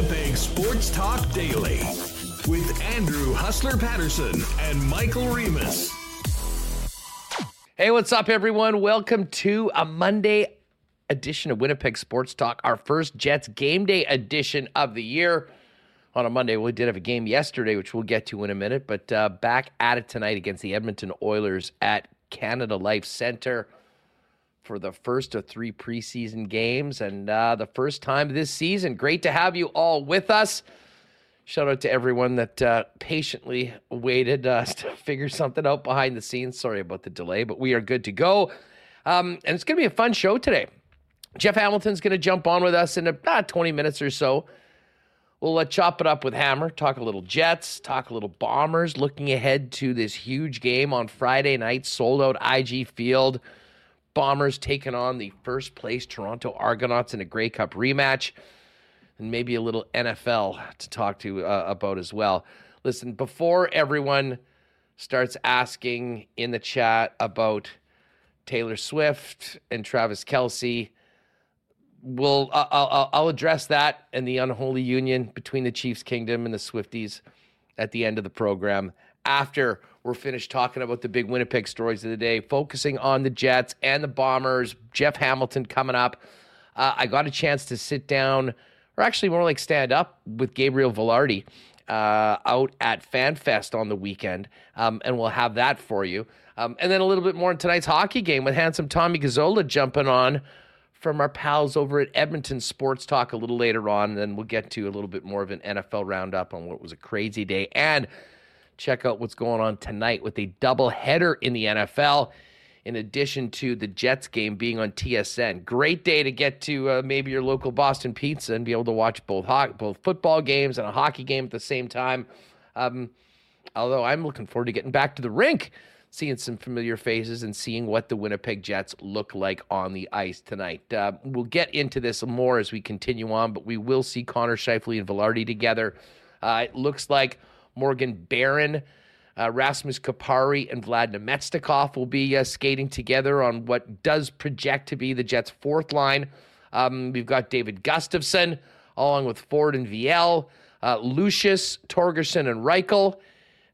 the Bank Sports Talk Daily with Andrew Hustler-Patterson and Michael Remus. Hey, what's up, everyone? Welcome to a Monday edition of Winnipeg Sports Talk, our first Jets game day edition of the year. On a Monday, we did have a game yesterday, which we'll get to in a minute, but back at it tonight against the Edmonton Oilers at Canada Life Center for the first of three preseason games and the first time this season. Great to have you all with us. Shout out to everyone that patiently waited to figure something out behind the scenes. Sorry about the delay, but we are good to go. And it's going to be a fun show today. Jeff Hamilton's going to jump on with us in about 20 minutes or so. We'll chop it up with Hammer, talk a little Jets, talk a little Bombers, looking ahead to this huge game on Friday night, sold-out IG Field. Bombers taking on the first-place Toronto Argonauts in a Grey Cup rematch, and maybe a little NFL to talk to about as well. Listen, before everyone starts asking in the chat about Taylor Swift and Travis Kelce, I'll address that and the unholy union between the Chiefs Kingdom and the Swifties at the end of the program after we're finished talking about the big Winnipeg stories of the day, focusing on the Jets and the Bombers. Jeff Hamilton coming up. I got a chance to sit down, or actually more like stand up, with Gabriel Velarde out at FanFest on the weekend, and we'll have that for you. And then a little bit more in tonight's hockey game with handsome Tommy Gazzola jumping on from our pals over at Edmonton Sports Talk a little later on. Then we'll get to a little bit more of an NFL roundup on what was a crazy day. And check out what's going on tonight with a doubleheader in the NFL, in addition to the Jets game being on TSN. Great day to get to maybe your local Boston Pizza and be able to watch both football games and a hockey game at the same time. Although I'm looking forward to getting back to the rink, seeing some familiar faces and seeing what the Winnipeg Jets look like on the ice tonight. We'll get into this more as we continue on, but we will see Connor Scheifele and Velarde together. It looks like Morgan Barron, Rasmus Kupari, and Vlad Nemetsnikov will be skating together on what does project to be the Jets' fourth line. We've got David Gustafsson, along with Ford and Viel, Lucius, Torgerson, and Reichel.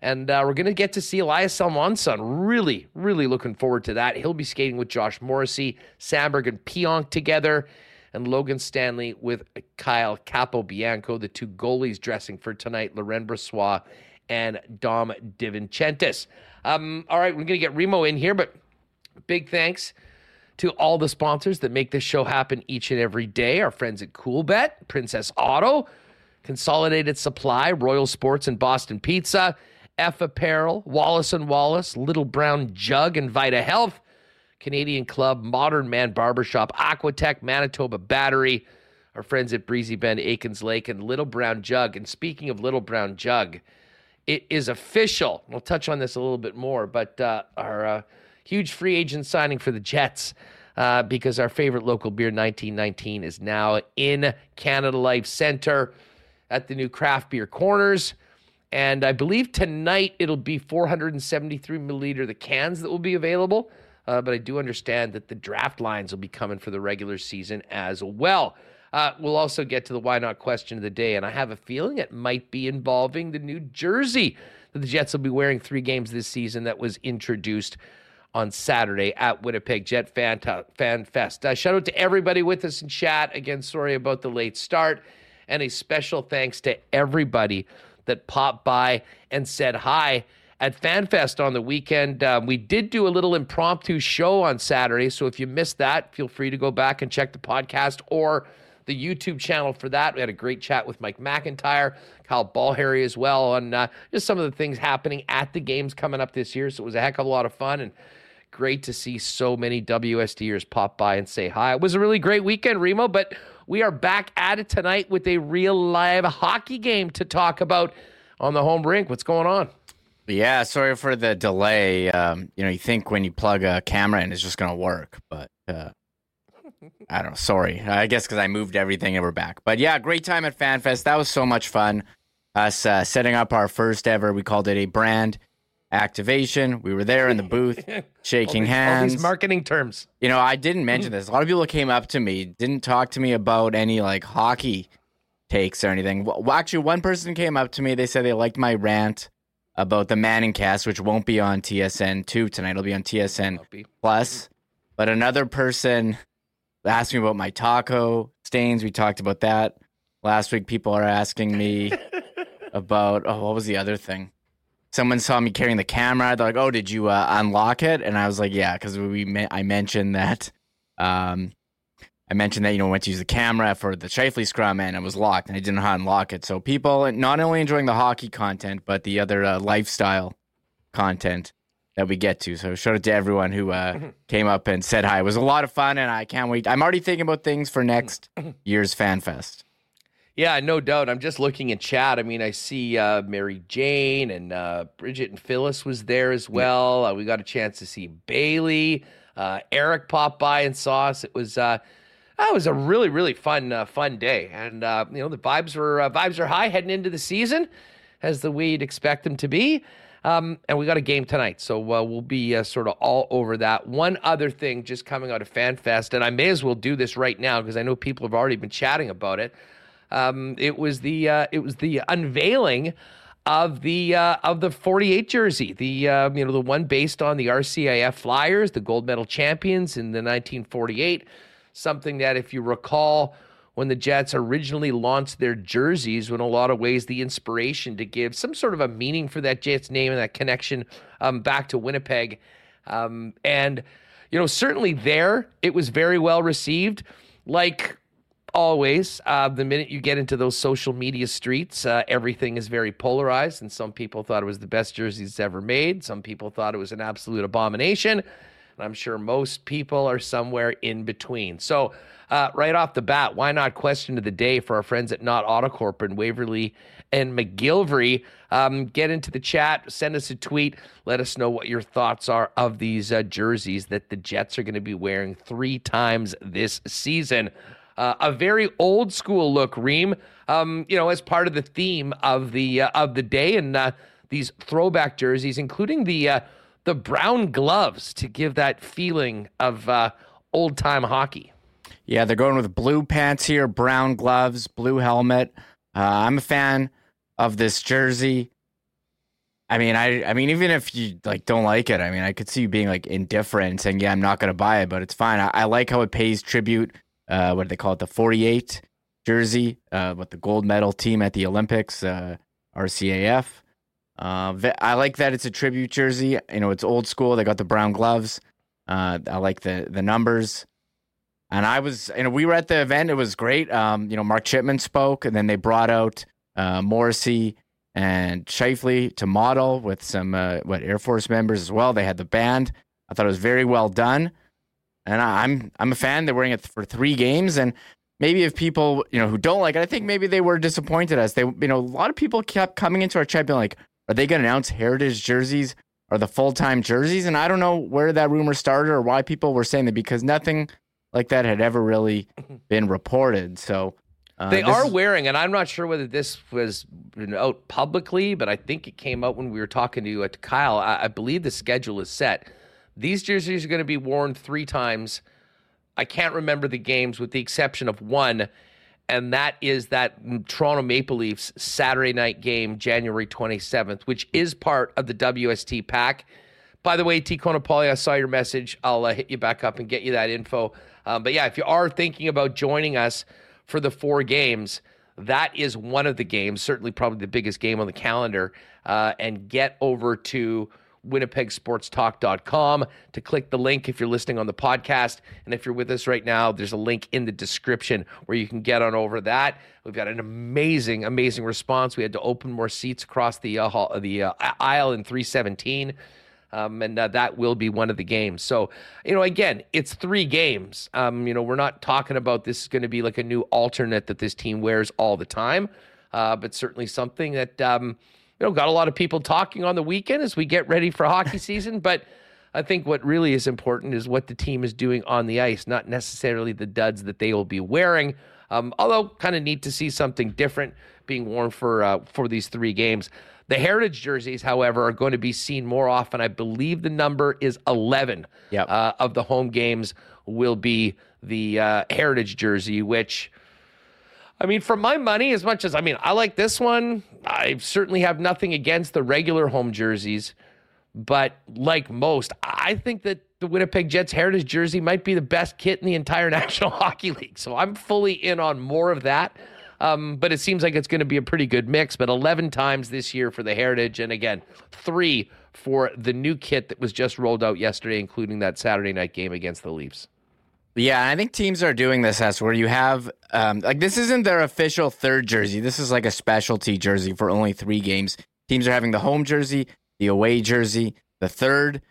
And we're going to get to see Elias Salmonsson. Really, really looking forward to that. He'll be skating with Josh Morrissey, Sandberg and Pionk together, and Logan Stanley with Kyle Capobianco, the two goalies dressing for tonight, Laurent Brossoit and Dom DiVincentis. All right, we're going to get Remo in here, but big thanks to all the sponsors that make this show happen each and every day. Our friends at Coolbet, Princess Auto, Consolidated Supply, Royal Sports and Boston Pizza, F Apparel, Wallace & Wallace, Little Brown Jug, and Vita Health, Canadian Club, Modern Man Barbershop, Aquatech, Manitoba Battery, our friends at Breezy Bend, Aikens Lake, and Little Brown Jug. And speaking of Little Brown Jug, it is official. We'll touch on this a little bit more, but our huge free agent signing for the Jets because our favorite local beer, 1919, is now in Canada Life Center at the new Craft Beer Corners. And I believe tonight it'll be 473 milliliter, the cans that will be available. But I do understand that the draft lines will be coming for the regular season as well. We'll also get to the why not question of the day. And I have a feeling it might be involving the new jersey that the Jets will be wearing three games this season that was introduced on Saturday at Winnipeg Jet Fan Fest. Shout out to everybody with us in chat. Again, sorry about the late start. And a special thanks to everybody that popped by and said hi at FanFest on the weekend. We did do a little impromptu show on Saturday, so if you missed that, feel free to go back and check the podcast or the YouTube channel for that. We had a great chat with Mike McIntyre, Kyle Balharry as well, on just some of the things happening at the games coming up this year, so it was a heck of a lot of fun, and great to see so many WSDers pop by and say hi. It was a really great weekend, Remo, but we are back at it tonight with a real live hockey game to talk about on the home rink. What's going on? Yeah, sorry for the delay. You think when you plug a camera in, it's just going to work. But I don't know. Sorry. I guess because I moved everything and we're back. But yeah, great time at FanFest. That was so much fun. Us setting up our first ever, we called it a brand activation. We were there in the booth, shaking hands. All these marketing terms. I didn't mention this. A lot of people came up to me, didn't talk to me about any like hockey takes or anything. Well, actually, one person came up to me. They said they liked my rant about the Manning cast, which won't be on TSN2 tonight. It'll be on TSN Plus. But another person asked me about my taco stains. We talked about that last week. People are asking me about, what was the other thing? Someone saw me carrying the camera. They're like, oh, did you unlock it? And I was like, yeah, because I mentioned that. You know, I went to use the camera for the Shifley Scrum and it was locked and I didn't know how to unlock it. So people not only enjoying the hockey content, but the other lifestyle content that we get to. So shout out to everyone who came up and said hi. It was a lot of fun and I can't wait. I'm already thinking about things for next year's Fan Fest. Yeah, no doubt. I'm just looking at chat. I mean, I see Mary Jane and Bridget and Phyllis was there as well. We got a chance to see Bailey. Eric popped by and saw us. It was a really, really fun day. And, you know, the vibes are high heading into the season as we'd expect them to be. And we got a game tonight. So we'll be sort of all over that. One other thing just coming out of FanFest, and I may as well do this right now because I know people have already been chatting about it. It was the unveiling of the 48 jersey, the one based on the RCIF Flyers, the gold medal champions in the 1948. Something that, if you recall, when the Jets originally launched their jerseys, in a lot of ways the inspiration to give some sort of a meaning for that Jets name and that connection back to Winnipeg, and you know, certainly there it was very well received, like. Always, the minute you get into those social media streets, everything is very polarized, and some people thought it was the best jerseys ever made. Some people thought it was an absolute abomination, and I'm sure most people are somewhere in between. So right off the bat, why not question of the day for our friends at Not Autocorp and Waverly and McGillivray? Get into the chat, send us a tweet, let us know what your thoughts are of these jerseys that the Jets are going to be wearing 3 times this season. A very old school look, Reem, you know, as part of the theme of the day, and these throwback jerseys, including the brown gloves to give that feeling of old time hockey. Yeah, they're going with blue pants here, brown gloves, blue helmet. I'm a fan of this jersey. I mean, I mean, even if you like don't like it, I mean, I could see you being like indifferent, saying, "Yeah, I'm not going to buy it," but it's fine. I like how it pays tribute. What do they call it? The 48 jersey, with the gold medal team at the Olympics, RCAF. I like that it's a tribute jersey. You know, it's old school. They got the brown gloves. I like the numbers. And we were at the event. It was great. You know, Mark Chipman spoke, and then they brought out Morrissey and Shifley to model with some Air Force members as well. They had the band. I thought it was very well done. And I'm a fan. They're wearing it for 3 games, and maybe if people, you know, who don't like it, I think maybe they were disappointed as they, you know, a lot of people kept coming into our chat being like, are they going to announce heritage jerseys or the full-time jerseys? And I don't know where that rumor started or why people were saying that, because nothing like that had ever really been reported. So they are wearing, and I'm not sure whether this was out publicly, but I think it came out when we were talking to Kyle. I believe the schedule is set. These jerseys are going to be worn 3 times. I can't remember the games with the exception of one, and that is that Toronto Maple Leafs Saturday night game, January 27th, which is part of the WST pack. By the way, T. Konopoli, I saw your message. I'll hit you back up and get you that info. But yeah, if you are thinking about joining us for the 4 games, that is one of the games, certainly probably the biggest game on the calendar, and get over to winnipegsportstalk.com to click the link if you're listening on the podcast. And if you're with us right now, there's a link in the description where you can get on over that. We've got an amazing, amazing response. We had to open more seats across the aisle in 317. And that will be one of the games. So, you know, again, it's 3 games. You know, we're not talking about this is going to be like a new alternate that this team wears all the time. But certainly something that, you know, got a lot of people talking on the weekend as we get ready for hockey season. But I think what really is important is what the team is doing on the ice, not necessarily the duds that they will be wearing. Although kind of neat to see something different being worn for these 3 games. The heritage jerseys, however, are going to be seen more often. I believe the number is 11 of the home games will be the heritage jersey, which I mean, for my money, as much as, I mean, I like this one. I certainly have nothing against the regular home jerseys, but like most, I think that the Winnipeg Jets Heritage jersey might be the best kit in the entire National Hockey League. So I'm fully in on more of that. But it seems like it's going to be a pretty good mix. But 11 times this year for the Heritage. And again, 3 for the new kit that was just rolled out yesterday, including that Saturday night game against the Leafs. Yeah, I think teams are doing this, as where you have, like, this isn't their official third jersey. This is like a specialty jersey for only 3 games. Teams are having the home jersey, the away jersey, the third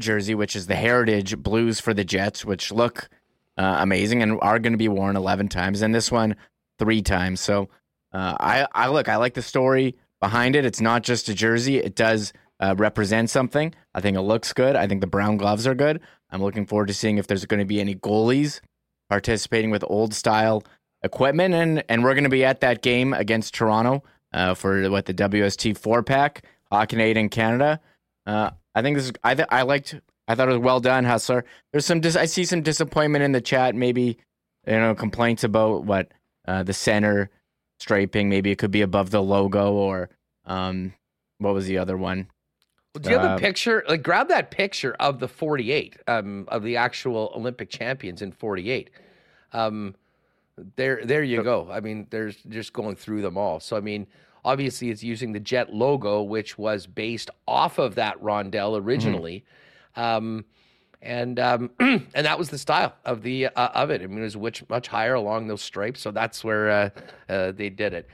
jersey, which is the Heritage Blues for the Jets, which look amazing and are going to be worn 11 times. And this one, 3 times. So I like the story behind it. It's not just a jersey. It does represent something. I think it looks good. I think the brown gloves are good. I'm looking forward to seeing if there's going to be any goalies participating with old-style equipment. And we're going to be at that game against Toronto for what, the WST 4-pack, Hockey Night in Canada. I think this is, I thought it was well done, Hustler. There's I see some disappointment in the chat, maybe, complaints about what the center striping, maybe it could be above the logo, or what was the other one? Well, do you have a picture? Like, grab that picture of the 48, of the actual Olympic champions in 48. There you go. I mean, there's just going through them all. So, I mean, obviously it's using the Jet logo, which was based off of that rondelle originally. Mm-hmm. And that was the style of the of it. I mean, it was much higher along those stripes, so that's where they did it.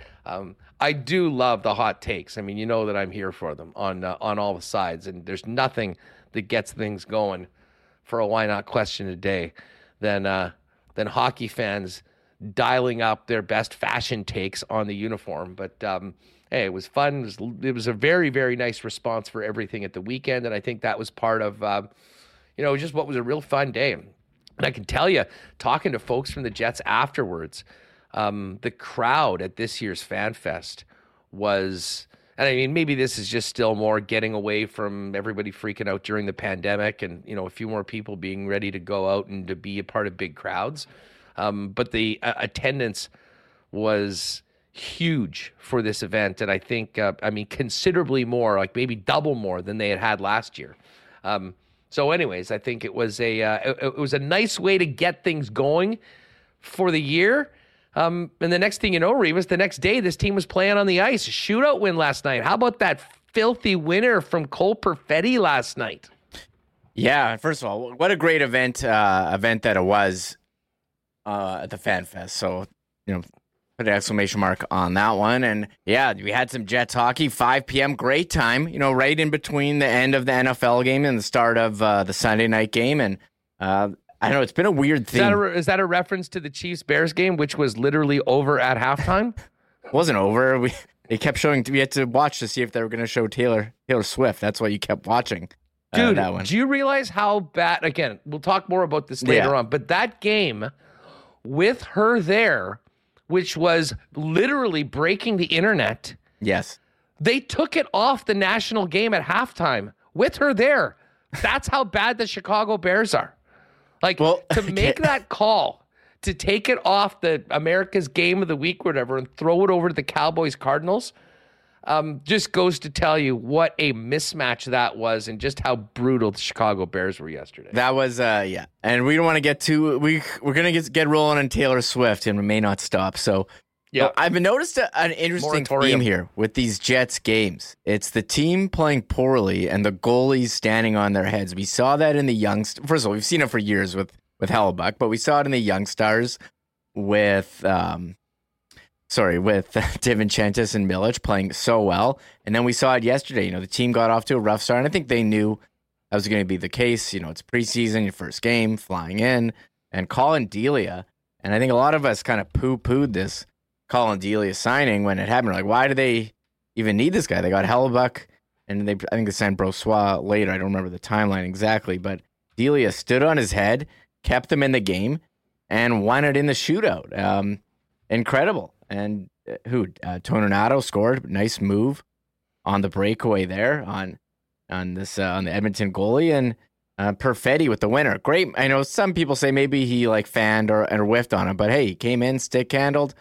I do love the hot takes. I mean, you know that I'm here for them on all the sides, and there's nothing that gets things going for a why not question today than hockey fans dialing up their best fashion takes on the uniform. But hey, it was fun. It was a very, very nice response for everything at the weekend, and I think that was part of. Just what was a real fun day. And I can tell you, talking to folks from the Jets afterwards, the crowd at this year's Fan Fest was, and I mean, maybe this is just still more getting away from everybody freaking out during the pandemic and, a few more people being ready to go out and to be a part of big crowds. But the attendance was huge for this event. And I think, considerably more, like maybe double more than they had last year. So anyways, I think it was a nice way to get things going for the year. And the next thing you know, Revis, the next day, this team was playing on the ice. A shootout win last night. How about that filthy winner from Cole Perfetti last night? Yeah, first of all, what a great event that it was at the Fan Fest. So, put an exclamation mark on that one. And yeah, we had some Jets hockey, 5 p.m. Great time, right in between the end of the NFL game and the start of the Sunday night game. And I know it's been a weird thing. Is that a reference to the Chiefs-Bears game, which was literally over at halftime? It wasn't over. They kept showing. We had to watch to see if they were going to show Taylor Swift. That's why you kept watching. Dude, that one. Do you realize how bad? Again, we'll talk more about this later on. But that game with her there, which was literally breaking the internet. Yes. They took it off the national game at halftime with her there. That's how bad the Chicago Bears are. Like, to make that call, to take it off the America's Game of the Week, whatever, and throw it over to the Cowboys Cardinals, just goes to tell you what a mismatch that was and just how brutal the Chicago Bears were yesterday. That was, yeah. And we don't want to get too... We're going to get rolling on Taylor Swift, and we may not stop. So yeah, I've noticed an interesting theme here with these Jets games. It's the team playing poorly and the goalies standing on their heads. We saw that in the young... First of all, we've seen it for years with Hellebuyck, but we saw it in the young stars with... with DiVincentis and Milic playing so well. And then we saw it yesterday. The team got off to a rough start, and I think they knew that was going to be the case. It's preseason, your first game, flying in. And Colin Delia, and I think a lot of us kind of poo-pooed this Colin Delia signing when it happened. We're like, why do they even need this guy? They got Hellebuyck, and I think they signed Brossoit later. I don't remember the timeline exactly, but Delia stood on his head, kept them in the game, and won it in the shootout. Incredible. And Toninato scored. Nice move on the breakaway there on the Edmonton goalie, and Perfetti with the winner. Great. I know some people say maybe he fanned or whiffed on him, but hey, he came in, stick handled,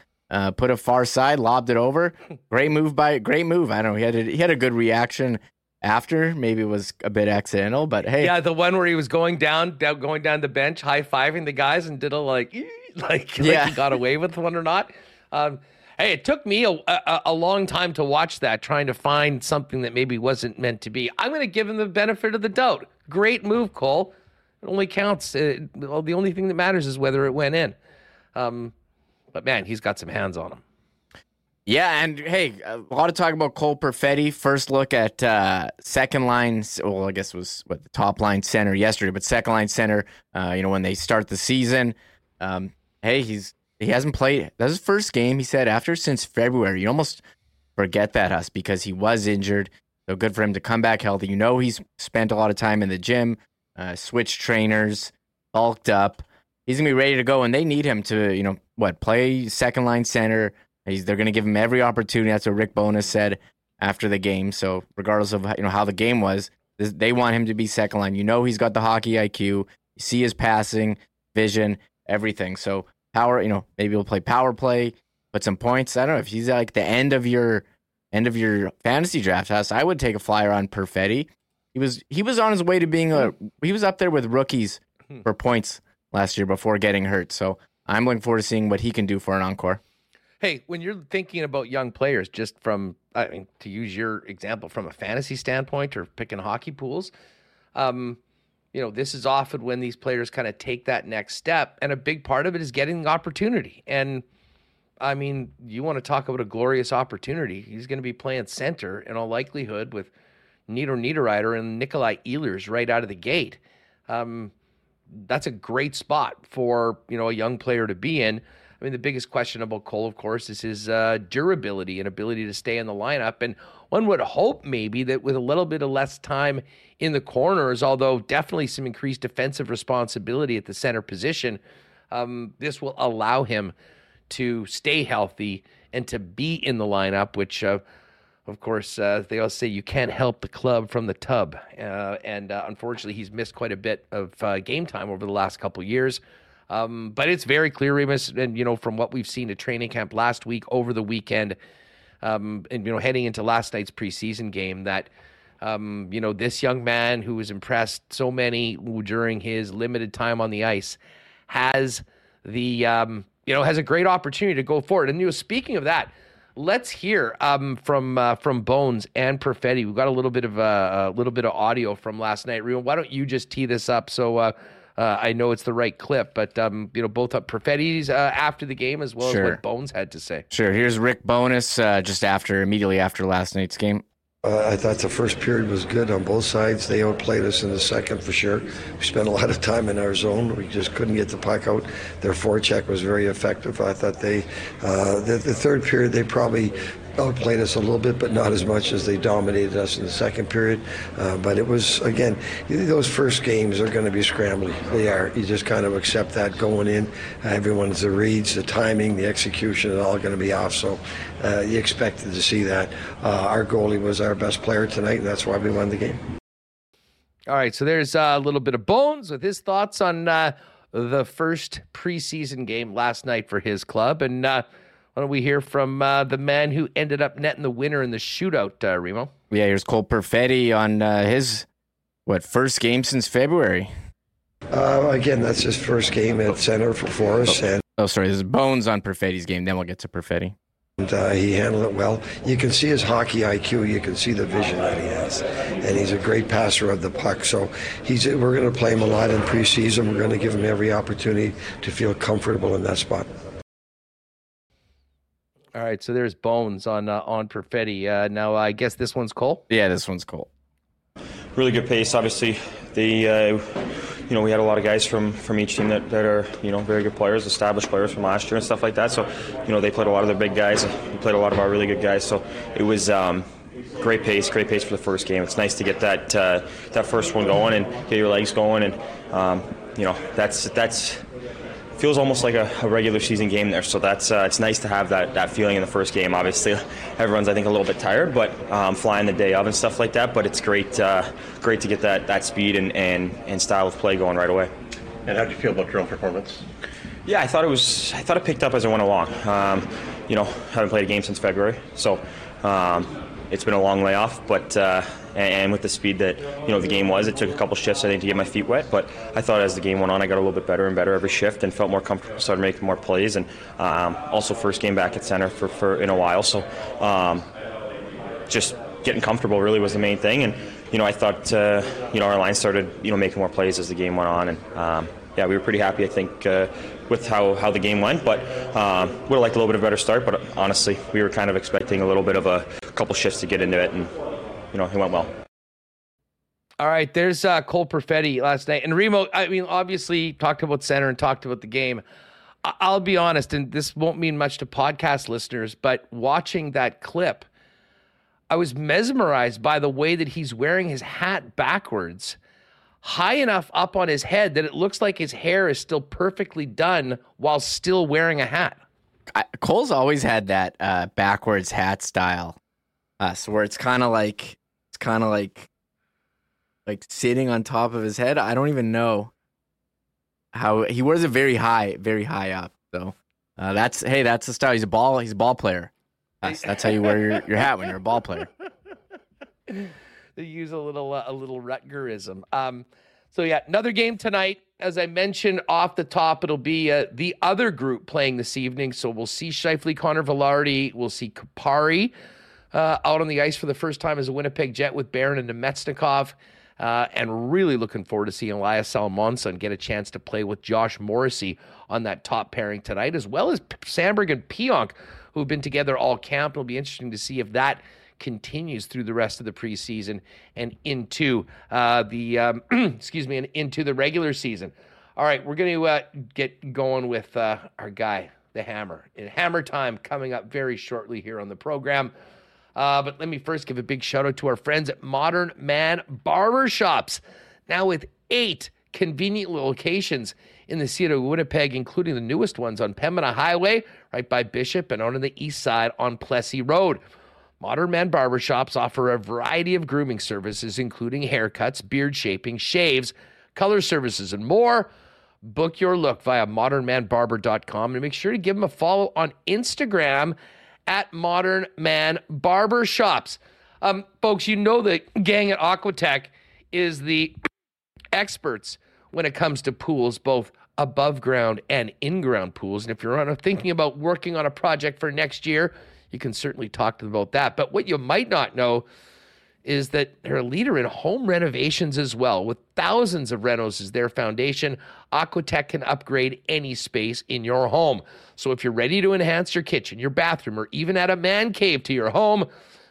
put a far side, lobbed it over. Great move. I don't know. He had a good reaction after. Maybe it was a bit accidental, but hey. Yeah, the one where he was going down the bench, high-fiving the guys and did a like he got away with one or not. Hey, it took me a long time to watch that, trying to find something that maybe wasn't meant to be. I'm going to give him the benefit of the doubt. Great move, Cole. It only counts. The only thing that matters is whether it went in. But, man, he's got some hands on him. Yeah, and, hey, a lot of talk about Cole Perfetti. First look at second line, well, I guess it was the top line center yesterday, but second line center, when they start the season. Hey, he hasn't played. That was his first game, he said, after since February. You almost forget that, Huss, because he was injured. So good for him to come back healthy. You know he's spent a lot of time in the gym, switched trainers, bulked up. He's going to be ready to go, and they need him to, play second-line center. They're going to give him every opportunity. That's what Rick Bowness said after the game. So regardless of how the game was, they want him to be second-line. He's got the hockey IQ. You see his passing, vision, everything. So power, maybe he'll play power play, put some points. I don't know if he's like the end of your fantasy draft house. I would take a flyer on Perfetti. He was on his way to being he was up there with rookies for points last year before getting hurt. So I'm looking forward to seeing what he can do for an encore. Hey, when you're thinking about young players, just to use your example from a fantasy standpoint or picking hockey pools, this is often when these players kind of take that next step. And a big part of it is getting the opportunity. And I mean, you want to talk about a glorious opportunity. He's going to be playing center in all likelihood with Nieder Niederreiter and Nikolai Ehlers right out of the gate. That's a great spot for, a young player to be in. I mean, the biggest question about Cole, of course, is his durability and ability to stay in the lineup. And one would hope maybe that with a little bit of less time in the corners, although definitely some increased defensive responsibility at the center position, this will allow him to stay healthy and to be in the lineup, which, of course, they all say you can't help the club from the tub. And unfortunately, he's missed quite a bit of game time over the last couple years. But it's very clear, Remus, and, from what we've seen at training camp last week, over the weekend, and heading into last night's preseason game, that, this young man who has impressed so many during his limited time on the ice has has a great opportunity to go forward. And, speaking of that, let's hear from Bones and Perfetti. We've got a little bit of audio from last night. Real, why don't you just tee this up so I know it's the right clip? But both up Perfetti's after the game as well as what Bones had to say. Sure. Here's Rick Bowness just immediately after last night's game. I thought the first period was good on both sides. They outplayed us in the second for sure. We spent a lot of time in our zone. We just couldn't get the puck out. Their forecheck was very effective. I thought they, the third period, they probably outplayed us a little bit, but not as much as they dominated us in the second period. But it was, again, those first games are going to be scrambling. They are. You just kind of accept that going in. Everyone's the reads, the timing, the execution, are all going to be off. So you expected to see that. Our goalie was our best player tonight, and that's why we won the game. All right, so there's a little bit of Bones with his thoughts on the first preseason game last night for his club. And why don't we hear from the man who ended up netting the winner in the shootout, Remo? Yeah, here's Cole Perfetti on his, first game since February. Again, that's his first game at center for us. This is Bones on Perfetti's game. Then we'll get to Perfetti. And he handled it well. You can see his hockey IQ. You can see the vision that he has. And he's a great passer of the puck. So we're going to play him a lot in preseason. We're going to give him every opportunity to feel comfortable in that spot. All right, so there's Bones on Perfetti. Now, I guess this one's Cole? Yeah, this one's Cole. Really good pace, obviously. They, we had a lot of guys from each team that are, very good players, established players from last year and stuff like that. So, they played a lot of their big guys. We played a lot of our really good guys. So it was great pace for the first game. It's nice to get that first one going and get your legs going. And, that's feels almost like a regular season game there, so that's it's nice to have that feeling in the first game. Obviously, everyone's I think a little bit tired, but flying the day of and stuff like that. But it's great to get that speed and style of play going right away. And how do you feel about your own performance? Yeah, I thought it picked up as I went along. You know, haven't played a game since February, so it's been a long layoff. But and with the speed that the game was, it took a couple shifts I think to get my feet wet. But I thought as the game went on, I got a little bit better and better every shift, and felt more comfortable. Started making more plays, and also first game back at center for in a while. So just getting comfortable really was the main thing. And I thought our line started making more plays as the game went on, and yeah, we were pretty happy I think with how the game went, but would have liked a little bit of a better start. But honestly, we were kind of expecting a little bit of a couple shifts to get into it, and it went well. All right, there's Cole Perfetti last night, and Remo. I mean, obviously talked about center and talked about the game. I'll be honest, and this won't mean much to podcast listeners, but watching that clip, I was mesmerized by the way that he's wearing his hat backwards, high enough up on his head that it looks like his hair is still perfectly done while still wearing a hat. Cole's always had that backwards hat style, so where it's kind of like sitting on top of his head. I don't even know how he wears it very high up. So that's the style. He's a ball player. That's how you wear your hat when you're a ball player. They use a little Rutgerism. So yeah, another game tonight. As I mentioned off the top, it'll be the other group playing this evening. So we'll see Scheifele, Connor Velarde. We'll see Kupari out on the ice for the first time as a Winnipeg Jet with Barron and Nemetsnikov. And really looking forward to seeing Elias Salomonsson get a chance to play with Josh Morrissey on that top pairing tonight, as well as Sandberg and Pionk, who've been together all camp. It'll be interesting to see if that continues through the rest of the preseason and into and into the regular season. All right, we're going to get going with our guy, the Hammer. And Hammer Time coming up very shortly here on the program. But let me first give a big shout out to our friends at Modern Man Barbershops. Now with 8 convenient locations in the city of Winnipeg, including the newest ones on Pembina Highway, right by Bishop, and on the east side on Plessis Road. Modern Man Barbershops offer a variety of grooming services, including haircuts, beard shaping, shaves, color services, and more. Book your look via modernmanbarber.com, and make sure to give them a follow on Instagram at Modern Man Barbershops. Folks, the gang at Aquatech is the experts when it comes to pools, both above ground and in-ground pools. And if you're thinking about working on a project for next year, you can certainly talk to them about that. But what you might not know is that they're a leader in home renovations as well. With thousands of renos as their foundation, Aquatech can upgrade any space in your home. So if you're ready to enhance your kitchen, your bathroom, or even add a man cave to your home,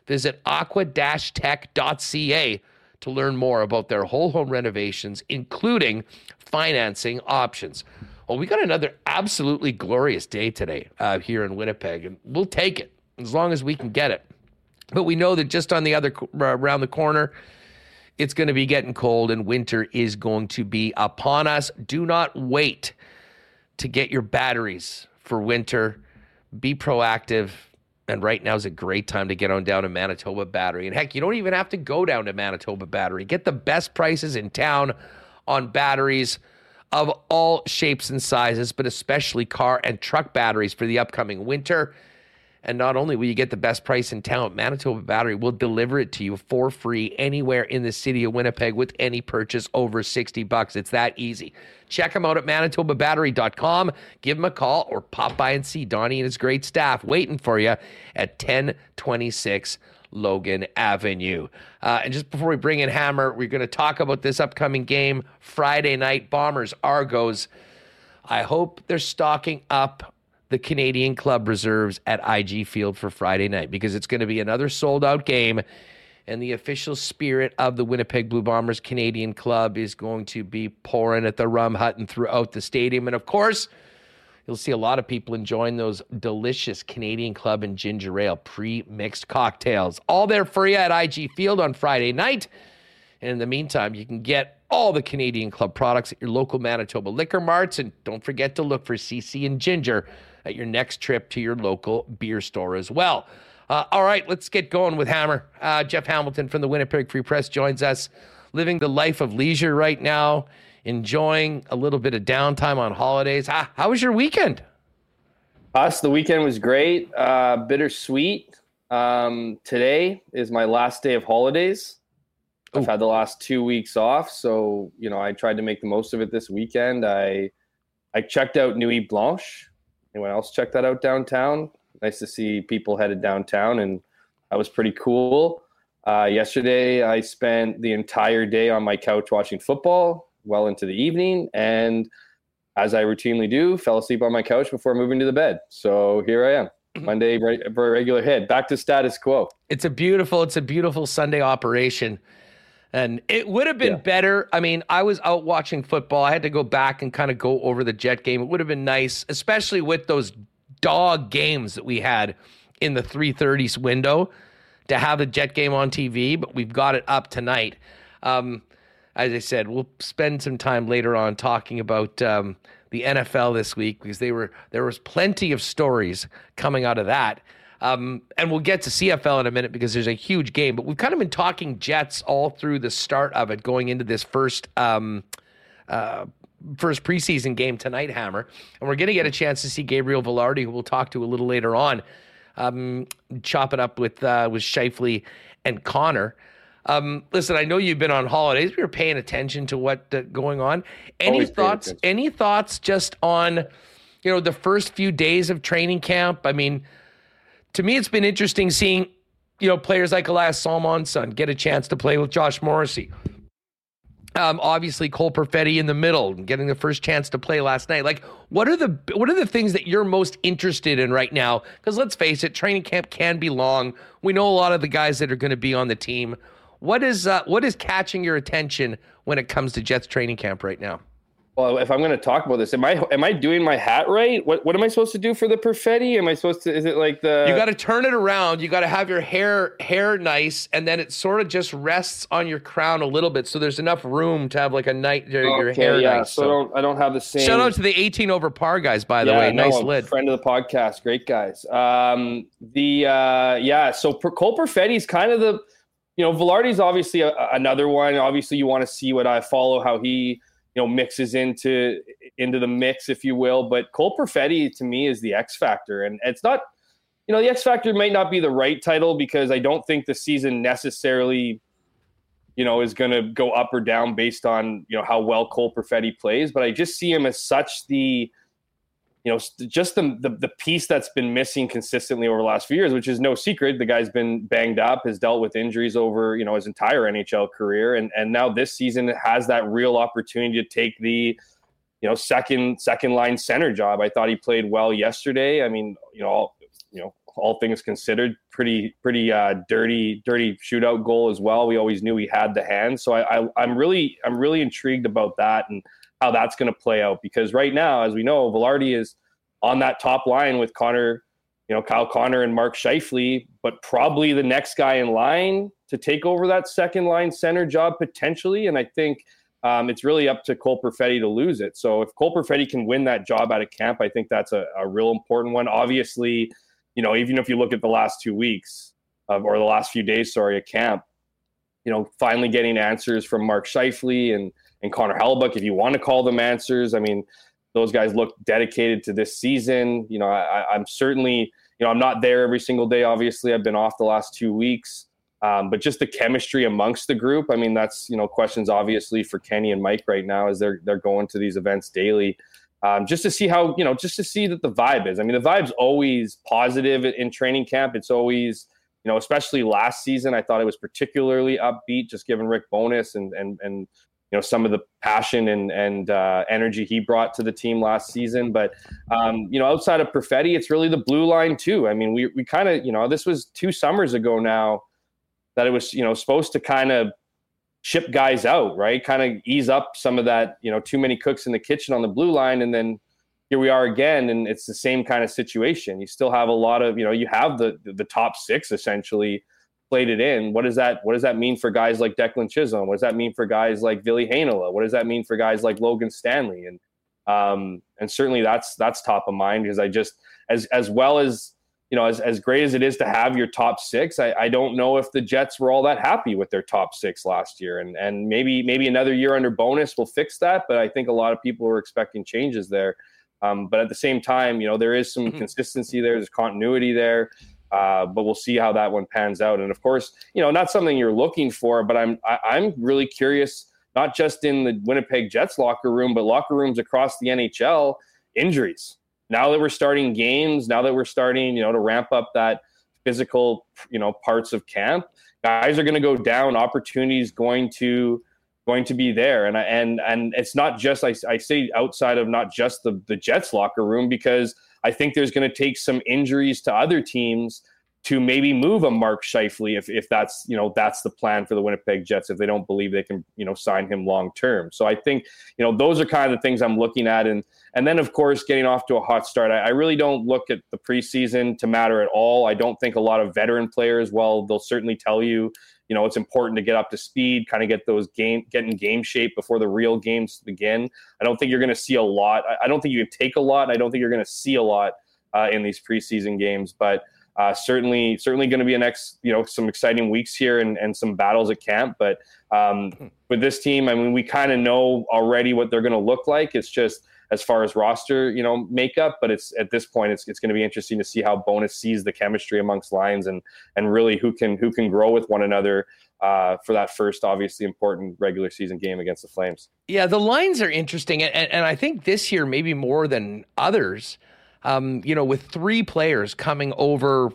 visit aqua-tech.ca to learn more about their whole home renovations, including financing options. Well, we got another absolutely glorious day today here in Winnipeg, and we'll take it as long as we can get it. But we know that just on the other around the corner, it's going to be getting cold, and winter is going to be upon us. Do not wait to get your batteries for winter. Be proactive. And right now is a great time to get on down to Manitoba Battery. And heck, you don't even have to go down to Manitoba Battery. Get the best prices in town on batteries of all shapes and sizes, but especially car and truck batteries for the upcoming winter. And not only will you get the best price in town, Manitoba Battery will deliver it to you for free anywhere in the city of Winnipeg with any purchase over $60. It's that easy. Check them out at manitobabattery.com. Give them a call or pop by and see Donnie and his great staff waiting for you at 1026 Logan Avenue. And just before we bring in Hammer, we're going to talk about this upcoming game Friday night, Bombers-Argos. I hope they're stocking up the Canadian Club reserves at IG Field for Friday night, because it's going to be another sold-out game, and the official spirit of the Winnipeg Blue Bombers Canadian Club is going to be pouring at the Rum Hut and throughout the stadium. And, of course, you'll see a lot of people enjoying those delicious Canadian Club and ginger ale pre-mixed cocktails. All there for you at IG Field on Friday night. And in the meantime, you can get all the Canadian Club products at your local Manitoba liquor marts. And don't forget to look for CC and Ginger at your next trip to your local beer store as well. All right, let's get going with Hammer. Jeff Hamilton from the Winnipeg Free Press joins us, living the life of leisure right now enjoying a little bit of downtime on holidays. How was your weekend? The weekend was great. Bittersweet. Today is my last day of holidays. I've had the last 2 weeks off, so you know I tried to make the most of it this weekend. I checked out Nuit Blanche. Anyone else check that out downtown? Nice to see people headed downtown, and that was pretty cool. Yesterday, I spent the entire day on my couch watching football, well into the evening, and as I routinely do, fell asleep on my couch before moving to the bed. So here I am. Monday, regular head. Back to status quo. It's a beautiful Sunday operation. And it would have been better. I mean, I was out watching football. I had to go back and kind of go over the Jet game. It would have been nice, especially with those dog games that we had in the 3:30s window, to have the Jet game on TV, but we've got it up tonight. As I said, we'll spend some time later on talking about the NFL this week, because there was plenty of stories coming out of that. And we'll get to CFL in a minute because there's a huge game, but we've kind of been talking Jets all through the start of it, going into this first preseason game tonight, Hammer. And we're going to get a chance to see Gabriel Velarde, who we'll talk to a little later on, chop it up with Shifley and Connor. Listen, I know you've been on holidays. We were paying attention to what's going on. Any thoughts just on, you know, the first few days of training camp? I mean, to me, it's been interesting seeing, you know, players like Elias Salomonsson get a chance to play with Josh Morrissey. Obviously, Cole Perfetti in the middle, getting the first chance to play last night. Like, what are the things that you're most interested in right now? Because let's face it, training camp can be long. We know a lot of the guys that are going to be on the team. What is catching your attention when it comes to Jets training camp right now? Well, if I'm going to talk about this, am I doing my hat right? What am I supposed to do for the Perfetti? Am I supposed to? Is it like the? You got to turn it around. You got to have your hair nice, and then it sort of just rests on your crown a little bit, so there's enough room to have like a night your hair nice. So I don't have the same. Shout out to the 18 over par guys, by the way. Nice lid. Friend of the podcast, great guys. So Cole Perfetti's kind of the. You know, Velarde's obviously another one. Obviously, you want to see what I follow, how he, you know, mixes into the mix, if you will. But Cole Perfetti, to me, is the X factor. And it's not, you know, the X factor might not be the right title because I don't think the season necessarily, you know, is going to go up or down based on, you know, how well Cole Perfetti plays. But I just see him as such the, you know, just the piece that's been missing consistently over the last few years, which is no secret. The guy's been banged up, has dealt with injuries over, you know, his entire NHL career. And now this season has that real opportunity to take the, you know, second line center job. I thought he played well yesterday. I mean, all things considered, pretty dirty shootout goal as well. We always knew he had the hand. So I'm really intrigued about that. And how that's going to play out, because right now, as we know, Velarde is on that top line with Connor, you know, Kyle Connor and Mark Scheifele, but probably the next guy in line to take over that second line center job potentially. And I think it's really up to Cole Perfetti to lose it. So if Cole Perfetti can win that job out of camp, I think that's a real important one. Obviously, you know, even if you look at the last 2 weeks or the last few days, at camp, you know, finally getting answers from Mark Scheifele and Connor Hellebuyck, if you want to call them answers. I mean, those guys look dedicated to this season. You know, I'm certainly, you know, I'm not there every single day. Obviously, I've been off the last 2 weeks, but just the chemistry amongst the group. I mean, that's, you know, questions obviously for Kenny and Mike right now as they're going to these events daily, just to see how, you know, just to see that the vibe is. I mean, the vibe's always positive in training camp. It's always, you know, especially last season, I thought it was particularly upbeat, just given Rick Bowness and you know, some of the passion and energy he brought to the team last season. But, you know, outside of Perfetti, it's really the blue line too. I mean, we kind of, you know, this was 2 summers ago now that it was, you know, supposed to kind of ship guys out, right? Kind of ease up some of that, you know, too many cooks in the kitchen on the blue line. And then here we are again, and it's the same kind of situation. You still have a lot of, you know, you have the top 6 essentially played it in. What does that mean for guys like Declan Chisholm? What does that mean for guys like Ville Heinola? What does that mean for guys like Logan Stanley? And certainly that's top of mind, because I just as well as you know, as great as it is to have your top six, I don't know if the Jets were all that happy with their top six last year. And maybe another year under bonus will fix that. But I think a lot of people were expecting changes there. But at the same time, you know, there is some consistency there. There's continuity there. But we'll see how that one pans out. And of course, you know, not something you're looking for, but I'm really curious, not just in the Winnipeg Jets locker room, but locker rooms across the NHL, injuries. Now that we're starting games, now that we're starting, you know, to ramp up that physical, you know, parts of camp, guys are going to go down, opportunities going to be there. And it's not just, I say outside of not just the Jets locker room, because I think there's going to take some injuries to other teams to maybe move a Mark Scheifele if that's, you know, that's the plan for the Winnipeg Jets, if they don't believe they can, you know, sign him long term. So I think, you know, those are kind of the things I'm looking at. And then, of course, getting off to a hot start. I really don't look at the preseason to matter at all. I don't think a lot of veteran players, well, they'll certainly tell you, you know, it's important to get up to speed, kind of get in game shape before the real games begin. I don't think you're going to see a lot. I don't think you can take a lot. I don't think you're going to see a lot in these preseason games, but certainly going to be some exciting weeks here and some battles at camp. But with this team, I mean, we kind of know already what they're going to look like. It's just as far as roster, you know, makeup. But it's at this point, it's going to be interesting to see how Bonus sees the chemistry amongst lines and really who can grow with one another for that first, obviously important regular season game against the Flames. Yeah, the lines are interesting, and I think this year maybe more than others. You know, with three players coming over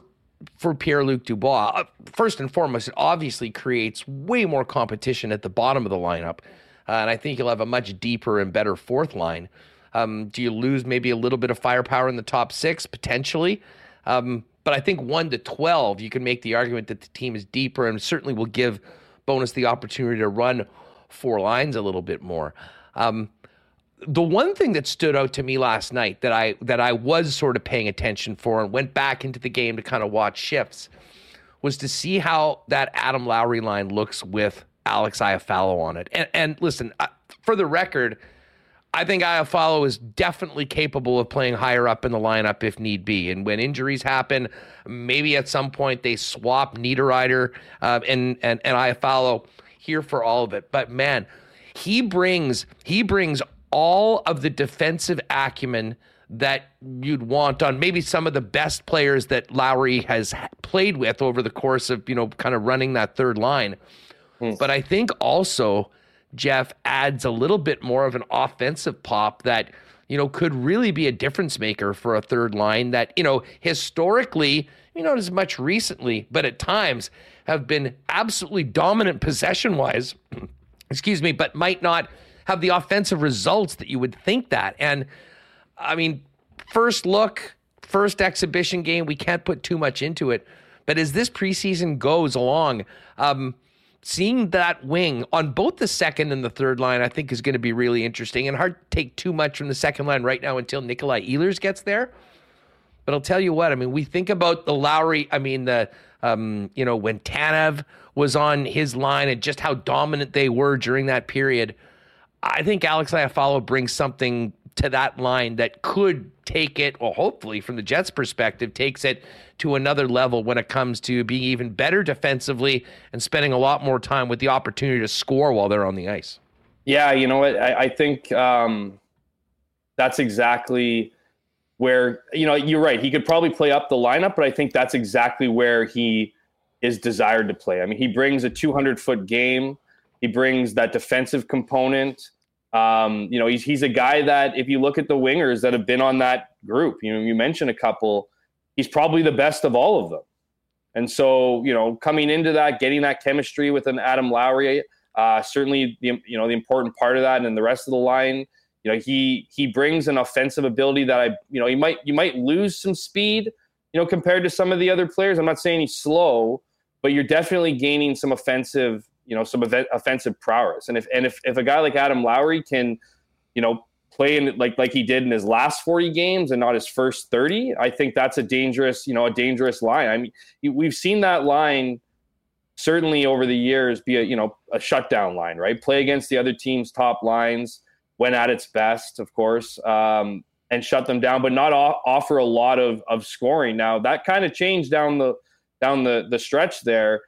for Pierre-Luc Dubois, first and foremost, it obviously creates way more competition at the bottom of the lineup. And I think you'll have a much deeper and better fourth line. Do you lose maybe a little bit of firepower in the top six? Potentially. But I think 1 to 12, you can make the argument that the team is deeper and certainly will give Bonus the opportunity to run four lines a little bit more. The one thing that stood out to me last night that I was sort of paying attention for and went back into the game to kind of watch shifts was to see how that Adam Lowry line looks with Alex Iafallo on it. And listen, for the record, I think Iafallo is definitely capable of playing higher up in the lineup if need be. And when injuries happen, maybe at some point they swap Niederreiter and Iafallo here for all of it. But man, he brings all of the defensive acumen that you'd want on maybe some of the best players that Lowry has played with over the course of, you know, kind of running that third line. Mm. But I think also Jeff adds a little bit more of an offensive pop that, you know, could really be a difference maker for a third line that, you know, historically, you know, not as much recently, but at times have been absolutely dominant possession wise, excuse me, but might not have the offensive results that you would think that. And, I mean, first look, first exhibition game, we can't put too much into it. But as this preseason goes along, seeing that wing on both the second and the third line, I think is going to be really interesting, and hard to take too much from the second line right now until Nikolai Ehlers gets there. But I'll tell you what, I mean, we think about the Lowry, I mean, you know, when Tanev was on his line and just how dominant they were during that period. I think Alex Iafallo brings something to that line that could take it, or hopefully from the Jets' perspective, takes it to another level when it comes to being even better defensively and spending a lot more time with the opportunity to score while they're on the ice. Yeah, you know what? I think that's exactly where, you know, you're right. He could probably play up the lineup, but I think that's exactly where he is desired to play. I mean, he brings a 200-foot game. He brings that defensive component. You know, he's a guy that if you look at the wingers that have been on that group, you know, you mentioned a couple, he's probably the best of all of them. And so, you know, coming into that, getting that chemistry with an Adam Lowry, certainly, you know, the important part of that and the rest of the line, you know, he brings an offensive ability that you know, you might lose some speed, you know, compared to some of the other players. I'm not saying he's slow, but you're definitely gaining some offensive, you know, some offensive prowess. And if a guy like Adam Lowry can, you know, play in like he did in his last 40 games and not his first 30, I think that's a dangerous line. I mean, we've seen that line certainly over the years be a shutdown line, right? Play against the other team's top lines when at its best, of course. and shut them down, but not offer a lot of scoring. Now that kind of changed down the stretch there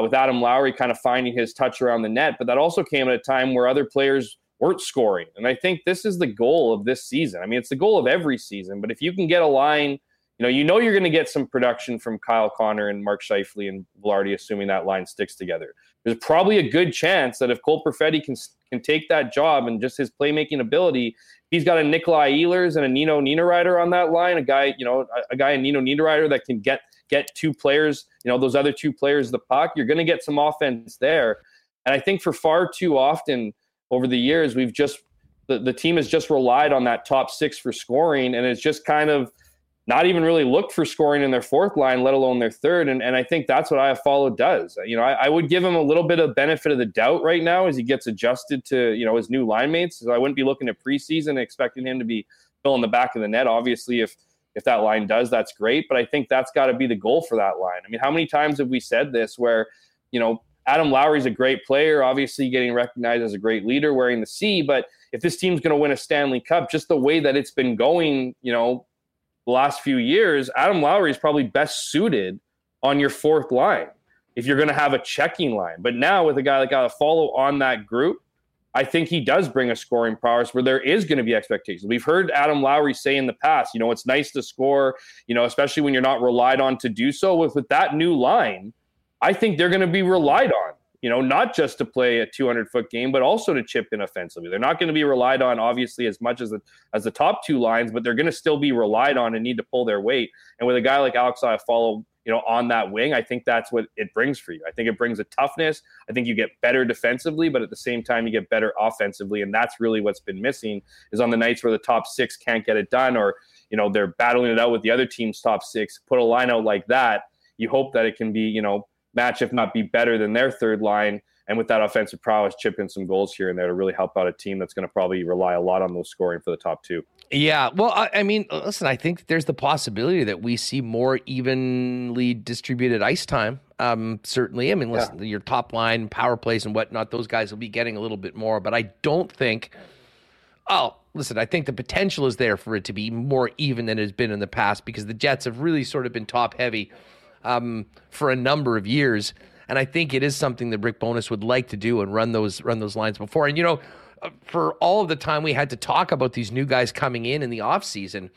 with Adam Lowry kind of finding his touch around the net, but that also came at a time where other players weren't scoring. And I think this is the goal of this season. I mean, it's the goal of every season, but if you can get a line, you know you're going to get some production from Kyle Connor and Mark Scheifele and Vilardi, assuming that line sticks together. There's probably a good chance that if Cole Perfetti can take that job and just his playmaking ability, he's got a Nikolai Ehlers and a Nino Niederreiter on that line, a guy in Nino Niederreiter that can get two players, those other two players the puck. You're going to get some offense there. And I think for far too often over the years, we've just the team has just relied on that top six for scoring, and it's just kind of not even really looked for scoring in their fourth line, let alone their third. And I think that's what Iafallo does. I would give him a little bit of benefit of the doubt right now as he gets adjusted to, his new line mates. So I wouldn't be looking at preseason expecting him to be filling the back of the net. Obviously, if that line does, that's great. But I think that's got to be the goal for that line. I mean, how many times have we said this where, Adam Lowry's a great player, obviously getting recognized as a great leader wearing the C, but if this team's going to win a Stanley Cup, just the way that it's been going, the last few years, Adam Lowry is probably best suited on your fourth line if you're going to have a checking line. But now with a guy like Iafallo on that group, I think he does bring a scoring prowess where there is going to be expectations. We've heard Adam Lowry say in the past, it's nice to score, especially when you're not relied on to do so. With that new line, I think they're going to be relied on, not just to play a 200-foot game, but also to chip in offensively. They're not going to be relied on, obviously, as much as the top two lines, but they're going to still be relied on and need to pull their weight. And with a guy like Alex Iafallo, on that wing, I think that's what it brings for you. I think it brings a toughness. I think you get better defensively, but at the same time, you get better offensively, and that's really what's been missing is on the nights where the top six can't get it done or, they're battling it out with the other team's top six. Put a line out like that, you hope that it can be, match, if not be better than their third line. And with that offensive prowess, chip in some goals here and there to really help out a team that's going to probably rely a lot on those scoring for the top two. Yeah. Well, I mean, listen, I think there's the possibility that we see more evenly distributed ice time. Certainly. I mean, listen, Your top line power plays and whatnot, those guys will be getting a little bit more, but I don't think, I think the potential is there for it to be more even than it has been in the past because the Jets have really sort of been top heavy for a number of years. And I think it is something that Rick Bowness would like to do and run those lines before. And, for all of the time we had to talk about these new guys coming in the offseason,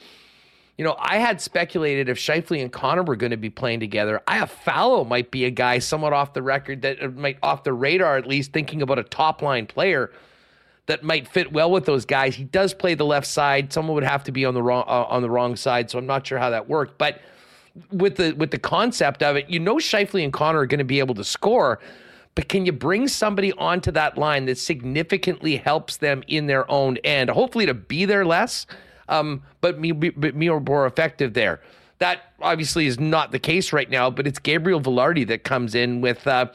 I had speculated if Scheifele and Connor were going to be playing together, Iafallo might be a guy somewhat off the record that might off the radar, at least thinking about a top line player that might fit well with those guys. He does play the left side. Someone would have to be on the wrong side. So I'm not sure how that worked, but with the concept of it, Scheifele and Connor are going to be able to score, but can you bring somebody onto that line that significantly helps them in their own end, hopefully to be there less, but more effective there? That obviously is not the case right now, but it's Gabriel Vilardi that comes in with a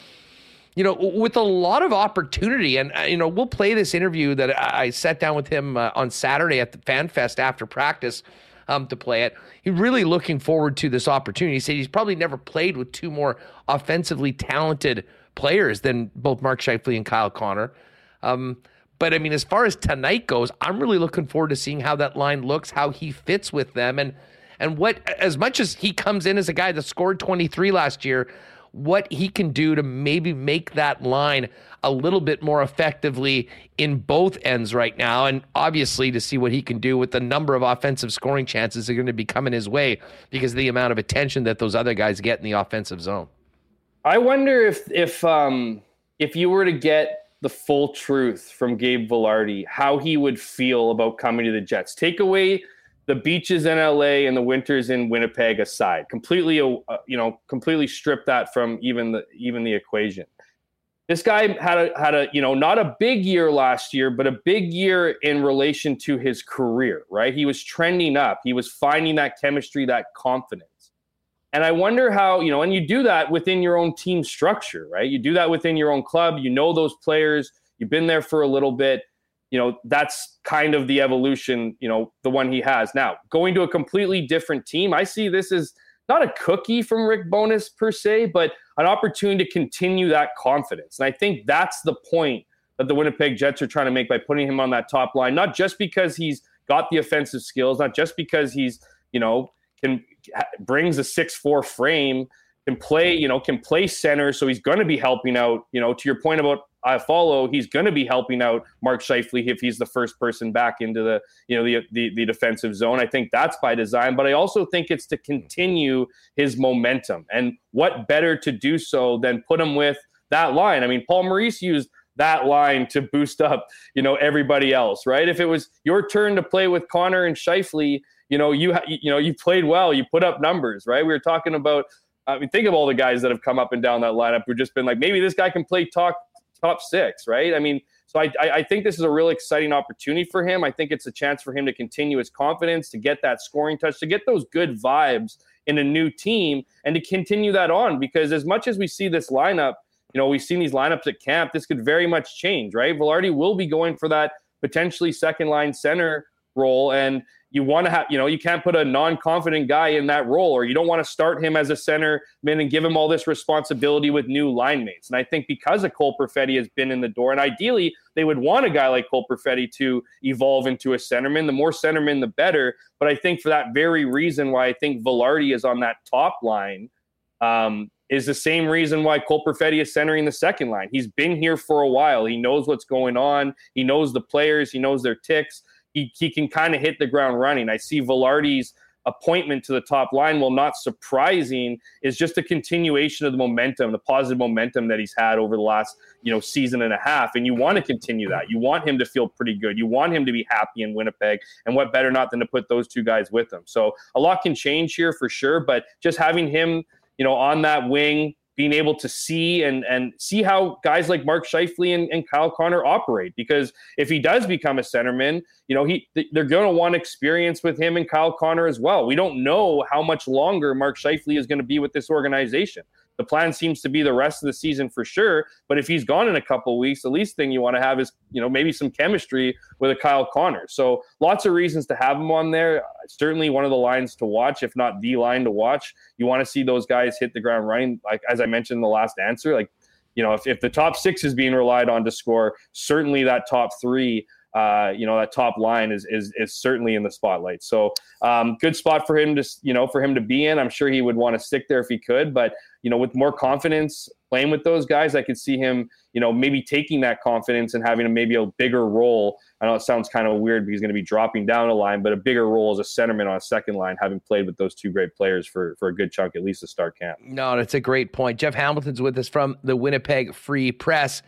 lot of opportunity. And, we'll play this interview that I sat down with him on Saturday at the Fan Fest after practice, to play it. He's really looking forward to this opportunity. He said he's probably never played with two more offensively talented players than both Mark Scheifele and Kyle Connor. But I mean, as far as tonight goes, I'm really looking forward to seeing how that line looks, how he fits with them, and what, as much as he comes in as a guy that scored 23 last year, what he can do to maybe make that line a little bit more effectively in both ends right now, and obviously to see what he can do with the number of offensive scoring chances that are going to be coming his way because of the amount of attention that those other guys get in the offensive zone. I wonder if you were to get the full truth from Gabe Vilardi, how he would feel about coming to the Jets. Take away the beaches in LA and the winters in Winnipeg aside, completely stripped that from even the equation. This guy had a not a big year last year, but a big year in relation to his career, right? He was trending up. He was finding that chemistry, that confidence. And I wonder how, and you do that within your own team structure, right? You do that within your own club. Those players, you've been there for a little bit. That's kind of the evolution, the one he has. Now, going to a completely different team, I see this as not a cookie from Rick Bowness per se, but an opportunity to continue that confidence. And I think that's the point that the Winnipeg Jets are trying to make by putting him on that top line, not just because he's got the offensive skills, not just because he's, you know, brings a 6'4" frame, can play center. So he's going to be helping out, you know, to your point about Iafallo, he's going to be helping out Mark Scheifele if he's the first person back into the, you know, the defensive zone. I think that's by design, but I also think it's to continue his momentum, and what better to do so than put him with that line. I mean, Paul Maurice used that line to boost up, you know, everybody else, right? If it was your turn to play with Connor and Scheifele, you know, you played well, you put up numbers, right? We were talking about, I mean, think of all the guys that have come up and down that lineup who've just been like, maybe this guy can play top six, right? I mean, so I think this is a really exciting opportunity for him. I think it's a chance for him to continue his confidence, to get that scoring touch, to get those good vibes in a new team, and to continue that on. Because as much as we see this lineup, you know, we've seen these lineups at camp, this could very much change, right? Velarde will be going for that potentially second line center role, and you want to have, you know, you can't put a non-confident guy in that role, or you don't want to start him as a centerman and give him all this responsibility with new line mates. And I think because of Cole Perfetti has been in the door, and ideally they would want a guy like Cole Perfetti to evolve into a centerman. The more centerman, the better. But I think for that very reason why I think Velarde is on that top line is the same reason why Cole Perfetti is centering the second line. He's been here for a while. He knows what's going on. He knows the players. He knows their ticks. He can kind of hit the ground running. I see Velarde's appointment to the top line, while not surprising, is just a continuation of the momentum, the positive momentum that he's had over the last, you know, season and a half. And you want to continue that. You want him to feel pretty good. You want him to be happy in Winnipeg. And what better not than to put those two guys with him? So a lot can change here for sure, but just having him, you know, on that wing, being able to see and see how guys like Mark Scheifele and Kyle Connor operate. Because if he does become a centerman, you know, they're going to want experience with him and Kyle Connor as well. We don't know how much longer Mark Scheifele is going to be with this organization. The plan seems to be the rest of the season for sure. But if he's gone in a couple of weeks, the least thing you want to have is, you know, maybe some chemistry with a Kyle Connor. So lots of reasons to have him on there. Certainly one of the lines to watch, if not the line to watch. You want to see those guys hit the ground running. Like, as I mentioned in the last answer, like, you know, if the top six is being relied on to score, certainly that top three, you know, that top line is certainly in the spotlight. So good spot for him to, you know, for him to be in. I'm sure he would want to stick there if he could, but, you know, with more confidence playing with those guys, I could see him, you know, maybe taking that confidence and having a bigger role. I know it sounds kind of weird because he's going to be dropping down a line, but a bigger role as a centerman on a second line, having played with those two great players for a good chunk, at least to start camp. No, that's a great point. Jeff Hamilton's with us from the Winnipeg Free Press.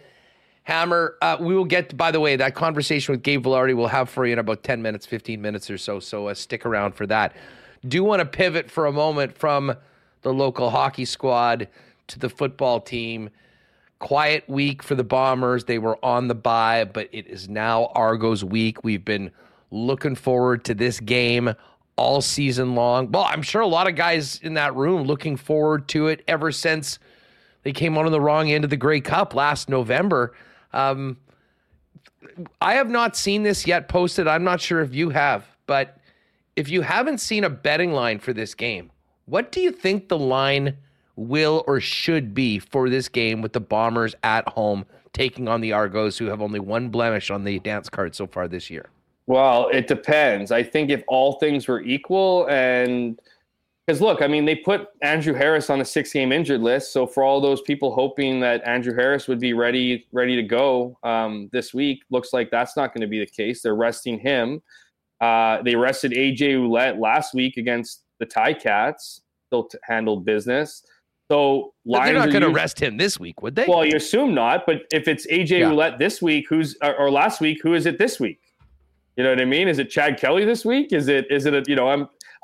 Hammer, we will get, by the way, that conversation with Gabe Velarde we'll have for you in about 10 minutes, 15 minutes or so. So stick around for that. Do want to pivot for a moment from the local hockey squad to the football team. Quiet week for the Bombers. They were on the bye, but it is now Argos week. We've been looking forward to this game all season long. Well, I'm sure a lot of guys in that room looking forward to it ever since they came on the wrong end of the Grey Cup last November. I have not seen this yet posted. I'm not sure if you have, but if you haven't seen a betting line for this game, what do you think the line will or should be for this game with the Bombers at home taking on the Argos, who have only one blemish on the dance card so far this year? Well, it depends. I think if all things were equal, and because look, I mean, they put Andrew Harris on the 6-game injured list. So for all those people hoping that Andrew Harris would be ready to go this week, looks like that's not going to be the case. They're resting him. They rested AJ Ouellette last week against the Ticats. Still handled business. So they're not going to rest him this week, would they? Well, you assume not. But if it's AJ Ouellette this week, or last week, who is it this week? You know what I mean? Is it Chad Kelly this week?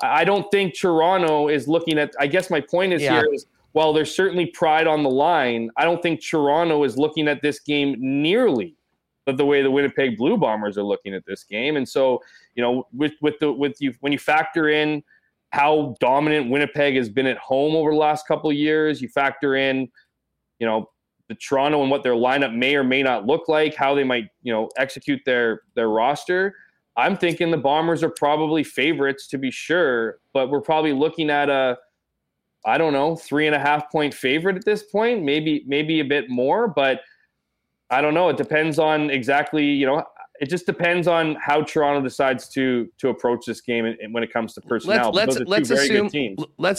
I don't think Toronto is looking at, I guess my point is here is, while there's certainly pride on the line, I don't think Toronto is looking at this game nearly the way the Winnipeg Blue Bombers are looking at this game. And so, you know, when you factor in how dominant Winnipeg has been at home over the last couple of years, you factor in, you know, the Toronto and what their lineup may or may not look like, how they might, you know, execute their roster. I'm thinking the Bombers are probably favorites to be sure, but we're probably looking at a, I don't know, 3.5-point favorite at this point, maybe a bit more, but I don't know. It depends on exactly, you know, It just depends on how Toronto decides to approach this game and when it comes to personnel. Let's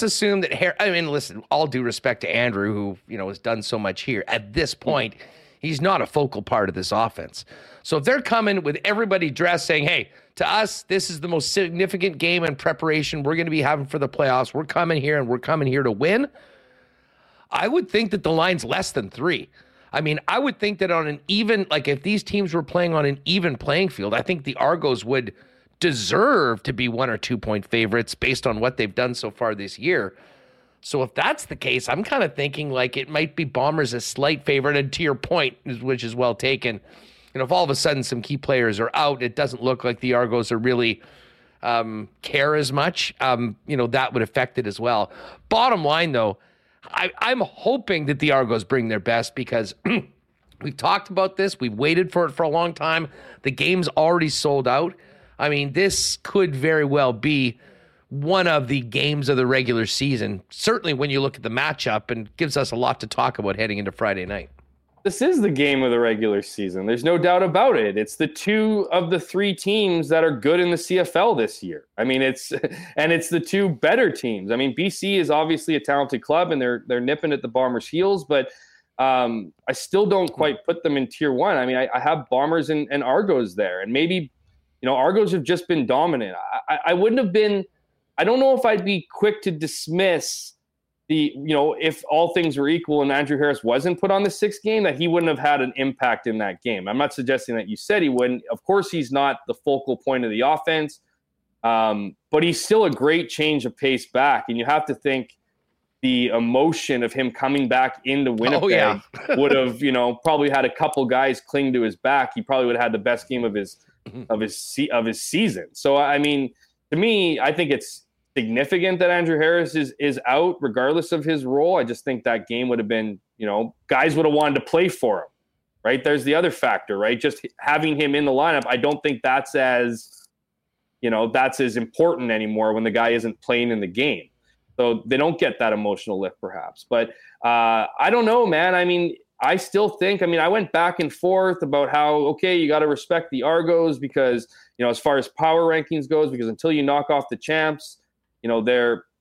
assume that I mean, listen, all due respect to Andrew, who, you know, has done so much here. At this point, he's not a focal part of this offense. So if they're coming with everybody dressed saying, hey, to us, this is the most significant game in preparation we're going to be having for the playoffs. We're coming here and we're coming here to win. I would think that the line's less than 3. I mean, I would think that on an even, like if these teams were playing on an even playing field, I think the Argos would deserve to be 1 or 2 point favorites based on what they've done so far this year. So if that's the case, I'm kind of thinking like it might be Bombers a slight favorite. And to your point, which is well taken, you know, if all of a sudden some key players are out, it doesn't look like the Argos are really care as much. You know, that would affect it as well. Bottom line, though, I'm hoping that the Argos bring their best because we've talked about this. We've waited for it for a long time. The game's already sold out. I mean, this could very well be one of the games of the regular season, certainly when you look at the matchup, and gives us a lot to talk about heading into Friday night. This is the game of the regular season. There's no doubt about it. It's the 2 of the 3 teams that are good in the CFL this year. I mean, it's the 2 better teams. I mean, BC is obviously a talented club and they're nipping at the Bombers' heels, but I still don't quite put them in tier 1. I mean, I have Bombers and Argos there, and maybe, you know, Argos have just been dominant. I wouldn't have been, I don't know if I'd be quick to dismiss the, you know, if all things were equal and Andrew Harris wasn't put on the 6th game, that he wouldn't have had an impact in that game. I'm not suggesting that you said he wouldn't. Of course, he's not the focal point of the offense, but he's still a great change of pace back. And you have to think the emotion of him coming back into Winnipeg would have, you know, probably had a couple guys cling to his back. He probably would have had the best game of his season. So, I mean, to me, I think it's significant that Andrew Harris is out regardless of his role. I just think that game would have been, you know, guys would have wanted to play for him, right? There's the other factor, right? Just having him in the lineup, I don't think that's as, you know, that's as important anymore when the guy isn't playing in the game. So they don't get that emotional lift perhaps. But I don't know, man. I mean, I still think, I mean, I went back and forth about how, okay, you got to respect the Argos because, you know, as far as power rankings goes, because until you knock off the champs, you know,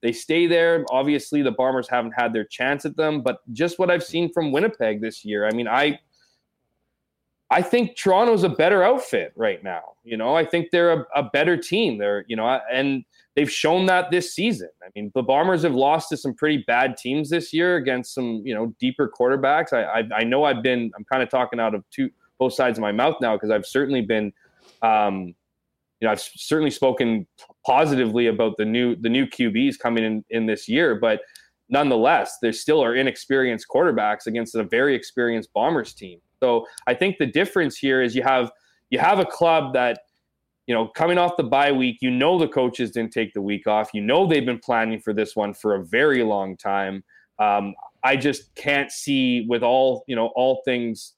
they stay there. Obviously, the Bombers haven't had their chance at them, but just what I've seen from Winnipeg this year, I mean, I think Toronto's a better outfit right now. You know, I think they're a better team. They're, you know, and they've shown that this season. I mean, the Bombers have lost to some pretty bad teams this year against some, you know, deeper quarterbacks. I know I'm kind of talking out of both sides of my mouth now because I've certainly been, you know, I've certainly spoken positively about the new QBs coming in this year, but nonetheless, there still are inexperienced quarterbacks against a very experienced Bombers team. So I think the difference here is you have a club that, you know, coming off the bye week, you know, the coaches didn't take the week off. You know, they've been planning for this one for a very long time. I just can't see with all, you know, all things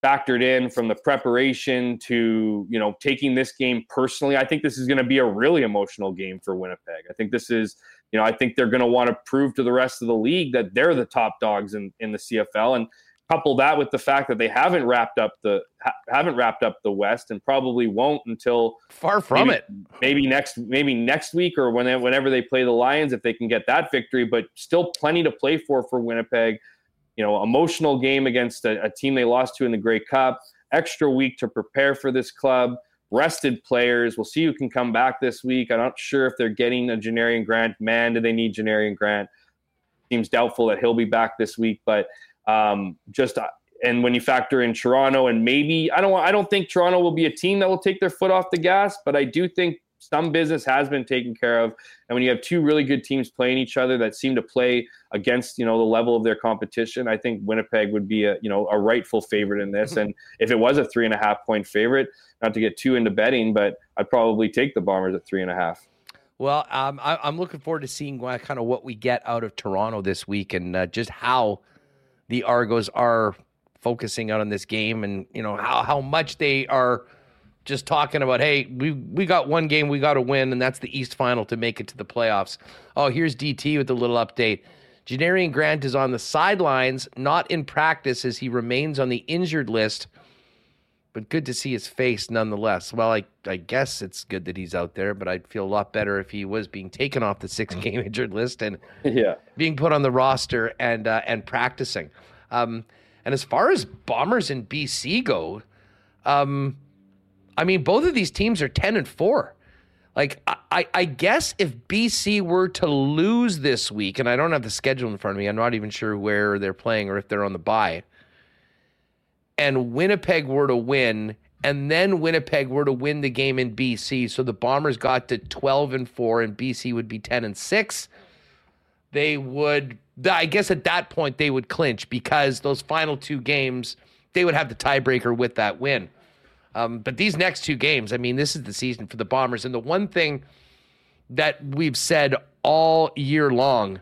factored in from the preparation to, you know, taking this game personally. I think this is going to be a really emotional game for Winnipeg. I think this is, you know, I think they're going to want to prove to the rest of the league that they're the top dogs in the CFL, and couple that with the fact that they haven't wrapped up the West and probably won't until far from it. Maybe next week or whenever they play the Lions, if they can get that victory, but still plenty to play for Winnipeg. You know, emotional game against a team they lost to in the Grey Cup, extra week to prepare for this club, rested players. We'll see who can come back this week. I'm not sure if they're getting a Janarian Grant. Man, do they need Janarian Grant? Seems doubtful that he'll be back this week, but and when you factor in Toronto, and maybe I don't think Toronto will be a team that will take their foot off the gas, but I do think some business has been taken care of. And when you have 2 really good teams playing each other that seem to play against, you know, the level of their competition, I think Winnipeg would be a rightful favorite in this. And if it was a 3.5 point favorite, not to get too into betting, but I'd probably take the Bombers at 3.5. Well, I'm looking forward to seeing kind of what we get out of Toronto this week and just how the Argos are focusing out on this game and, you know, how much they are just talking about, hey, we got one game we got to win, and that's the East Final to make it to the playoffs. Oh, here's DT with a little update. Janarian Grant is on the sidelines, not in practice as he remains on the injured list, but good to see his face nonetheless. Well, I guess it's good that he's out there, but I'd feel a lot better if he was being taken off the 6-game injured list and being put on the roster and practicing. And as far as Bombers and BC go, I mean, both of these teams are 10-4. Like, I guess if BC were to lose this week, and I don't have the schedule in front of me, I'm not even sure where they're playing or if they're on the bye, and Winnipeg were to win, and then Winnipeg were to win the game in BC, so the Bombers got to 12-4, and BC would be 10-6. They would, I guess at that point, they would clinch because those final two games, they would have the tiebreaker with that win. But these next two games, I mean, this is the season for the Bombers. And the one thing that we've said all year long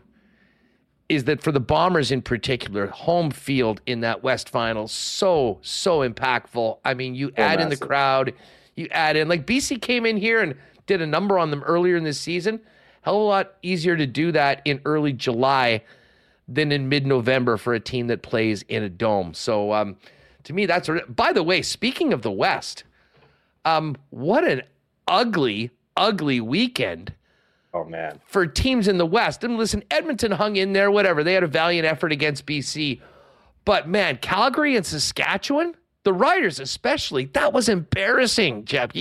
is that for the Bombers in particular, home field in that West Final, so impactful. I mean, you add in the crowd, you add in, like BC came in here and did a number on them earlier in this season. Hell of a lot easier to do that in early July than in mid-November for a team that plays in a dome. So to me, that's... By the way, speaking of the West, what an ugly, ugly weekend. Oh, man. For teams in the West. And listen, Edmonton hung in there, whatever. They had a valiant effort against BC. But, man, Calgary and Saskatchewan, the Riders especially, that was embarrassing, Jeff.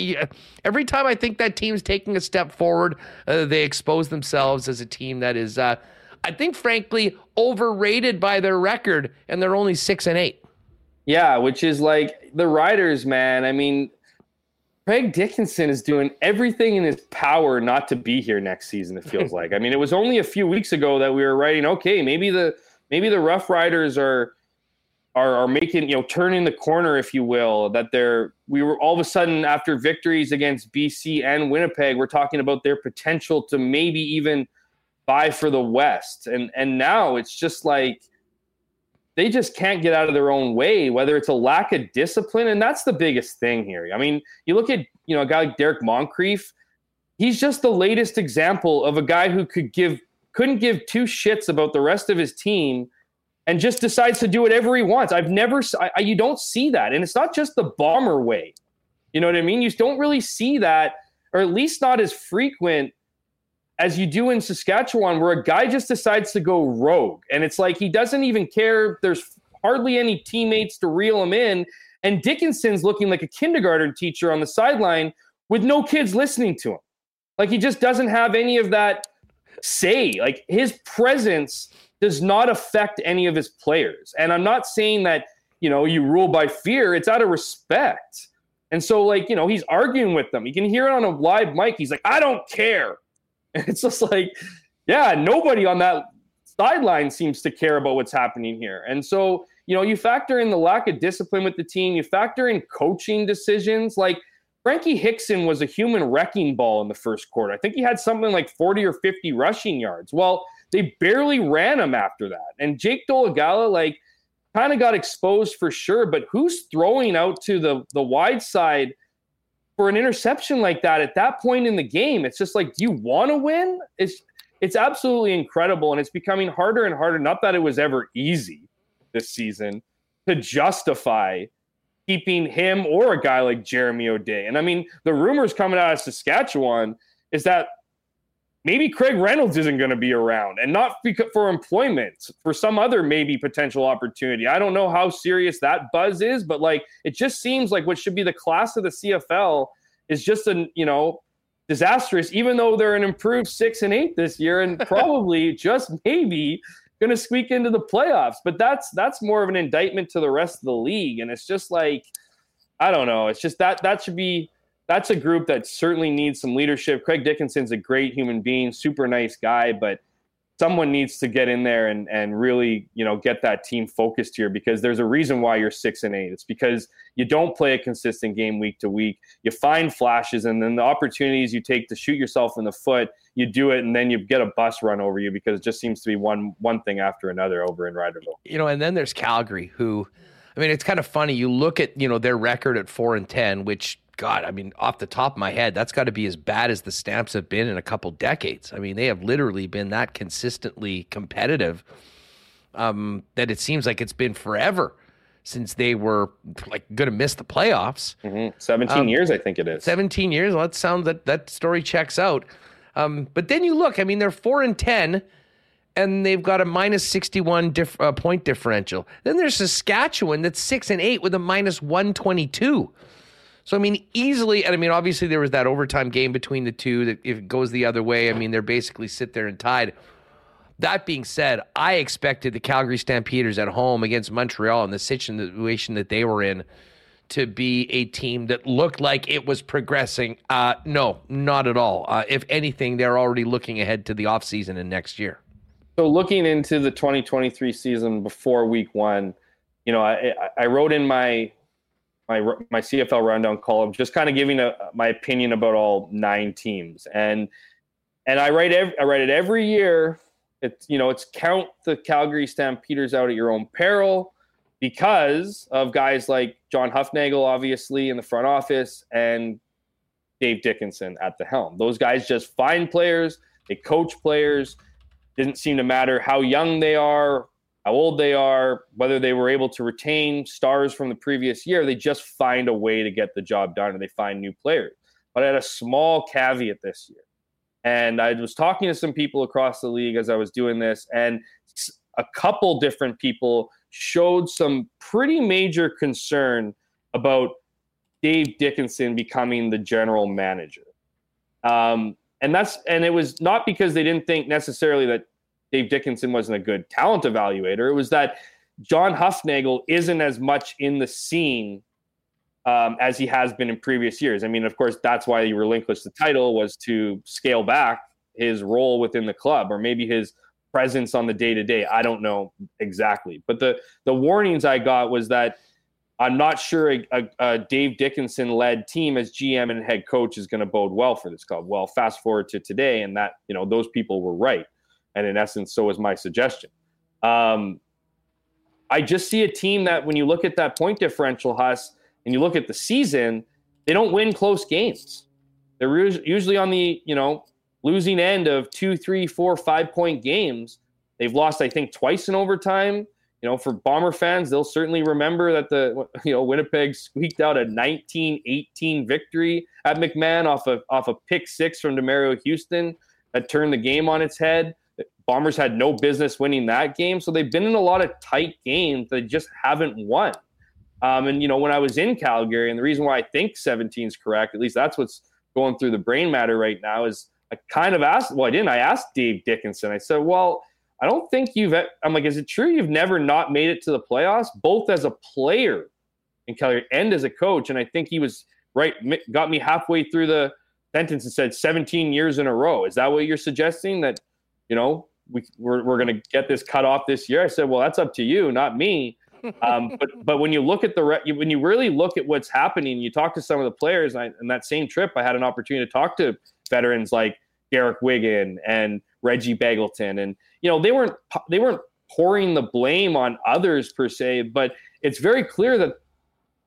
Every time I think that team's taking a step forward, they expose themselves as a team that is, I think, frankly, overrated by their record, and they're only 6-8. Yeah, which is like the Riders, man. I mean, Craig Dickinson is doing everything in his power not to be here next season, it feels like. I mean, it was only a few weeks ago that we were writing, okay, maybe the Rough Riders are making, you know, turning the corner, if you will, that we were all of a sudden after victories against BC and Winnipeg, we're talking about their potential to maybe even buy for the West. And now it's just like, they just can't get out of their own way, whether it's a lack of discipline. And that's the biggest thing here. I mean, you look at, you know, a guy like Derek Moncrief, he's just the latest example of a guy who couldn't give two shits about the rest of his team and just decides to do whatever he wants. You don't see that. And it's not just the Bomber way. You know what I mean? You don't really see that, or at least not as frequent as you do in Saskatchewan, where a guy just decides to go rogue. And it's like he doesn't even care. There's hardly any teammates to reel him in. And Dickinson's looking like a kindergarten teacher on the sideline with no kids listening to him. Like, he just doesn't have any of that say. Like, his presence does not affect any of his players. And I'm not saying that, you know, you rule by fear. It's out of respect. And so, like, you know, he's arguing with them. You can hear it on a live mic. He's like, I don't care. It's just like, yeah, nobody on that sideline seems to care about what's happening here. And so, you know, you factor in the lack of discipline with the team. You factor in coaching decisions. Like, Frankie Hickson was a human wrecking ball in the first quarter. I think he had something like 40 or 50 rushing yards. Well, they barely ran him after that. And Jake Dolagala, like, kind of got exposed for sure. But who's throwing out to the wide side for an interception like that at that point in the game? It's just like, do you want to win? It's absolutely incredible, and it's becoming harder and harder. Not that it was ever easy this season to justify keeping him or a guy like Jeremy O'Day. And I mean, the rumors coming out of Saskatchewan is that maybe Craig Reynolds isn't going to be around, and not for employment, for some other maybe potential opportunity. I don't know how serious that buzz is, but like, it just seems like what should be the class of the CFL is just disastrous, even though they're an improved 6-8 this year and probably just maybe going to squeak into the playoffs. But that's more of an indictment to the rest of the league. And it's just like, I don't know. It's just that should be... That's a group that certainly needs some leadership. Craig Dickinson's a great human being, super nice guy, but someone needs to get in there and really, you know, get that team focused here, because there's a reason why you're 6-8. It's because you don't play a consistent game week to week. You find flashes, and then the opportunities you take to shoot yourself in the foot, you do it, and then you get a bus run over you, because it just seems to be one thing after another over in Ryderville. You know, and then there's Calgary, who, I mean, it's kind of funny. You look at, you know, their record at 4-10, which, God, I mean, off the top of my head, that's got to be as bad as the Stamps have been in a couple decades. I mean, they have literally been that consistently competitive that it seems like it's been forever since they were like going to miss the playoffs. 17 years, I think it is. 17 years. Well, that sounds that story checks out. But then you look, I mean, they're 4-10 and they've got a minus 61 point differential. Then there's Saskatchewan that's 6-8 with a minus 122. So, I mean, easily, and I mean, obviously there was that overtime game between the two that if it goes the other way, I mean, they're basically sit there and tied. That being said, I expected the Calgary Stampeders at home against Montreal in the situation that they were in to be a team that looked like it was progressing. No, not at all. If anything, they're already looking ahead to the offseason and next year. So looking into the 2023 season before week one, you know, I wrote in my CFL rundown column, just kind of giving my opinion about all nine teams, and I write it every year. It's, you know, it's count the Calgary Stampeders out at your own peril because of guys like John Huffnagel, obviously in the front office, and Dave Dickinson at the helm. Those guys just find players, they coach players. Didn't seem to matter how young they are, how old they are, whether they were able to retain stars from the previous year. They just find a way to get the job done, and they find new players. But I had a small caveat this year. And I was talking to some people across the league as I was doing this, and a couple different people showed some pretty major concern about Dave Dickinson becoming the general manager. And it was not because they didn't think necessarily that Dave Dickinson wasn't a good talent evaluator. It was that John Huffnagel isn't as much in the scene as he has been in previous years. I mean, of course, that's why he relinquished the title, was to scale back his role within the club, or maybe his presence on the day-to-day. I don't know exactly. But the warnings I got was that I'm not sure a Dave Dickinson-led team as GM and head coach is going to bode well for this club. Well, fast forward to today, and that, you know, those people were right. And in essence, so is my suggestion. I just see a team that when you look at that point differential, Huss, and you look at the season, they don't win close games. They're usually on the, you know, losing end of 2, 3, 4, 5 point games. They've lost, I think, twice in overtime. You know, for Bomber fans, they'll certainly remember that Winnipeg squeaked out a 19-18 victory at McMahon off a pick six from DeMario Houston that turned the game on its head. Bombers had no business winning that game. So they've been in a lot of tight games. They just haven't won. And, you know, when I was in Calgary, and the reason why I think 17 is correct, at least that's what's going through the brain matter right now, is I kind of asked, well, I didn't. I asked Dave Dickinson. I said, well, I don't think I'm like, is it true you've never not made it to the playoffs, both as a player in Calgary and as a coach? And I think he was right, got me halfway through the sentence and said 17 years in a row. Is that what you're suggesting, that, you know, we're going to get this cut off this year? I said, well, that's up to you, not me. But when you look at when you really look at what's happening, you talk to some of the players. And on that same trip, I had an opportunity to talk to veterans like Derek Wiggin and Reggie Bagleton, and, you know, they weren't pouring the blame on others per se, but it's very clear that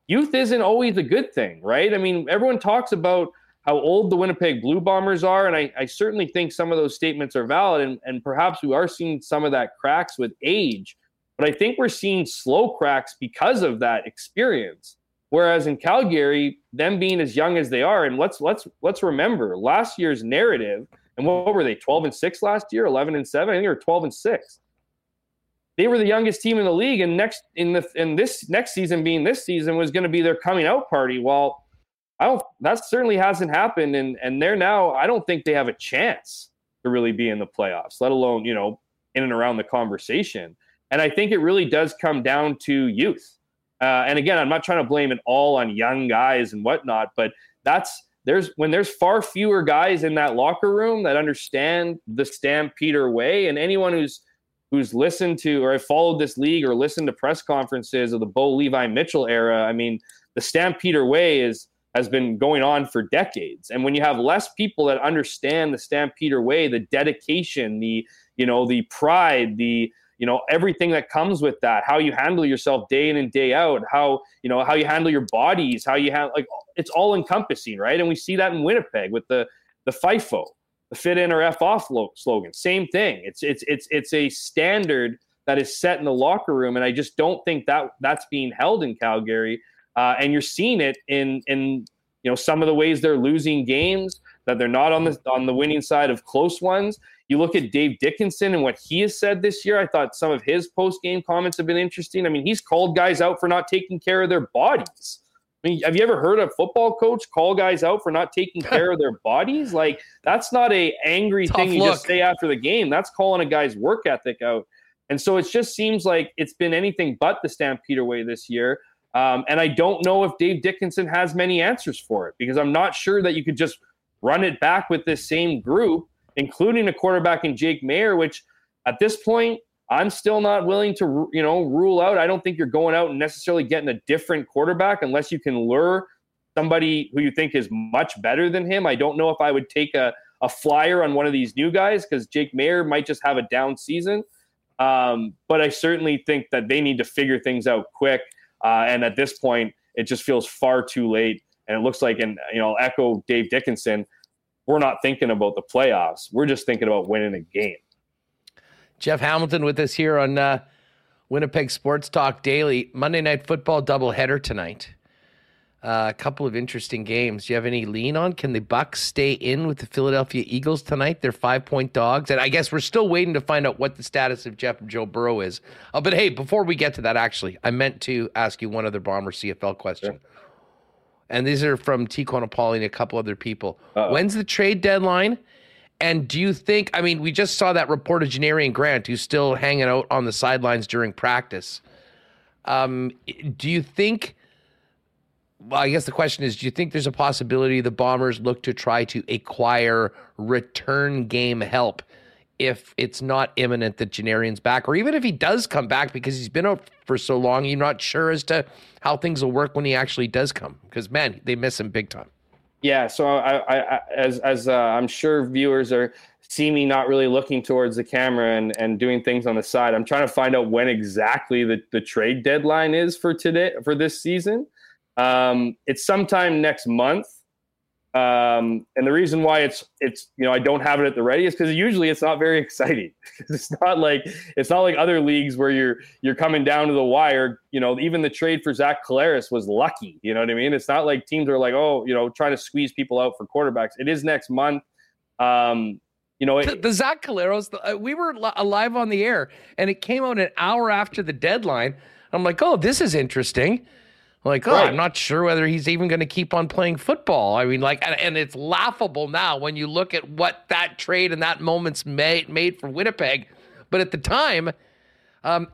youth isn't always a good thing, right? I mean, everyone talks about how old the Winnipeg Blue Bombers are, and I certainly think some of those statements are valid, and perhaps we are seeing some of that cracks with age, but I think we're seeing slow cracks because of that experience. Whereas in Calgary, them being as young as they are, and let's remember last year's narrative, and what were they, 12-6 last year, 11-7? I think they were 12-6. They were the youngest team in the league, and this next season being this season was going to be their coming out party. Well, that certainly hasn't happened, and they're now, I don't think they have a chance to really be in the playoffs, let alone, you know, in and around the conversation. And I think it really does come down to youth. And again, I'm not trying to blame it all on young guys and whatnot, but there's far fewer guys in that locker room that understand the Stampeder way. And anyone who's listened to or followed this league or listened to press conferences of the Bo Levi Mitchell era, I mean, the Stampeder way has been going on for decades. And when you have less people that understand the Stampeder way, the dedication, the, you know, the pride, the, you know, everything that comes with that, how you handle yourself day in and day out, how, you know, how you handle your bodies, how you have, like, it's all encompassing, right? And we see that in Winnipeg with the FIFO, the fit in or F off slogan, same thing. It's a standard that is set in the locker room. And I just don't think that that's being held in Calgary. And you're seeing it in you know, some of the ways they're losing games, that they're not on the winning side of close ones. You look at Dave Dickinson and what he has said this year. I thought some of his post-game comments have been interesting. I mean, he's called guys out for not taking care of their bodies. I mean, have you ever heard a football coach call guys out for not taking care of their bodies? Like, that's not a angry Tough thing you look. Just say after the game. That's calling a guy's work ethic out. And so it just seems like it's been anything but the Stampeder way this year. And I don't know if Dave Dickinson has many answers for it, because I'm not sure that you could just run it back with this same group, including a quarterback in Jake Mayer, which at this point, I'm still not willing to, you know, rule out. I don't think you're going out and necessarily getting a different quarterback unless you can lure somebody who you think is much better than him. I don't know if I would take a flyer on one of these new guys, because Jake Mayer might just have a down season. But I certainly think that they need to figure things out quick. And at this point, it just feels far too late. And it looks like, and you know, I'll echo Dave Dickinson, we're not thinking about the playoffs. We're just thinking about winning a game. Jeff Hamilton with us here on Winnipeg Sports Talk Daily. Monday Night Football doubleheader tonight. A couple of interesting games. Do you have any lean on? Can the Bucs stay in with the Philadelphia Eagles tonight? They're 5-point dogs. And I guess we're still waiting to find out what the status of Jeff and Joe Burrow is. But hey, before we get to that, actually, I meant to ask you one other Bomber CFL question. Sure. And these are from T. Conopoli and a couple other people. Uh-oh. When's the trade deadline? And do you think, I mean, we just saw that reporter Janarian Grant, who's still hanging out on the sidelines during practice. Do you think, well, I guess the question is, do you think there's a possibility the Bombers look to try to acquire return game help if it's not imminent that Janarian's back? Or even if he does come back, because he's been out for so long, you're not sure as to how things will work when he actually does come. Because, man, they miss him big time. Yeah, so I as I'm sure viewers are see me not really looking towards the camera and doing things on the side, I'm trying to find out when exactly the trade deadline is for today, for this season. It's sometime next month, and the reason why it's you know, I don't have it at the ready is because usually it's not very exciting. it's not like other leagues where you're coming down to the wire. You know, even the trade for Zach Collaros was lucky. You know what I mean? It's not like teams are like, oh, you know, trying to squeeze people out for quarterbacks. It is next month. You know, the Zach Collaros, we were live on the air, and it came out an hour after the deadline. I'm like, oh, this is interesting. Like, oh, right. I'm not sure whether he's even going to keep on playing football. I mean, like, and it's laughable now when you look at what that trade and that moment's made for Winnipeg. But at the time,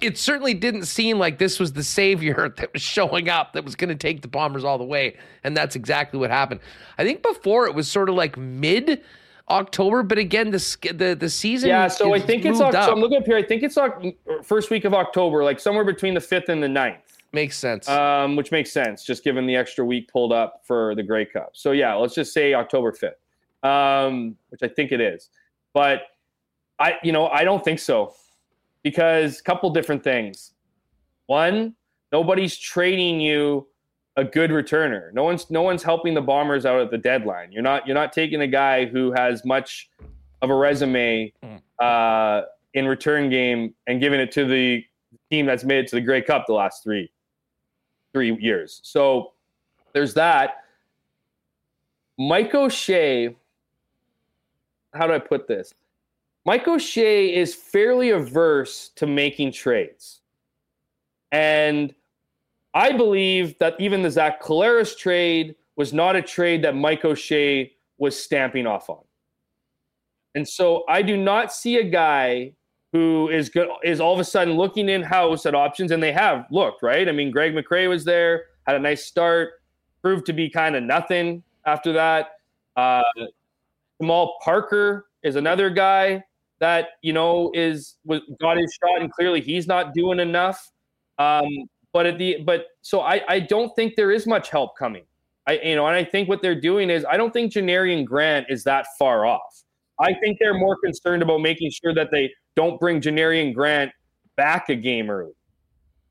it certainly didn't seem like this was the savior that was showing up, that was going to take the Bombers all the way. And that's exactly what happened. I think before it was sort of like mid-October, but again, the season. Yeah, so I think it's October. I'm looking up here. I think it's first week of October, like somewhere between the 5th and the 9th. Makes sense. Which makes sense, just given the extra week pulled up for the Grey Cup. So, yeah, let's just say October 5th, which I think it is. But, I don't think so, because a couple different things. One, nobody's trading you a good returner. No one's helping the Bombers out at the deadline. You're not taking a guy who has much of a resume in return game and giving it to the team that's made it to the Grey Cup the last three years. So there's that. Mike O'Shea, how do I put this? Mike O'Shea is fairly averse to making trades. And I believe that even the Zach Collaros trade was not a trade that Mike O'Shea was stamping off on. And so I do not see a guy who is good, is all of a sudden looking in-house at options, and they have looked, right? I mean, Greg McRae was there, had a nice start, proved to be kind of nothing after that. Jamal Parker is another guy that, got his shot, and clearly he's not doing enough. So I don't think there is much help coming. And I think what they're doing is, I don't think Janarian Grant is that far off. I think they're more concerned about making sure that they don't bring Janarian Grant back a game early,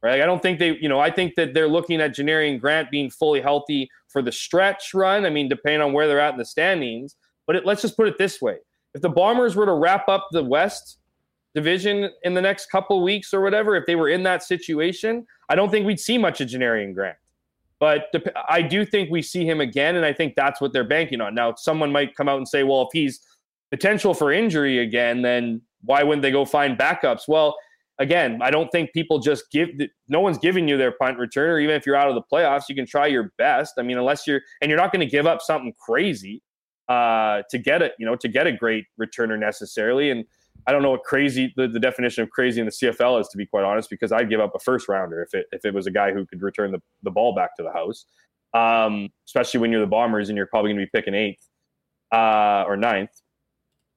right? I don't think I think that they're looking at Janarian Grant being fully healthy for the stretch run. I mean, depending on where they're at in the standings, but let's just put it this way. If the Bombers were to wrap up the West division in the next couple weeks or whatever, if they were in that situation, I don't think we'd see much of Janarian Grant. But I do think we see him again, and I think that's what they're banking on. Now, someone might come out and say, well, if he's potential for injury again, then why wouldn't they go find backups? Well, again, I don't think people just no one's giving you their punt returner. Even if you're out of the playoffs, you can try your best. I mean, you're not going to give up something crazy to get a great returner necessarily. And I don't know what the definition of crazy in the CFL is, to be quite honest, because I'd give up a first rounder if it was a guy who could return the ball back to the house, especially when you're the Bombers and you're probably going to be picking eighth or ninth.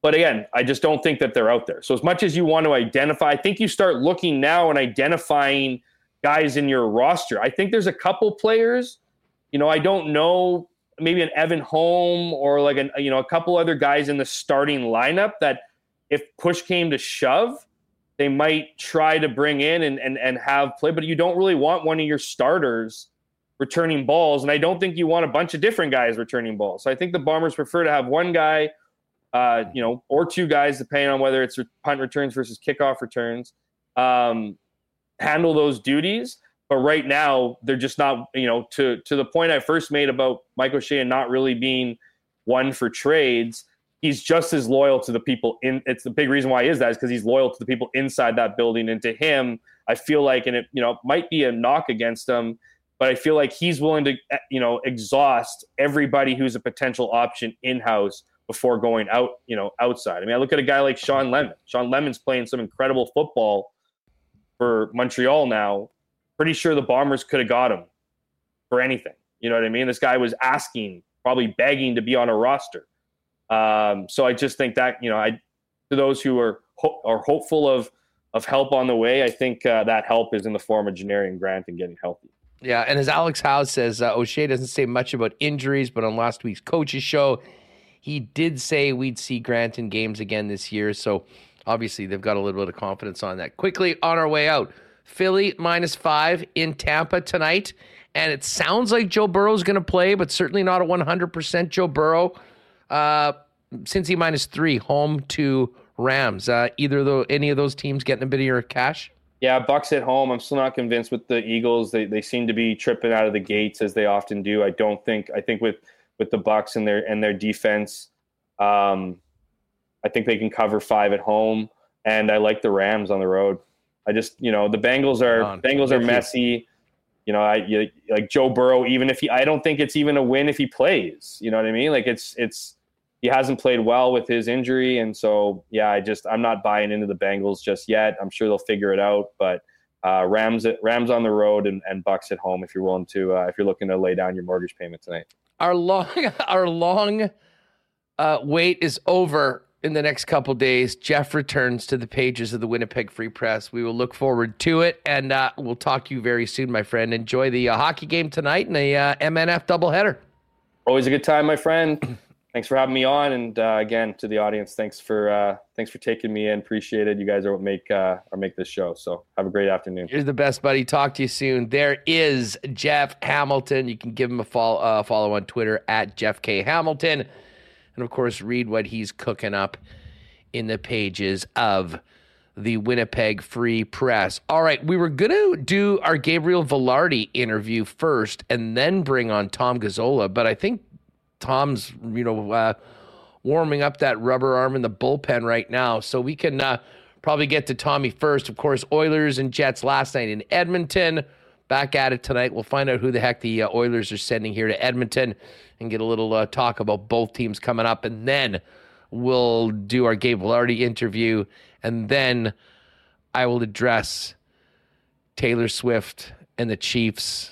But again, I just don't think that they're out there. So as much as you want to identify, I think you start looking now and identifying guys in your roster. I think there's a couple players, I don't know, maybe an Evan Holm or like a couple other guys in the starting lineup that if push came to shove, they might try to bring in and have play. But you don't really want one of your starters returning balls. And I don't think you want a bunch of different guys returning balls. So I think the Bombers prefer to have one guy or two guys, depending on whether it's punt returns versus kickoff returns, handle those duties. But right now, they're just not, to the point I first made about Mike O'Shea not really being one for trades. He's just as loyal to the people in. It's the big reason why he is that is because he's loyal to the people inside that building. And to him, I feel like, and it might be a knock against him, but I feel like he's willing to, exhaust everybody who's a potential option in-house before going out, outside. I mean, I look at a guy like Sean Lemon. Sean Lemon's playing some incredible football for Montreal now. Pretty sure the Bombers could have got him for anything. You know what I mean? This guy was asking, probably begging to be on a roster. So I just think that, to those who are hopeful of help on the way, I think that help is in the form of Janarian Grant and getting healthy. Yeah, and as Alex Howes says, O'Shea doesn't say much about injuries, but on last week's coaches show, he did say we'd see Grant in games again this year, so obviously they've got a little bit of confidence on that. Quickly, on our way out, Philly -5 in Tampa tonight, and it sounds like Joe Burrow's going to play, but certainly not a 100% Joe Burrow. Cincy -3, home to Rams. Any of those teams getting a bit of your cash? Yeah, Bucks at home. I'm still not convinced with the Eagles. They seem to be tripping out of the gates as they often do. I think with the Bucks and their defense, I think they can cover 5 at home, and I like the Rams on the road. I just, the Bengals are messy. Like Joe Burrow, even if I don't think it's even a win if he plays. You know what I mean? Like it's he hasn't played well with his injury, and so yeah, I'm not buying into the Bengals just yet. I'm sure they'll figure it out, but Rams on the road and Bucks at home if you're willing to if you're looking to lay down your mortgage payment tonight. Our long wait is over in the next couple days. Jeff returns to the pages of the Winnipeg Free Press. We will look forward to it, and we'll talk to you very soon, my friend. Enjoy the hockey game tonight and the MNF doubleheader. Always a good time, my friend. Thanks for having me on, and again to the audience, thanks for taking me in. Appreciate it. You guys are what make this show. So have a great afternoon. You're the best, buddy. Talk to you soon. There is Jeff Hamilton. You can give him a follow on Twitter at Jeff K Hamilton, and of course read what he's cooking up in the pages of the Winnipeg Free Press. All right, we were gonna do our Gabriel Velarde interview first, and then bring on Tom Gazzola, but I think Tom's, warming up that rubber arm in the bullpen right now. So we can probably get to Tommy first. Of course, Oilers and Jets last night in Edmonton. Back at it tonight. We'll find out who the heck the Oilers are sending here to Edmonton and get a little talk about both teams coming up. And then we'll do our Gabe Velarde interview. And then I will address Taylor Swift and the Chiefs,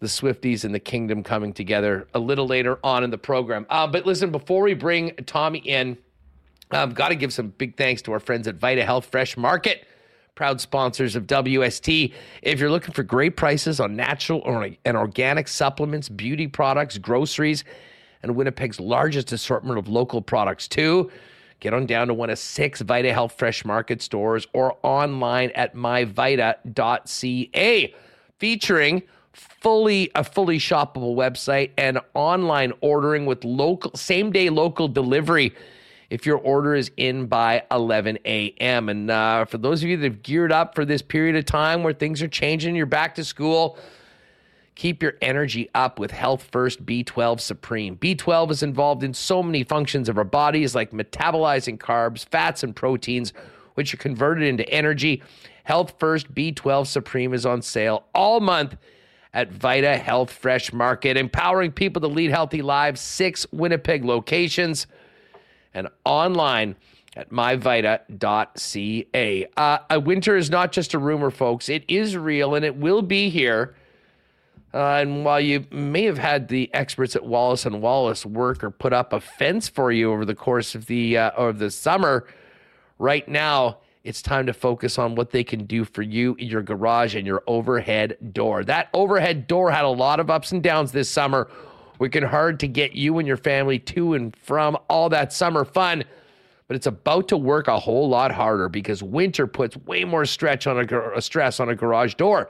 the Swifties and the Kingdom coming together a little later on in the program. But listen, before we bring Tommy in, I've got to give some big thanks to our friends at Vita Health Fresh Market, proud sponsors of WST. If you're looking for great prices on natural and organic supplements, beauty products, groceries, and Winnipeg's largest assortment of local products too, get on down to one of 6 Vita Health Fresh Market stores or online at myvita.ca. Featuring a fully shoppable website and online ordering with same-day local delivery. if your order is in by 11 a.m. And for those of you that have geared up for this period of time where things are changing, you're back to school, keep your energy up with Health First B12 Supreme. B12 is involved in so many functions of our bodies, like metabolizing carbs, fats, and proteins, which are converted into energy. Health First B12 Supreme is on sale all month at Vita Health Fresh Market, empowering people to lead healthy lives, 6 Winnipeg locations, and online at myvita.ca. Winter is not just a rumor, folks. It is real, and it will be here. And while you may have had the experts at Wallace & Wallace work or put up a fence for you over the course of the summer, right now it's time to focus on what they can do for you in your garage and your overhead door. That overhead door had a lot of ups and downs this summer, working hard to get you and your family to and from all that summer fun. But it's about to work a whole lot harder because winter puts way more stress on a garage door.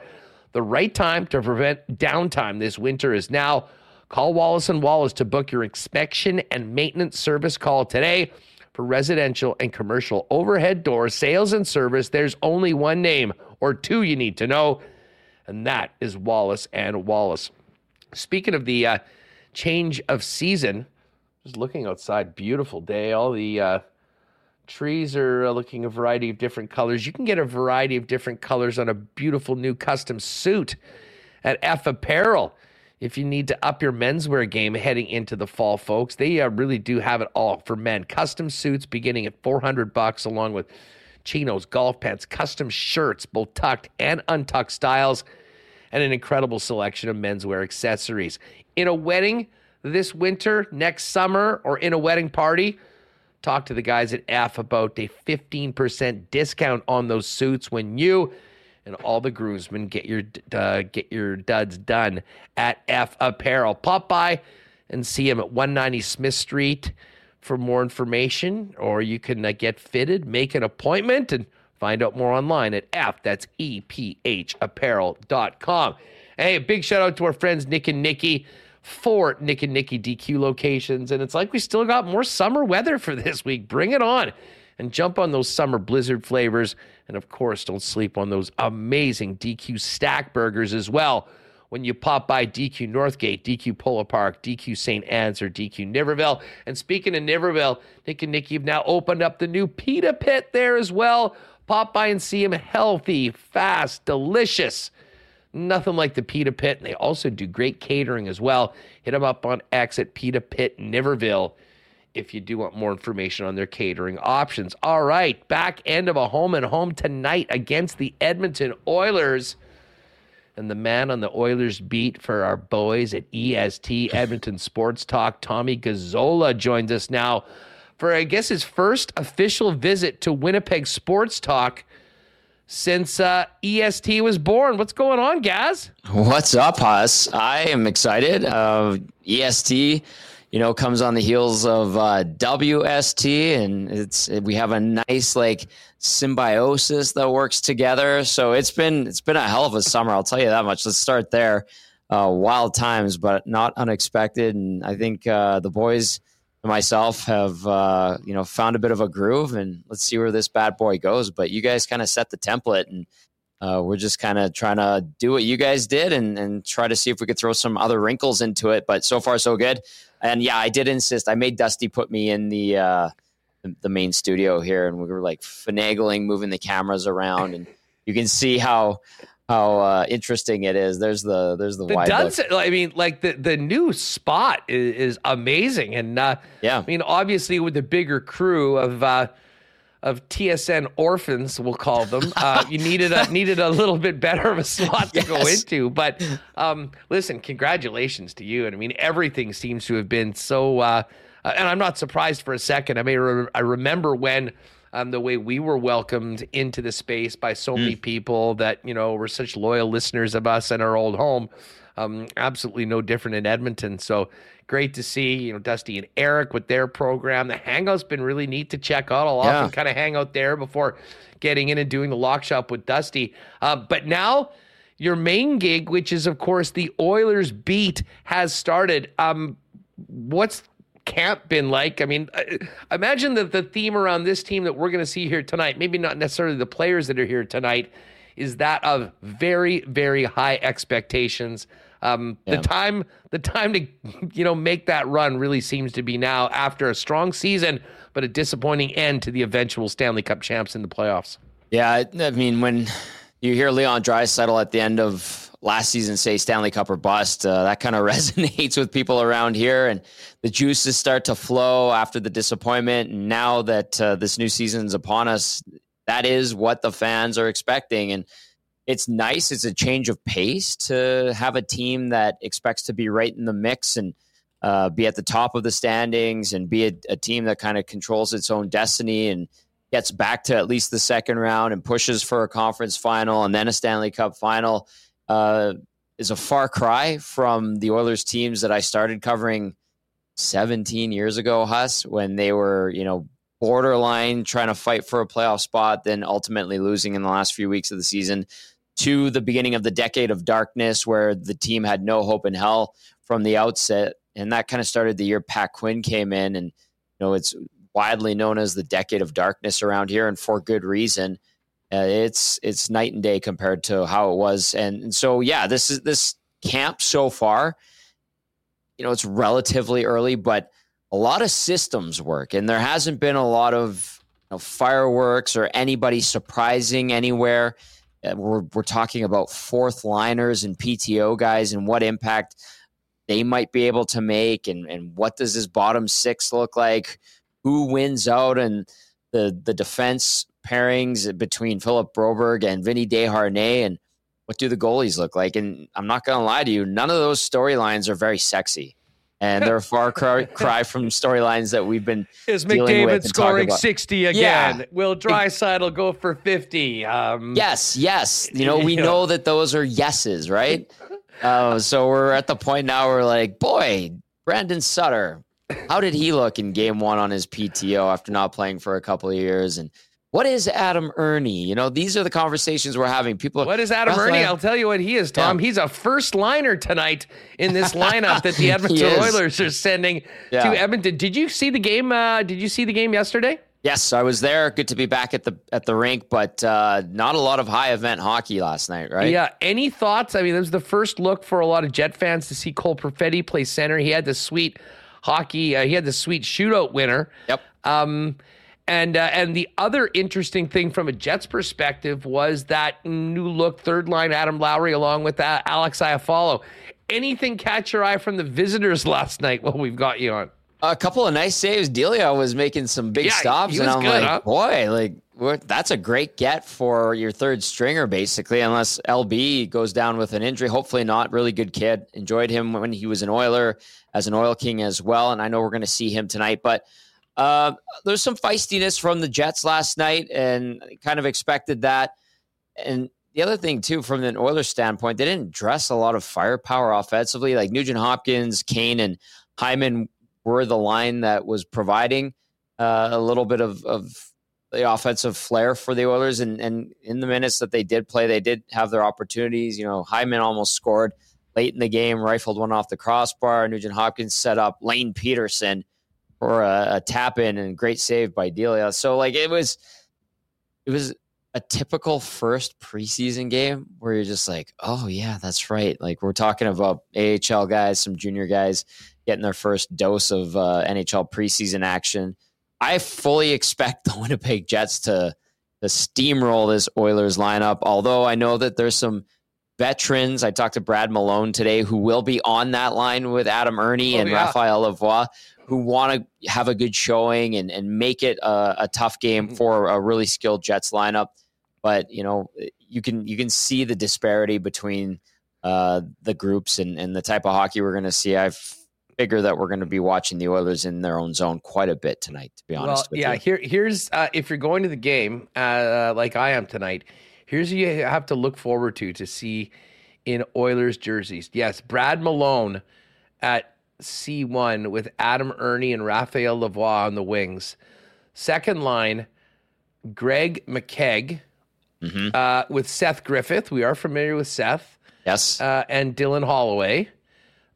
The right time to prevent downtime this winter is now. Call Wallace & Wallace to book your inspection and maintenance service call today for residential and commercial overhead door sales and service. There's only one name or two you need to know, and that is Wallace & Wallace. Speaking of the change of season, just looking outside, beautiful day. All the trees are looking a variety of different colors. You can get a variety of different colors on a beautiful new custom suit at F Apparel. If you need to up your menswear game heading into the fall, folks, they really do have it all for men. Custom suits beginning at $400, along with chinos, golf pants, custom shirts, both tucked and untucked styles, and an incredible selection of menswear accessories. In a wedding this winter, next summer, or in a wedding party, talk to the guys at F about a 15% discount on those suits when you and all the groomsmen get your duds done at F Apparel. Pop by and see them at 190 Smith Street for more information, or you can get fitted, make an appointment, and find out more online at F. That's EPHapparel.com. Hey, a big shout out to our friends Nick and Nikki. 4 Nick and Nikki DQ locations, and it's like we still got more summer weather for this week. Bring it on and jump on those summer blizzard flavors, and of course don't sleep on those amazing DQ stack burgers as well when you pop by DQ Northgate, DQ Polo Park, DQ St. Anne's, or DQ Niverville. And speaking of Niverville, Nick and Nikki have now opened up the new Pita Pit there as well. Pop by and see them. Healthy, fast, delicious. Nothing like the Pita Pit, and they also do great catering as well. Hit them up on X at Pita Pit Niverville if you do want more information on their catering options. All right, back end of a home-and-home tonight against the Edmonton Oilers. And the man on the Oilers beat for our boys at EST, Edmonton Sports Talk, Tommy Gazzola joins us now for, I guess, his first official visit to Winnipeg Sports Talk since EST was born. What's going on, Gaz? What's up, Haas? I am excited. EST, comes on the heels of WST, and we have a nice symbiosis that works together. So it's been a hell of a summer, I'll tell you that much. Let's start there. Wild times, but not unexpected. And I think the boys and myself have, found a bit of a groove, and let's see where this bad boy goes. But you guys kind of set the template, and we're just kind of trying to do what you guys did and try to see if we could throw some other wrinkles into it. But so far, so good. And yeah, I did insist. I made Dusty put me in the main studio here, and we were finagling, moving the cameras around, and you can see how interesting it is. There's the wide duds, the new spot is amazing. And obviously with the bigger crew of TSN orphans, we'll call them, you needed a little bit better of a slot to go into. But listen, congratulations to you. And everything seems to have been so, and I'm not surprised for a second. I remember when, the way we were welcomed into the space by so many people that, were such loyal listeners of us and our old home. Absolutely no different in Edmonton. So great to see, Dusty and Eric with their program. The Hangout's been really neat to check out. I'll often kind of hang out there before getting in and doing the lock shop with Dusty. But now your main gig, which is, of course, the Oilers beat, has started. What's camp been like? I mean, imagine that the theme around this team that we're going to see here tonight, maybe not necessarily the players that are here tonight, is that of very, very high expectations. The time to, you know, make that run really seems to be now after a strong season, but a disappointing end to the eventual Stanley Cup champs in the playoffs. Yeah, I mean, when you hear Leon Draisaitl at the end of last season say Stanley Cup or bust, that kind of resonates with people around here, and the juices start to flow after the disappointment. And now that this new season's upon us, that is what the fans are expecting. And it's nice. It's a change of pace to have a team that expects to be right in the mix and be at the top of the standings and be a team that kind of controls its own destiny and gets back to at least the second round and pushes for a conference final and then a Stanley Cup final is a far cry from the Oilers teams that I started covering 17 years ago, Huss, when they were, you know, borderline trying to fight for a playoff spot, then ultimately losing in the last few weeks of the season to the beginning of the decade of darkness where the team had no hope in hell from the outset. And that kind of started the year Pat Quinn came in, and, you know, it's widely known as the decade of darkness around here, and for good reason. It's night and day compared to how it was. And so, yeah, this camp so far, you know, it's relatively early, but a lot of systems work, and there hasn't been a lot of, you know, fireworks or anybody surprising anywhere. We're talking about fourth liners and PTO guys and what impact they might be able to make, and what does this bottom six look like? Who wins out? And the defense pairings between Philip Broberg and Vinny Desharnais, and what do the goalies look like? And I'm not going to lie to you, none of those storylines are very sexy. And they're a far cry from storylines that we've been dealing with. Is McDavid scoring 60 again? Yeah. Will Draisaitl go for 50? Yes. You know, we know that those are yeses, right? So we're at the point now where we're like, boy, Brandon Sutter, how did he look in game one on his PTO after not playing for a couple of years? And what is Adam Ernie? You know, these are the conversations we're having. What is Adam Ernie? I'll tell you what he is, Tom. Yeah. He's a first liner tonight in this lineup that the Edmonton Oilers are sending to Edmonton. Did you see the game? Did you see the game yesterday? Yes, I was there. Good to be back at the rink, but not a lot of high event hockey last night, right? Yeah. Any thoughts? I mean, it was the first look for a lot of Jet fans to see Cole Perfetti play center. He had the sweet hockey. He had the sweet shootout winner. Yep. And the other interesting thing from a Jets perspective was that new look third line Adam Lowry along with Alex Iafallo. Anything catch your eye from the visitors last night while we've got you on? A couple of nice saves. Delia was making some big stops, and I'm good, like, boy, like that's a great get for your third stringer, basically, unless LB goes down with an injury. Hopefully not. Really good kid. Enjoyed him when he was an Oiler as an Oil King as well, and I know we're going to see him tonight, but there's some feistiness from the Jets last night, and kind of expected that. And the other thing, too, from an Oilers standpoint, they didn't dress a lot of firepower offensively. Like Nugent Hopkins, Kane, and Hyman were the line that was providing a little bit of the offensive flair for the Oilers. And in the minutes that they did play, they did have their opportunities. You know, Hyman almost scored late in the game, rifled one off the crossbar. Nugent Hopkins set up Lane Peterson for a tap in, and great save by Delia. So like it was a typical first preseason game where you're just like, oh yeah, that's right. Like we're talking about AHL guys, some junior guys getting their first dose of NHL preseason action. I fully expect the Winnipeg Jets to steamroll this Oilers lineup. Although I know that there's some veterans. I talked to Brad Malone today, who will be on that line with Adam Ernie and Raphael Lavoie, who want to have a good showing and make it a tough game for a really skilled Jets lineup. But, you know, you can see the disparity between the groups and the type of hockey we're going to see. I figure that we're going to be watching the Oilers in their own zone quite a bit tonight, to be honest with you. Yeah, here's if you're going to the game like I am tonight, here's what you have to look forward to see in Oilers jerseys. Yes, Brad Malone at C1 with Adam Ernie and Raphael Lavoie on the wings. Second line, Greg McKegg with Seth Griffith. We are familiar with Seth. Yes. And Dylan Holloway.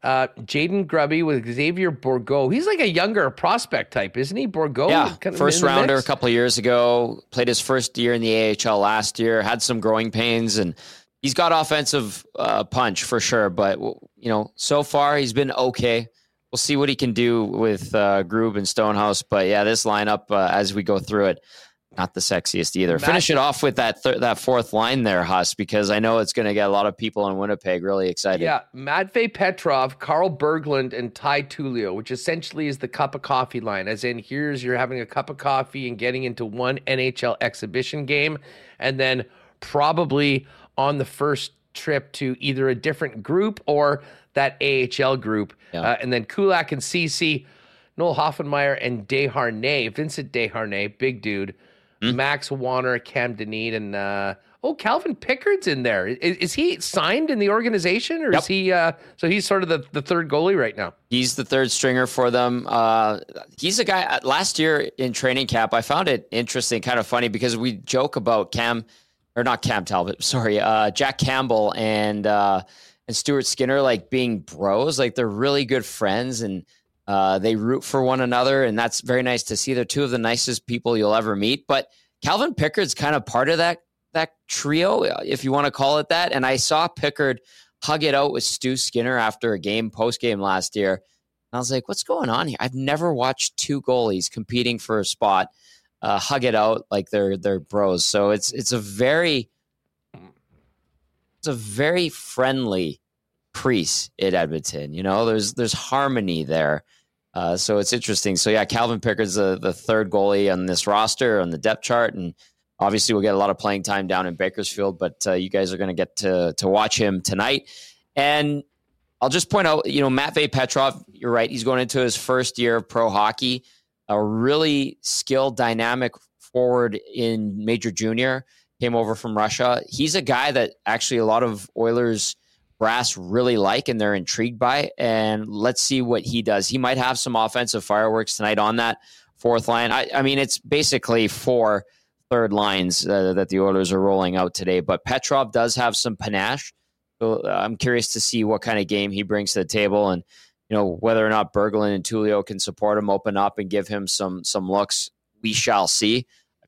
Jaden Grubby with Xavier Bourgault. He's like a younger prospect type, isn't he? Bourgault? Yeah, kind of first rounder a couple of years ago. Played his first year in the AHL last year. Had some growing pains, and he's got offensive punch for sure. But, you know, so far he's been okay. We'll see what he can do with Grube and Stonehouse. But, yeah, this lineup, as we go through it, not the sexiest either. Finish it off with that fourth line there, Huss, because I know it's going to get a lot of people in Winnipeg really excited. Yeah, Matvei Petrov, Carl Berglund, and Ty Tullio, which essentially is the cup of coffee line, as in here's you're having a cup of coffee and getting into one NHL exhibition game, and then probably on the first trip to either a different group or that AHL group. Yeah. And then Kulak and Cece, Noel Hoffenmeyer, and Desharnais, Vincent Desharnais, big dude. Max Warner, Cam Dineen, and Calvin Pickard's in there. Is he signed in the organization, or is he? So he's sort of the third goalie right now. He's the third stringer for them. He's a guy. Last year in training camp, I found it interesting, kind of funny, because we joke about Jack Campbell and Stuart Skinner like being bros, like they're really good friends and. They root for one another, and that's very nice to see. They're two of the nicest people you'll ever meet. But Calvin Pickard's kind of part of that trio, if you want to call it that. And I saw Pickard hug it out with Stu Skinner after a game, post-game last year. And I was like, what's going on here? I've never watched two goalies competing for a spot hug it out like they're bros. So it's a very friendly crease at Edmonton. You know, there's harmony there. So it's interesting. So yeah, Calvin Pickard's the third goalie on this roster on the depth chart. And obviously we'll get a lot of playing time down in Bakersfield, but you guys are going to get to watch him tonight. And I'll just point out, you know, Matvei Petrov, you're right. He's going into his first year of pro hockey, a really skilled dynamic forward in Major Junior, came over from Russia. He's a guy that actually a lot of Oilers brass really like and they're intrigued by, and let's see what he does. He might have some offensive fireworks tonight on that fourth line. I mean, it's basically four third lines that the Oilers are rolling out today, but Petrov does have some panache, so I'm curious to see what kind of game he brings to the table, and you know, whether or not Berglund and Tullio can support him, open up and give him some looks. We shall see.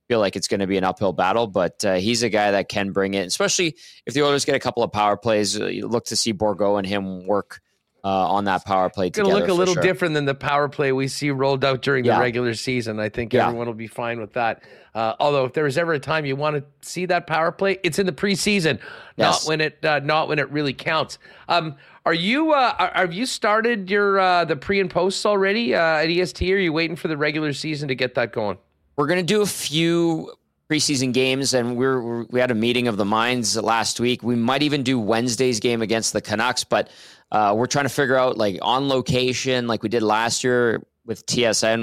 Feel like it's going to be an uphill battle, but he's a guy that can bring it, especially if the Oilers get a couple of power plays. You look to see Bourgault and him work on that power play together. It's going to look a little different than the power play we see rolled out during the regular season. I think everyone will be fine with that. Although if there was ever a time you want to see that power play, it's in the preseason, not when it really counts. Have you started your the pre and posts already at EST? Or are you waiting for the regular season to get that going? We're going to do a few preseason games, and we had a meeting of the minds last week. We might even do Wednesday's game against the Canucks, but we're trying to figure out, like, on location, like we did last year with TSN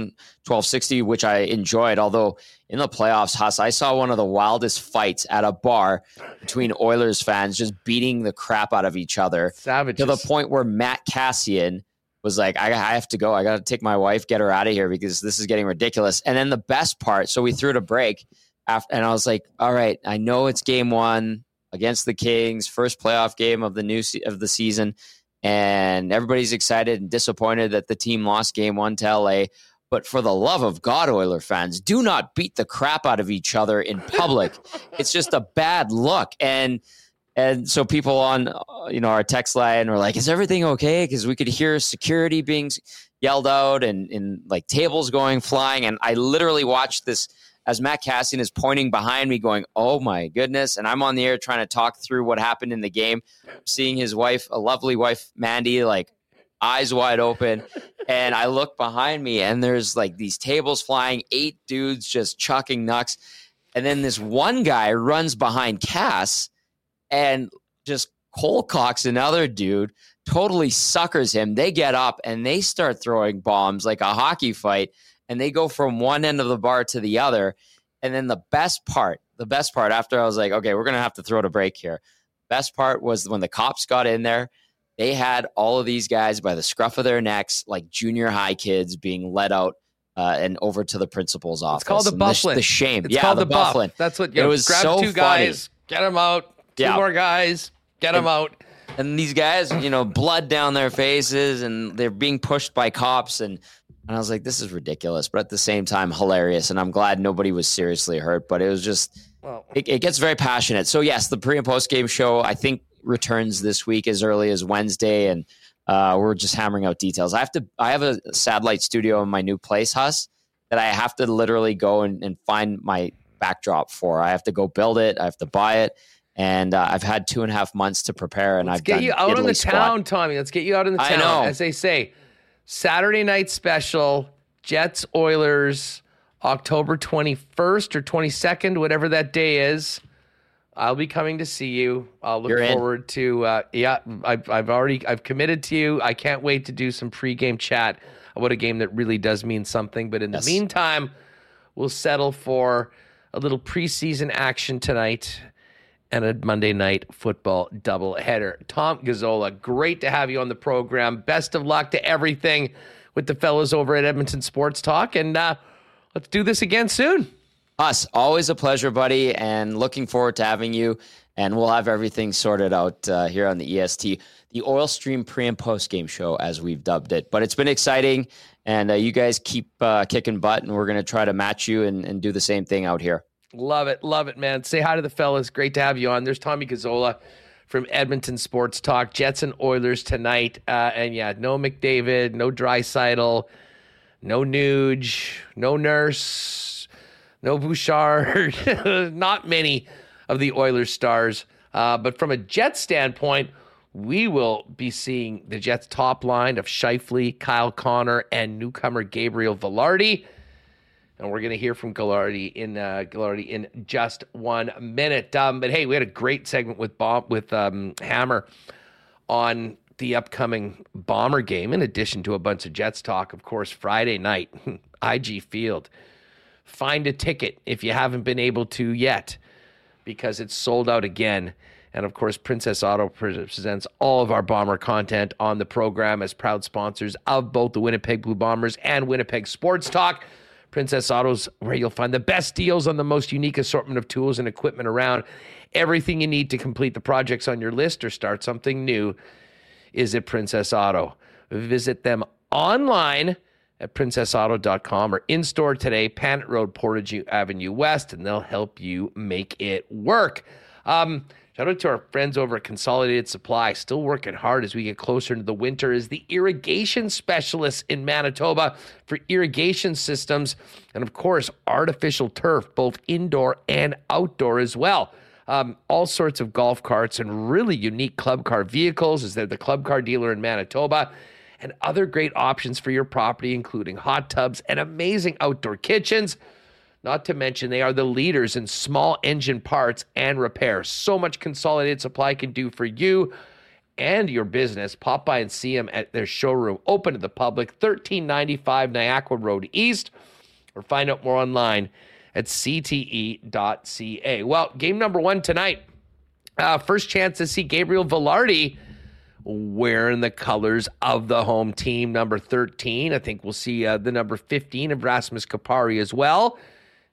1260, which I enjoyed. Although in the playoffs, Huss, I saw one of the wildest fights at a bar between Oilers fans just beating the crap out of each other. Savages. To the point where Matt Kassian was like, I have to go. I got to take my wife, get her out of here because this is getting ridiculous. And then the best part, so we threw it a break after, and I was like, all right, I know it's game one against the Kings, first playoff game of the new season. And everybody's excited and disappointed that the team lost game one to LA. But for the love of God, Oiler fans, do not beat the crap out of each other in public. It's just a bad look. And so people on, you know, our text line were like, is everything okay? Because we could hear security being yelled out and like tables going flying. And I literally watched this as Matt Kassian is pointing behind me going, oh, my goodness. And I'm on the air trying to talk through what happened in the game, seeing his wife, a lovely wife, Mandy, like eyes wide open. And I look behind me and there's like these tables flying, 8 dudes just chucking knucks. And then this one guy runs behind Cass and just Cole Cox, another dude, totally suckers him. They get up and they start throwing bombs like a hockey fight, and they go from one end of the bar to the other. And then the best part after I was like, okay, we're going to have to throw it a break here. Best part was when the cops got in there, they had all of these guys by the scruff of their necks, like junior high kids being let out and over to the principal's office. It's called the buffling. The shame. It's called the buffling. That's what it was. Grab so 2 guys, funny. Get them out. Two more guys, get them out. And these guys, you know, blood down their faces, and they're being pushed by cops. And I was like, this is ridiculous, but at the same time, hilarious. And I'm glad nobody was seriously hurt, but it was just, it gets very passionate. So yes, the pre and post game show, I think, returns this week as early as Wednesday. And we're just hammering out details. I have a satellite studio in my new place, Huss, that I have to literally go and find my backdrop for. I have to go build it. I have to buy it. And I've had 2.5 months to prepare. And I've got you out on the town, Tommy. Let's get you out in the town. I know. As they say, Saturday night special, Jets Oilers, October 21st or 22nd, whatever that day is. I'll be coming to see you. I'll look forward to. I've committed to you. I can't wait to do some pregame chat about a game that really does mean something. But in the meantime, we'll settle for a little preseason action tonight and a Monday night football doubleheader. Tom Gazzola, great to have you on the program. Best of luck to everything with the fellows over at Edmonton Sports Talk, and let's do this again soon. Us, always a pleasure, buddy, and looking forward to having you. And we'll have everything sorted out here on the EST, the Oil Stream pre and post game show, as we've dubbed it. But it's been exciting, and you guys keep kicking butt, and we're going to try to match you and do the same thing out here. Love it, man. Say hi to the fellas. Great to have you on. There's Tommy Gazzola from Edmonton Sports Talk. Jets and Oilers tonight. And yeah, no McDavid, no Draisaitl, no Nuge, no Nurse, no Bouchard. Not many of the Oilers stars. But from a Jets standpoint, we will be seeing the Jets top line of Scheifele, Kyle Connor, and newcomer Gabriel Velarde. And we're going to hear from Gallardi in just 1 minute. But hey, we had a great segment with Hammer on the upcoming Bomber game, in addition to a bunch of Jets talk. Of course, Friday night, IG Field. Find a ticket if you haven't been able to yet, because it's sold out again. And of course, Princess Auto presents all of our Bomber content on the program as proud sponsors of both the Winnipeg Blue Bombers and Winnipeg Sports Talk. Princess Auto's where you'll find the best deals on the most unique assortment of tools and equipment around. Everything you need to complete the projects on your list or start something new is at Princess Auto. Visit them online at princessauto.com or in-store today, Panet Road, Portage Avenue West, and they'll help you make it work. Shout out to our friends over at Consolidated Supply, still working hard as we get closer into the winter, as the irrigation specialist in Manitoba for irrigation systems, and of course, artificial turf, both indoor and outdoor as well. All sorts of golf carts and really unique club car vehicles, as they're the club car dealer in Manitoba, and other great options for your property, including hot tubs and amazing outdoor kitchens. Not to mention, they are the leaders in small engine parts and repairs. So much Consolidated Supply can do for you and your business. Pop by and see them at their showroom, open to the public, 1395 Niagara Road East, or find out more online at cte.ca. Well, game number one tonight. First chance to see Gabriel Velarde wearing the colors of the home team, number 13. I think we'll see the number 15 of Rasmus Kupari as well.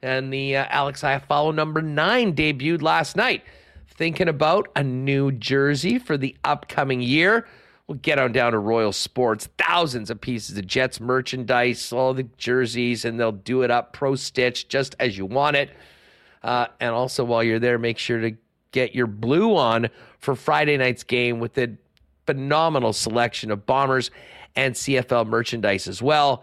And the Alex Iafallo number 9 debuted last night. Thinking about a new jersey for the upcoming year? We'll get on down to Royal Sports. Thousands of pieces of Jets merchandise, all the jerseys, and they'll do it up pro-stitch just as you want it. And also, while you're there, make sure to get your blue on for Friday night's game with a phenomenal selection of Bombers and CFL merchandise as well.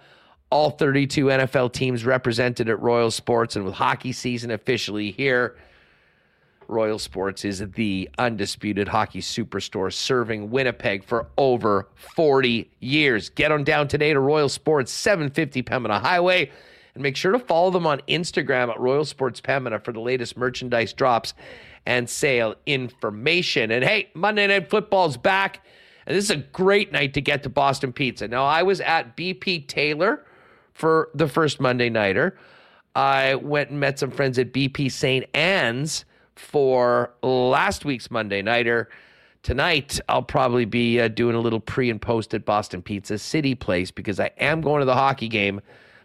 All 32 NFL teams represented at Royal Sports, and with hockey season officially here, Royal Sports is the undisputed hockey superstore, serving Winnipeg for over 40 years. Get on down today to Royal Sports, 750 Pembina Highway, and make sure to follow them on Instagram at Royal Sports Pembina for the latest merchandise drops and sale information. And hey, Monday Night Football's back, and this is a great night to get to Boston Pizza. Now, I was at BP Taylor for the first Monday Nighter. I went and met some friends at BP St. Anne's for last week's Monday Nighter. Tonight, I'll probably be doing a little pre and post at Boston Pizza City Place, because I am going to the hockey game,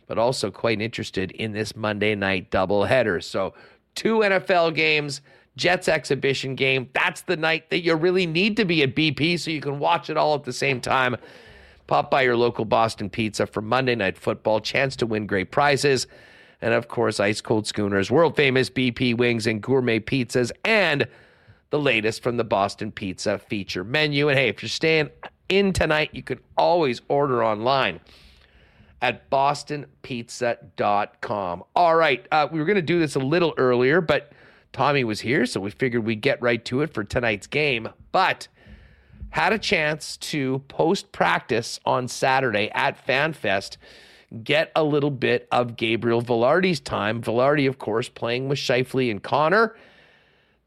but also quite interested in this Monday night doubleheader. So 2 NFL games Jets exhibition game. That's the night that you really need to be at BP so you can watch it all at the same time. Pop by your local Boston Pizza for Monday Night Football. Chance to win great prizes. And, of course, ice-cold schooners, world-famous BP wings and gourmet pizzas, and the latest from the Boston Pizza feature menu. And, hey, if you're staying in tonight, you could always order online at bostonpizza.com. All right, we were going to do this a little earlier, but Tommy was here, so we figured we'd get right to it for tonight's game. But had a chance to post-practice on Saturday at FanFest, get a little bit of Gabriel Velarde's time. Velarde, of course, playing with Scheifele and Connor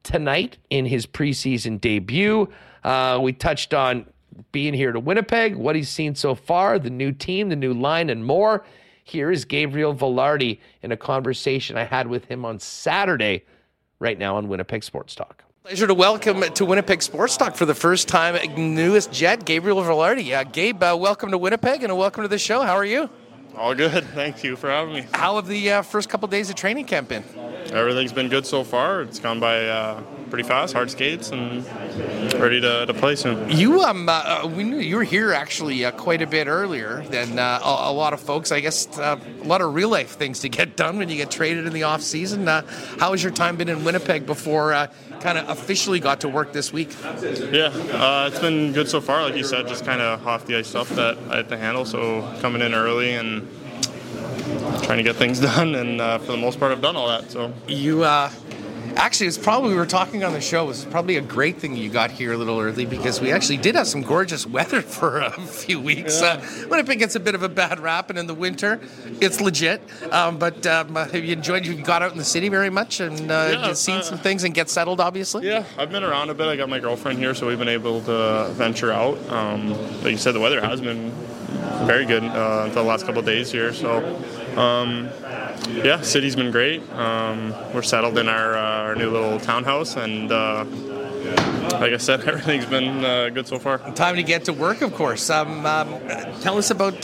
tonight in his preseason debut. We touched on being here to Winnipeg, what he's seen so far, the new team, the new line, and more. Here is Gabriel Velarde in a conversation I had with him on Saturday, right now on Winnipeg Sports Talk. Pleasure to welcome to Winnipeg Sports Talk for the first time, newest Jet, Gabriel Velarde. Gabe, welcome to Winnipeg and welcome to the show. How are you? All good. Thank you for having me. How have the first couple of days of training camp been? Everything's been good so far. It's gone by pretty fast, hard skates, and ready to play soon. We knew you were here actually quite a bit earlier than a lot of folks. I guess a lot of real-life things to get done when you get traded in the off-season. How has your time been in Winnipeg before kind of officially got to work this week? Yeah, it's been good so far. Like you said, just kind of off-the-ice stuff that I had to handle, so coming in early and trying to get things done, and for the most part I've done all that. So you actually, it's probably, we were talking on the show, it's probably a great thing you got here a little early, because we actually did have some gorgeous weather for a few weeks. Yeah. Winnipeg gets a bit of a bad rap, and in the winter it's legit, but have you enjoyed, you got out in the city very much and seen some things and get settled, obviously? Yeah, I've been around a bit. I got my girlfriend here, so we've been able to venture out. Like you said, the weather has been very good the last couple of days here, so city's been great. We're settled in our new little townhouse, and like I said, everything's been good so far. Time to get to work, of course. Tell us about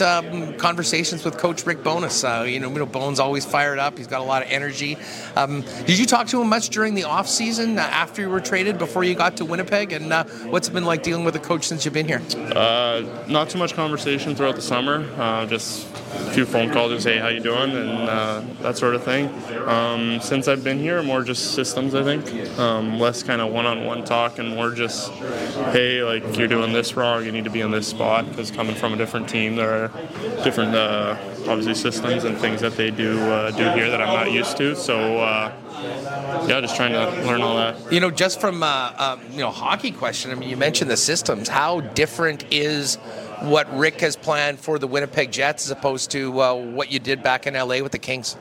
conversations with Coach Rick Bowness. Bones always fired up. He's got a lot of energy. Did you talk to him much during the off season after you were traded, before you got to Winnipeg? And what's it been like dealing with a coach since you've been here? Not too much conversation throughout the summer. Just a few phone calls, just hey, how you doing, and that sort of thing. Since I've been here, more just systems, I think. Less kind of one-on-one talk and more just, hey, like, you're doing this wrong, you need to be in this spot, because coming from a different team, there are different, obviously, systems and things that they do here that I'm not used to, so just trying to learn all that. Just from hockey question, I mean, you mentioned the systems. How different is what Rick has planned for the Winnipeg Jets as opposed to what you did back in LA with the Kings?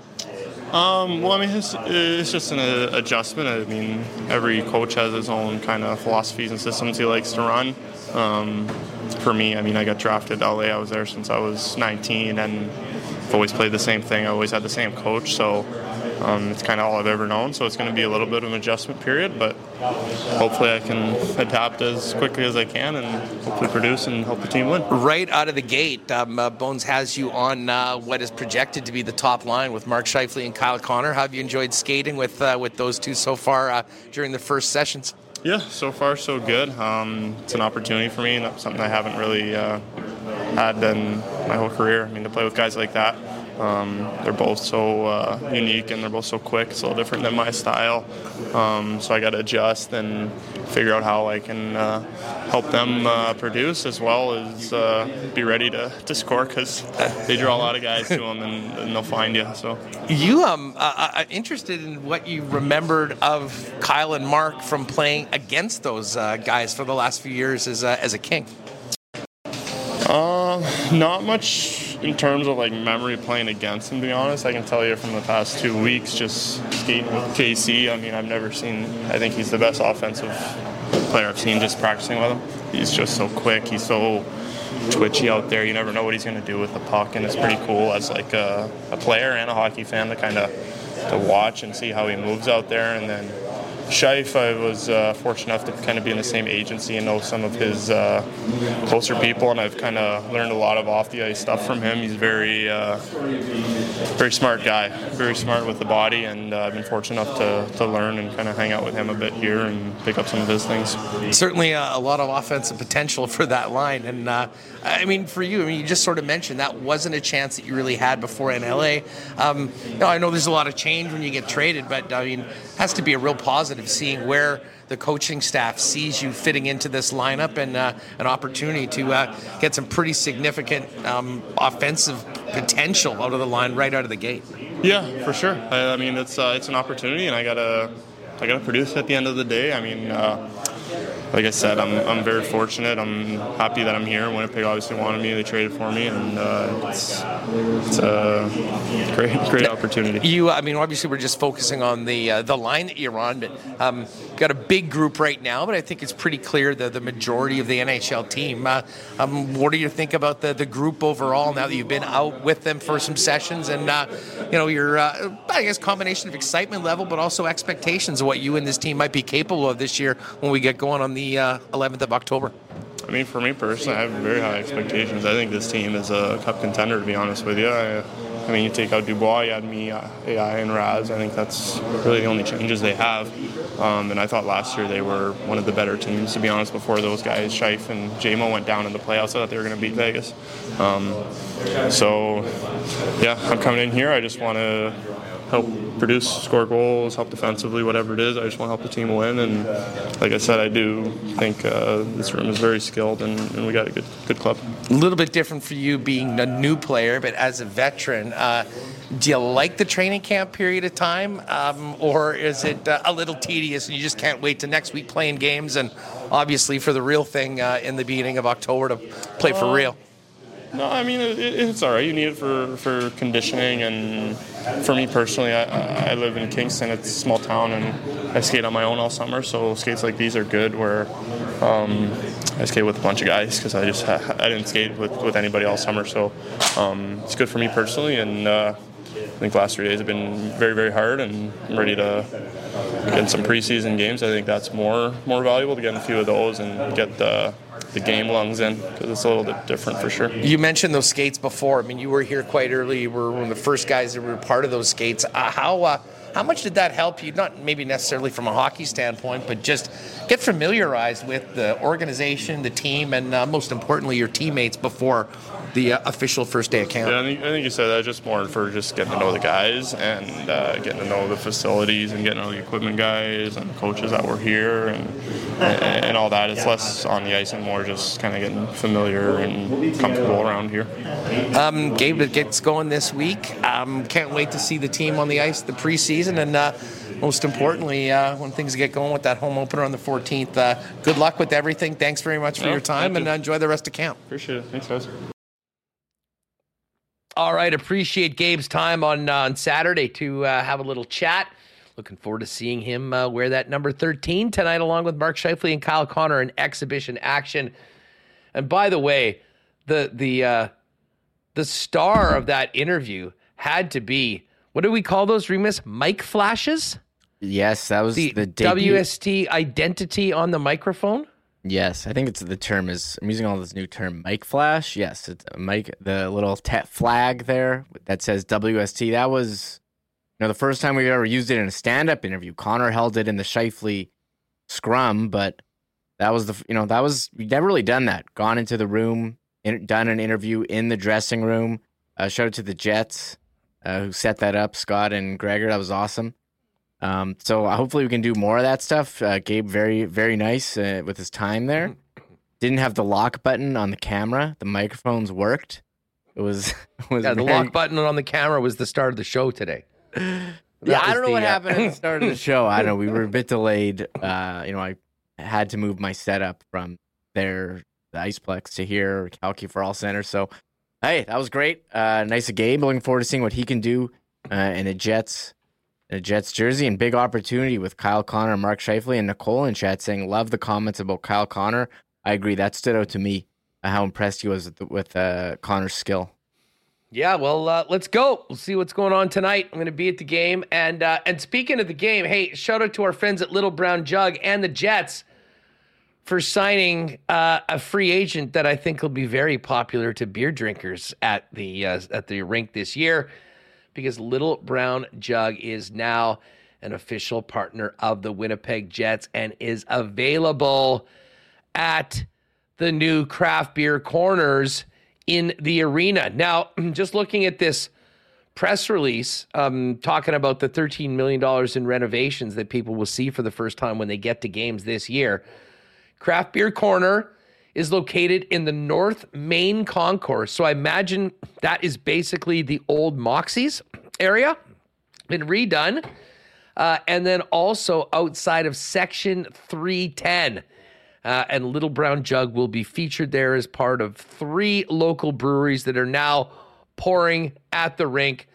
It's just an adjustment. I mean, every coach has his own kind of philosophies and systems he likes to run. For me, I mean, I got drafted to LA. I was there since I was 19, and I've always played the same thing. I always had the same coach, so it's kind of all I've ever known. So it's going to be a little bit of an adjustment period, but hopefully I can adapt as quickly as I can and hopefully produce and help the team win. Right out of the gate, Bones has you on what is projected to be the top line with Mark Scheifele and Kyle Connor. How have you enjoyed skating with those two so far during the first sessions? Yeah, so far so good. It's an opportunity for me, and that's something I haven't really had in my whole career. I mean, to play with guys like that, they're both so unique, and they're both so quick. It's a little different than my style, so I got to adjust and figure out how I can help them produce, as well as be ready to score, because they draw a lot of guys to them, and they'll find you. So you are interested in what you remembered of Kyle and Mark from playing against those guys for the last few years as a King. Not much in terms of like memory playing against them, to be honest. I can tell you from the past 2 weeks, just skating with KC. I mean, I've never seen. I think he's the best offensive player I've seen just practicing with him. He's just so quick. He's so twitchy out there. You never know what he's going to do with the puck, and it's pretty cool as like a player and a hockey fan to kind of watch and see how he moves out there, and then Scheif, I was fortunate enough to kind of be in the same agency and know some of his closer people, and I've kind of learned a lot of off-the-ice stuff from him. He's very smart guy, very smart with the body, and I've been fortunate enough to learn and kind of hang out with him a bit here and pick up some of his things. Certainly a lot of offensive potential for that line, and for you, you just sort of mentioned that wasn't a chance that you really had before in LA. I know there's a lot of change when you get traded, but it has to be a real positive seeing where the coaching staff sees you fitting into this lineup and an opportunity to get some pretty significant offensive potential out of the line right out of the gate. Yeah, for sure. I mean, it's an opportunity, and I gotta produce at the end of the day. Like I said, I'm very fortunate. I'm happy that I'm here. Winnipeg obviously wanted me. They traded for me, and it's a great opportunity. Obviously we're just focusing on the line that you're on, but got a big group right now, but I think it's pretty clear that the majority of the NHL team. What do you think about the group overall now that you've been out with them for some sessions and, your, combination of excitement level, but also expectations of what you and this team might be capable of this year when we get going on the 11th of October? I mean, for me personally, I have very high expectations. I think this team is a cup contender, to be honest with you. I mean, you take out Dubois, you add me, AI, and Raz. I think that's really the only changes they have. And I thought last year they were one of the better teams, to be honest, before those guys, Scheif and Jamo, went down in the playoffs. I thought they were going to beat Vegas. I'm coming in here. I just want to help produce, score goals, help defensively, whatever it is. I just want to help the team win. And like I said, I do think this room is very skilled, and we got a good club. A little bit different for you being a new player, but as a veteran, do you like the training camp period of time, or is it a little tedious and you just can't wait to next week playing games and obviously for the real thing in the beginning of October to play for real? No, I mean, it's all right. You need it for conditioning, and for me personally, I live in Kingston. It's a small town, and I skate on my own all summer, so skates like these are good where I skate with a bunch of guys because I didn't skate with anybody all summer, so it's good for me personally, and I think the last 3 days have been very, very hard, and I'm ready to get in some preseason games. I think that's more valuable to get in a few of those and get the game lungs in, because it's a little bit different for sure. You mentioned those skates before. I mean, you were here quite early. You were one of the first guys that were part of those skates. How much did that help you, not maybe necessarily from a hockey standpoint, but just get familiarized with the organization, the team, and most importantly, your teammates before the official first day of camp? Yeah, I think you said that just more for just getting to know the guys and getting to know the facilities and getting to know the equipment guys and coaches that were here and all that. It's less on the ice and more just kind of getting familiar and comfortable around here. Gabe, it gets going this week. Can't wait to see the team on the ice, the preseason, and most importantly, when things get going with that home opener on the 14th, good luck with everything. Thanks very much for your time, and enjoy the rest of camp. Appreciate it. Thanks, guys. All right, appreciate Gabe's time on Saturday to have a little chat. Looking forward to seeing him wear that number 13 tonight along with Mark Scheifele and Kyle Connor in exhibition action. And by the way, the star of that interview had to be, what do we call those, Remus? Mic flashes? Yes, that was the debut. WST identity on the microphone? Yes, I think it's the term is, I'm using all this new term, mic flash. Yes, it's a mic, the little flag there that says WST. That was, the first time we ever used it in a stand-up interview. Connor held it in the Scheifele scrum, but that was we'd never really done that. Gone into the room, done an interview in the dressing room. Shout out to the Jets who set that up, Scott and Gregor. That was awesome. So hopefully we can do more of that stuff. Gabe, very, very nice with his time there. Didn't have the lock button on the camera. The microphones worked. The lock button on the camera was the start of the show today. I don't know what happened at the start of the show. I don't know. We were a bit delayed. I had to move my setup from the Iceplex to here, Calgary for All Center. So, hey, that was great. Nice of Gabe. Looking forward to seeing what he can do in the Jets. A Jets jersey, and big opportunity with Kyle Connor, Mark Scheifele, and Nicole in chat saying, love the comments about Kyle Connor. I agree. That stood out to me, how impressed he was with Connor's skill. Yeah, well, let's go. We'll see what's going on tonight. I'm going to be at the game. And speaking of the game, hey, shout out to our friends at Little Brown Jug and the Jets for signing a free agent that I think will be very popular to beer drinkers at the rink this year, because Little Brown Jug is now an official partner of the Winnipeg Jets and is available at the new craft beer corners in the arena. Now, just looking at this press release, talking about the $13 million in renovations that people will see for the first time when they get to games this year. Craft Beer Corner is located in the North Main Concourse. So I imagine that is basically the old Moxie's area, been redone. And then also outside of Section 310. And Little Brown Jug will be featured there as part of three local breweries that are now pouring at the rink,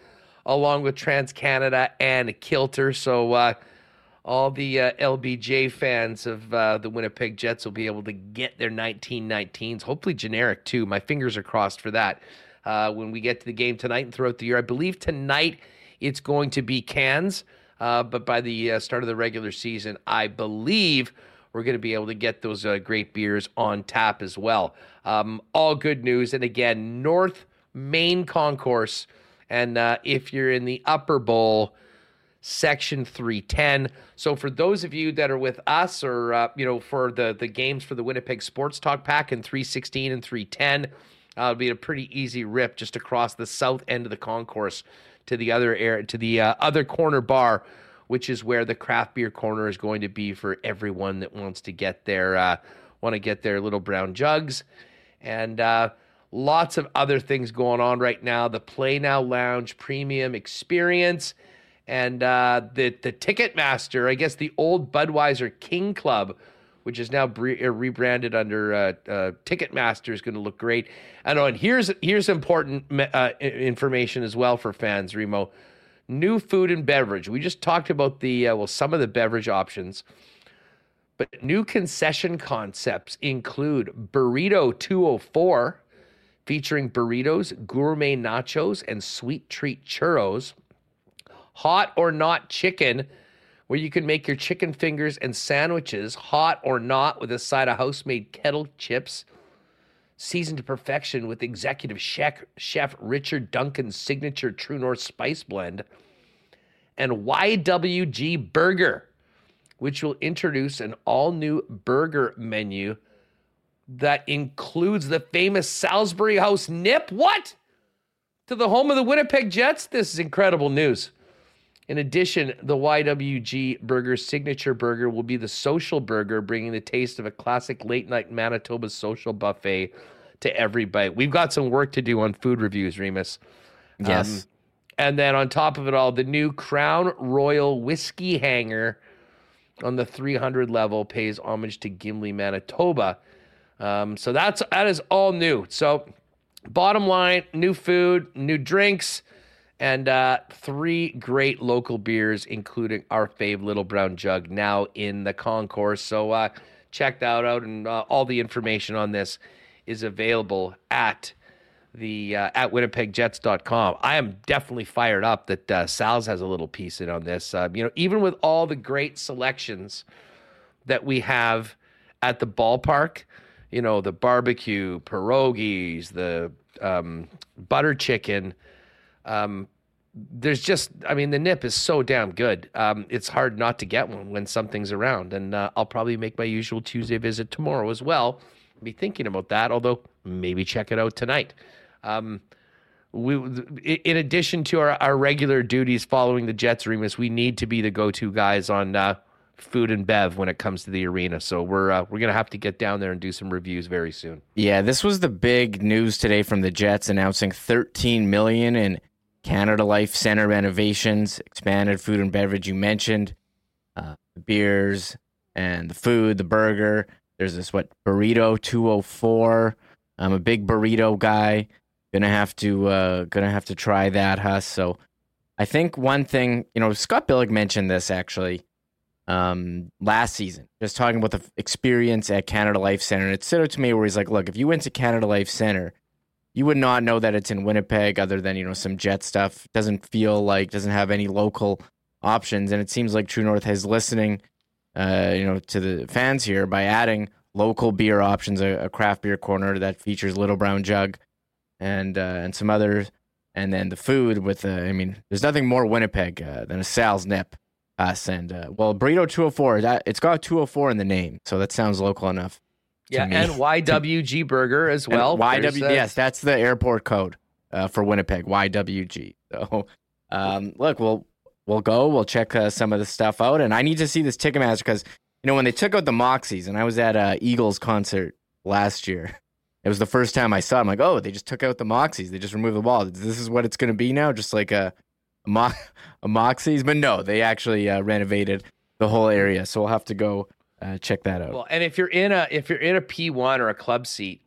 along with TransCanada and Kilter. So all the LBJ fans of the Winnipeg Jets will be able to get their 1919s, hopefully generic too. My fingers are crossed for that when we get to the game tonight and throughout the year. I believe tonight it's going to be cans, but by the start of the regular season, I believe we're going to be able to get those great beers on tap as well. All good news. And again, North Main Concourse. And if you're in the upper bowl, Section 310. So for those of you that are with us or, for the games for the Winnipeg Sports Talk Pack in 316 and 310, it'll be a pretty easy rip just across the south end of the concourse to the other area, to the other corner bar, which is where the Craft Beer Corner is going to be for everyone that wants to get their Little Brown Jugs. And lots of other things going on right now. The Play Now Lounge Premium Experience and the Ticketmaster, I guess the old Budweiser King Club, which is now rebranded under Ticketmaster, is going to look great. And here's important information as well for fans, Remo. New food and beverage. We just talked about the, some of the beverage options, but new concession concepts include Burrito 204, featuring burritos, gourmet nachos, and sweet treat churros. Hot or Not Chicken, where you can make your chicken fingers and sandwiches hot or not with a side of house-made kettle chips, seasoned to perfection with executive chef Richard Duncan's signature True North Spice Blend, and YWG Burger, which will introduce an all-new burger menu that includes the famous Salisbury House nip. What? To the home of the Winnipeg Jets? This is incredible news. In addition, the YWG Burger signature burger will be the social burger, bringing the taste of a classic late-night Manitoba social buffet to every bite. We've got some work to do on food reviews, Remus. Yes. And then on top of it all, the new Crown Royal Whiskey Hanger on the 300 level pays homage to Gimli, Manitoba. So that is all new. So bottom line, new food, new drinks, and three great local beers, including our fave Little Brown Jug, now in the concourse. So check that out, and all the information on this is available at the at winnipegjets.com. I am definitely fired up that Sal's has a little piece in on this. Even with all the great selections that we have at the ballpark, the barbecue, pierogies, the butter chicken. There's just, the nip is so damn good. It's hard not to get one when something's around, and I'll probably make my usual Tuesday visit tomorrow as well. I'll be thinking about that, although maybe check it out tonight. We, in addition to our regular duties following the Jets, Remus, we need to be the go-to guys on food and bev when it comes to the arena. So we're going to have to get down there and do some reviews very soon. Yeah, this was the big news today from the Jets, announcing $13 million in Canada Life Centre renovations, expanded food and beverage you mentioned, the beers and the food, the burger. There's this, Burrito 204. I'm a big burrito guy. Gonna have to try that, Huss. So I think one thing, Scott Billick mentioned this actually, last season, just talking about the experience at Canada Life Centre, and it stood out to me where he's like, look, if you went to Canada Life Centre, you would not know that it's in Winnipeg other than, you know, some Jet stuff. Doesn't feel like, doesn't have any local options. And it seems like True North is listening, you know, to the fans here by adding local beer options, a craft beer corner that features Little Brown Jug and some others. And then the food with, I mean, there's nothing more Winnipeg than a Sal's Nip. And, well, Burrito 204, it's got 204 in the name, so that sounds local enough. Yeah, and YWG Burger as well. YWG, yes, that's the airport code for Winnipeg, YWG. So, look, we'll go, we'll check some of the stuff out, and I need to see this Ticketmaster because, you know, when they took out the Moxies, and I was at an Eagles concert last year, it was the first time I saw it. I'm like, oh, they just took out the Moxies. They just removed the wall. This is what it's going to be now, just like a Moxies, but no, they actually renovated the whole area, so we'll have to go check that out. Well, and if you're in a P1 or a club seat,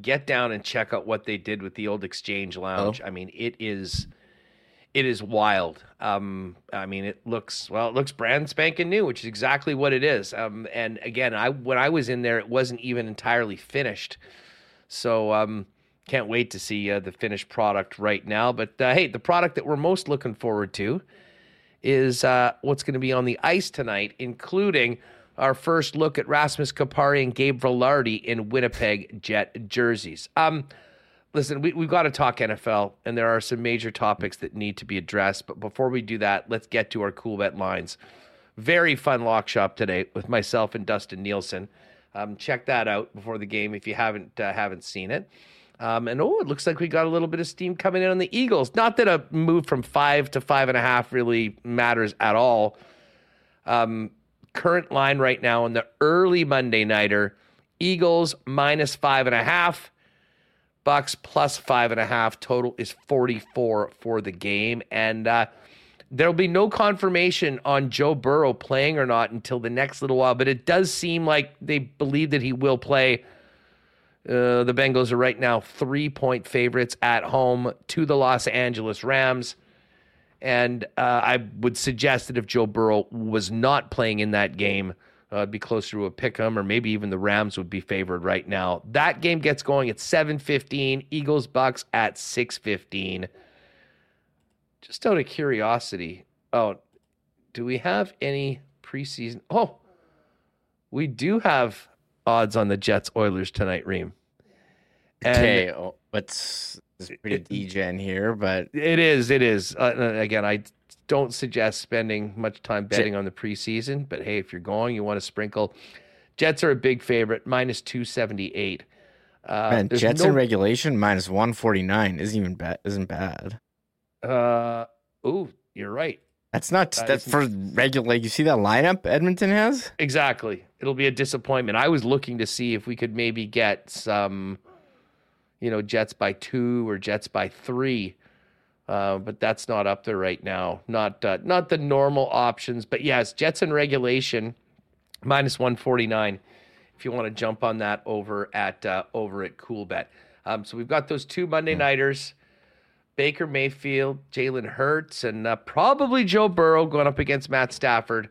get down and check out what they did with the old Exchange Lounge. Oh. I mean, it is wild. I mean, it looks brand spanking new, which is exactly what it is. And again, when I was in there, it wasn't even entirely finished, so can't wait to see the finished product right now. But hey, the product that we're most looking forward to is what's going to be on the ice tonight, including our first look at Rasmus Kupari and Gabe Vilardi in Winnipeg Jet jerseys. Listen, we've got to talk NFL, and there are some major topics that need to be addressed. But before we do that, let's get to our Cool Bet lines. Very fun lock shop today with myself and Dustin Nielsen. Check that out before the game if you haven't seen it. And it looks like we got a little bit of steam coming in on the Eagles. Not that a move from 5 to 5.5 really matters at all. Current line right now in the early Monday nighter, Eagles minus 5.5, Bucks plus 5.5. Total is 44 for the game. And there'll be no confirmation on Joe Burrow playing or not until the next little while, but it does seem like they believe that he will play. The Bengals are right now 3-point favorites at home to the Los Angeles Rams. And I would suggest that if Joe Burrow was not playing in that game, it'd be closer to a pick-em, or maybe even the Rams would be favored right now. That game gets going at 7:15, Eagles-Bucks at 6:15. Just out of curiosity, do we have any preseason? Oh, we do have odds on the Jets Oilers tonight, Reem. Okay, it's pretty degen here, but it is. Again, I don't suggest spending much time betting on the preseason, but hey, if you're going, you want to sprinkle. Jets are a big favorite, minus 278. And Jets in regulation, minus 149 isn't bad. You're right. That's not that for regular. Like, you see that lineup Edmonton has? Exactly. It'll be a disappointment. I was looking to see if we could maybe get some, you know, Jets by 2 or Jets by 3, but that's not up there right now. Not the normal options, but yes, Jets in regulation, minus 149. If you want to jump on that over at Cool Bet. So we've got those two Monday nighters. Baker Mayfield, Jalen Hurts, and probably Joe Burrow going up against Matt Stafford.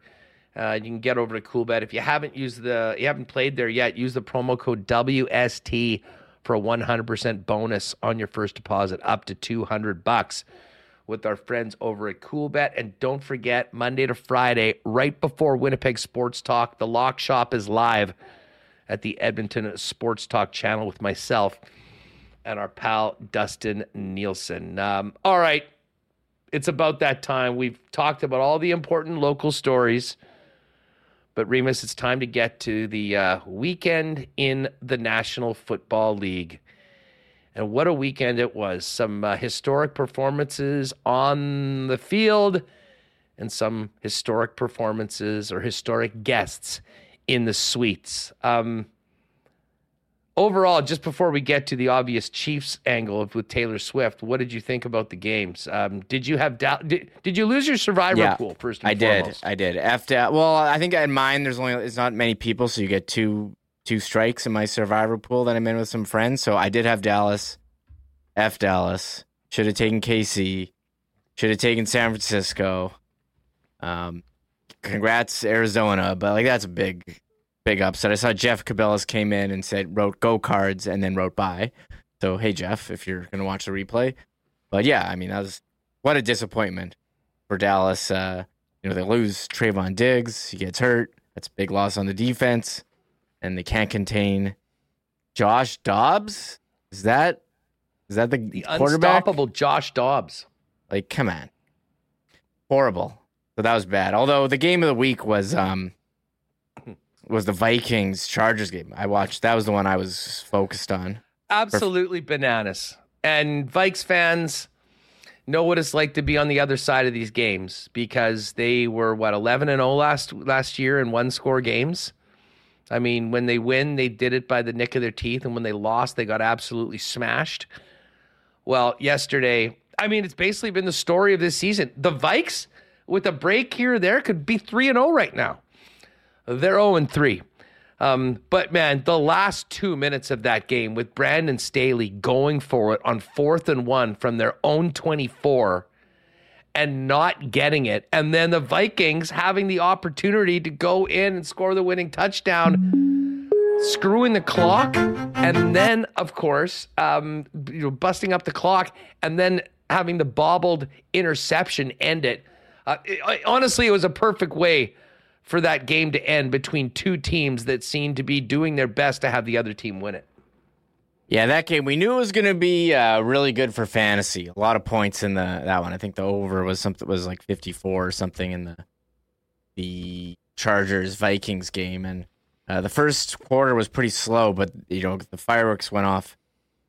You can get over to CoolBet. If you haven't played there yet, use the promo code WST for a 100% bonus on your first deposit up to $200 with our friends over at CoolBet. And don't forget, Monday to Friday, right before Winnipeg Sports Talk, the Lock Shop is live at the Edmonton Sports Talk channel with myself and our pal Dustin Nielsen. All right, it's about that time. We've talked about all the important local stories, but Remus, it's time to get to the weekend in the National Football League. And what a weekend it was. Some historic performances on the field and some historic performances or historic guests in the suites. Overall, just before we get to the obvious Chiefs angle with Taylor Swift, what did you think about the games? Did you have doubt? Did you lose your survivor pool first? And foremost? I did. Well, I think in mine it's not many people, so you get two strikes in my survivor pool that I'm in with some friends. So I did have Dallas. F Dallas. Should have taken KC. Should have taken San Francisco. Congrats Arizona, but that's a big upset. I saw Jeff Cabellas came in and wrote go Cards and then wrote bye. So, hey, Jeff, if you're going to watch the replay. But, yeah, I mean, that was what a disappointment for Dallas. They lose Trayvon Diggs. He gets hurt. That's a big loss on the defense. And they can't contain Josh Dobbs. Is that the quarterback? Unstoppable Josh Dobbs. Like, come on. Horrible. So that was bad. Although the game of the week was the Vikings-Chargers game. I watched. That was the one I was focused on. Absolutely bananas. And Vikes fans know what it's like to be on the other side of these games, because they were, 11-0 last year in one-score games. I mean, when they win, they did it by the nick of their teeth, and when they lost, they got absolutely smashed. Well, yesterday, I mean, it's basically been the story of this season. The Vikes, with a break here or there, could be 3-0 right now. They're 0-3. But, man, the last 2 minutes of that game with Brandon Staley going for it on 4th and 1 from their own 24 and not getting it, and then the Vikings having the opportunity to go in and score the winning touchdown, screwing the clock, and then, of course, busting up the clock, and then having the bobbled interception end it. Honestly, it was a perfect way for that game to end between two teams that seemed to be doing their best to have the other team win it. Yeah, that game, we knew it was going to be really good for fantasy. A lot of points in that one. I think the over was like 54 or something in the Chargers-Vikings game. And the first quarter was pretty slow, but the fireworks went off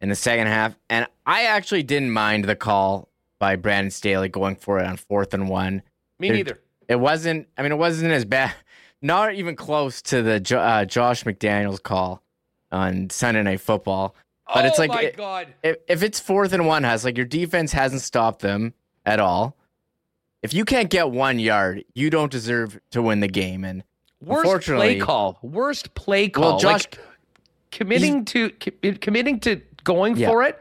in the second half. And I actually didn't mind the call by Brandon Staley going for it on 4th and 1. Me neither. It wasn't as bad, not even close to the Josh McDaniels call on Sunday Night Football. But it's like, God. If it's 4th and 1, has like your defense hasn't stopped them at all. If you can't get 1 yard, you don't deserve to win the game. And unfortunately, worst play call. Well, Josh, like, committing to going for it.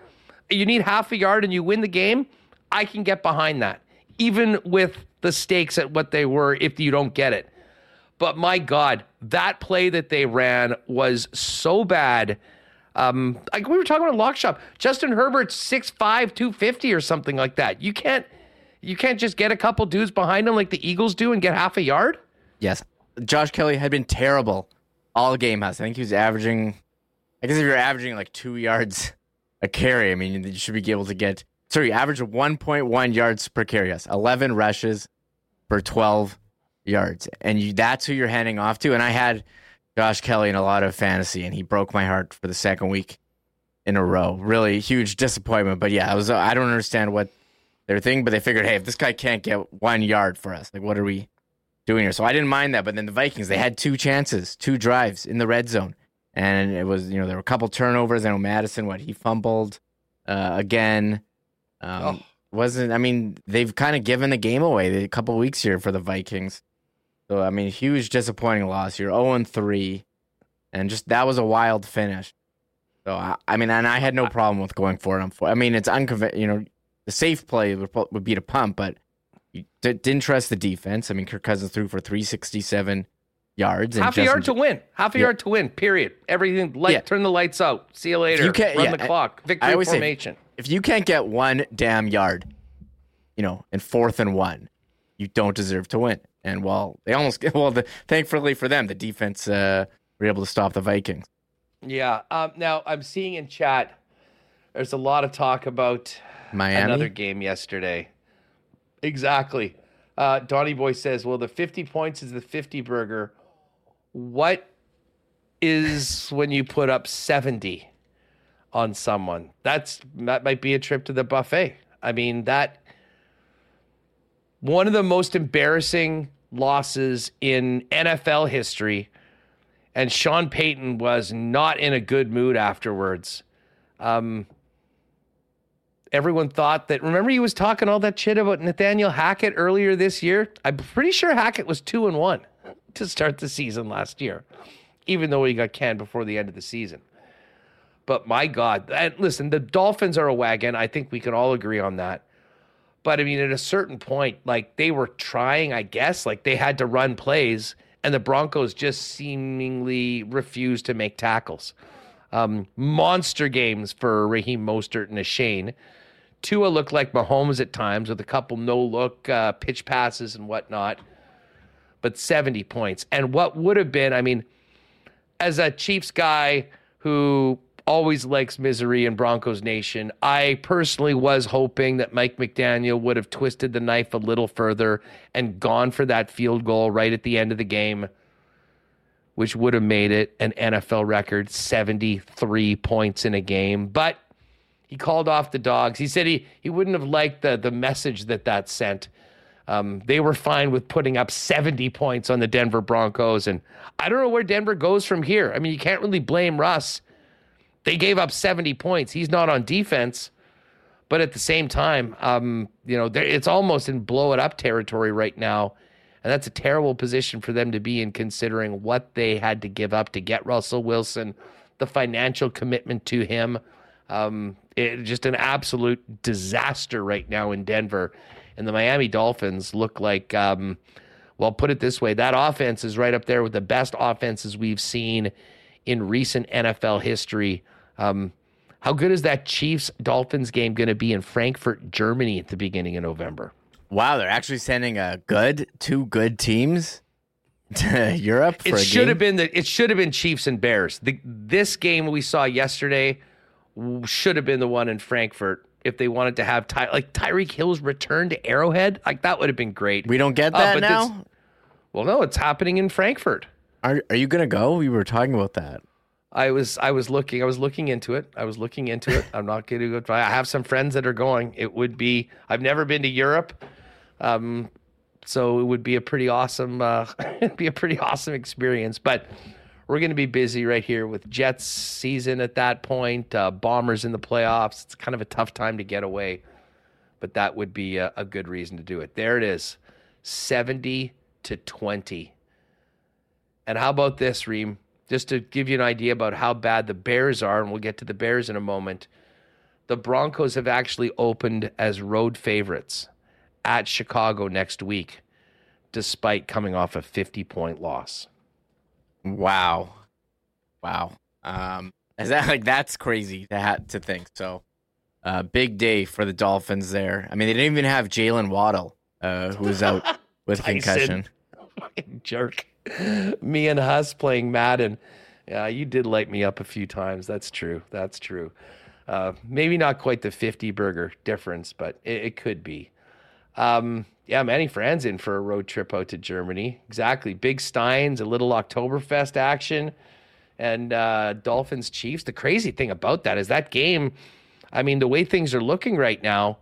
You need half a yard and you win the game. I can get behind that, even with the stakes at what they were if you don't get it. But my God, that play that they ran was so bad. Like we were talking about lock shop, Justin Herbert, 6'5", 250 or something like that. You can't just get a couple dudes behind him like the Eagles do and get half a yard? Yes. Josh Kelly had been terrible all game. I think he was averaging, I guess if you're averaging like 2 yards a carry, I mean, you should be able to get, sorry, average of 1.1 yards per carry. Yes, 11 rushes for 12 yards. And that's who you're handing off to. And I had Josh Kelly in a lot of fantasy, and he broke my heart for the second week in a row. Really huge disappointment. But, yeah, I don't understand what their thing, but they figured, hey, if this guy can't get 1 yard for us, like, what are we doing here? So I didn't mind that. But then the Vikings, they had 2 chances, 2 drives in the red zone. And it was, there were a couple turnovers. I know Madison, he fumbled again. They've kind of given the game away a couple of weeks here for the Vikings. So, I mean, huge disappointing loss here, 0-3, and just that was a wild finish. So, I mean, I had no problem with going for it. I mean, it's unconventional, the safe play would be to punt, but you didn't trust the defense. I mean, Kirk Cousins threw for 367 yards. And half a yard to win, period. Everything, turn the lights out. See you later. Run the clock. Victory formation. If you can't get 1 damn yard, in 4th and 1, you don't deserve to win. And thankfully for them, the defense were able to stop the Vikings. Yeah. Now I'm seeing in chat, there's a lot of talk about Miami? Another game yesterday. Exactly. Donnie Boy says, "Well, the 50 points is the 50 burger. What is when you put up 70?" on someone. That might be a trip to the buffet. I mean, that one of the most embarrassing losses in NFL history, and Sean Payton was not in a good mood afterwards. Everyone thought that, remember he was talking all that shit about Nathaniel Hackett earlier this year? I'm pretty sure Hackett was 2-1 to start the season last year, even though he got canned before the end of the season. But my God, and listen, the Dolphins are a wagon. I think we can all agree on that. But I mean, at a certain point, like they were trying, I guess, like they had to run plays and the Broncos just seemingly refused to make tackles. monster games for Raheem Mostert and Ashane. Tua looked like Mahomes at times with a couple no-look pitch passes and whatnot, but 70 points. And what would have been, I mean, as a Chiefs guy who always likes misery in Broncos Nation, I personally was hoping that Mike McDaniel would have twisted the knife a little further and gone for that field goal right at the end of the game, which would have made it an NFL record, 73 points in a game. But he called off the dogs. He said he wouldn't have liked the message that sent. They were fine with putting up 70 points on the Denver Broncos, and I don't know where Denver goes from here. I mean, you can't really blame Russ. They gave up 70 points. He's not on defense, but at the same time, it's almost in blow-it-up territory right now, and that's a terrible position for them to be in considering what they had to give up to get Russell Wilson, the financial commitment to him. Just an absolute disaster right now in Denver. And the Miami Dolphins look like, put it this way, that offense is right up there with the best offenses we've seen in recent NFL history. How good is that Chiefs-Dolphins game going to be in Frankfurt, Germany at the beginning of November? Wow, they're actually sending two good teams to Europe for a game? It should have been Chiefs and Bears. This game we saw yesterday should have been the one in Frankfurt if they wanted to have Tyreek Hill's return to Arrowhead. Like, that would have been great. We don't get that now? No, it's happening in Frankfurt. Are you going to go? We were talking about that. I was looking into it. I'm not going to go try. I have some friends that are going. I've never been to Europe. So it would be a pretty awesome, experience, but we're going to be busy right here with Jets season at that point, Bombers in the playoffs. It's kind of a tough time to get away, but that would be a good reason to do it. There it is, 70-20. And how about this, Reem? Just to give you an idea about how bad the Bears are, and we'll get to the Bears in a moment, the Broncos have actually opened as road favorites at Chicago next week, despite coming off a 50-point loss. Wow. Is that that's crazy to think. So, big day for the Dolphins there. I mean, they didn't even have Jalen Waddle, who was out with concussion. Fucking jerk. Me and Huss playing Madden. Yeah, you did light me up a few times. That's true. Maybe not quite the 50 burger difference, but it could be. Manny Fran's in for a road trip out to Germany. Exactly. Big Steins, a little Oktoberfest action, and Dolphins Chiefs. The crazy thing about that is that game, I mean, the way things are looking right now,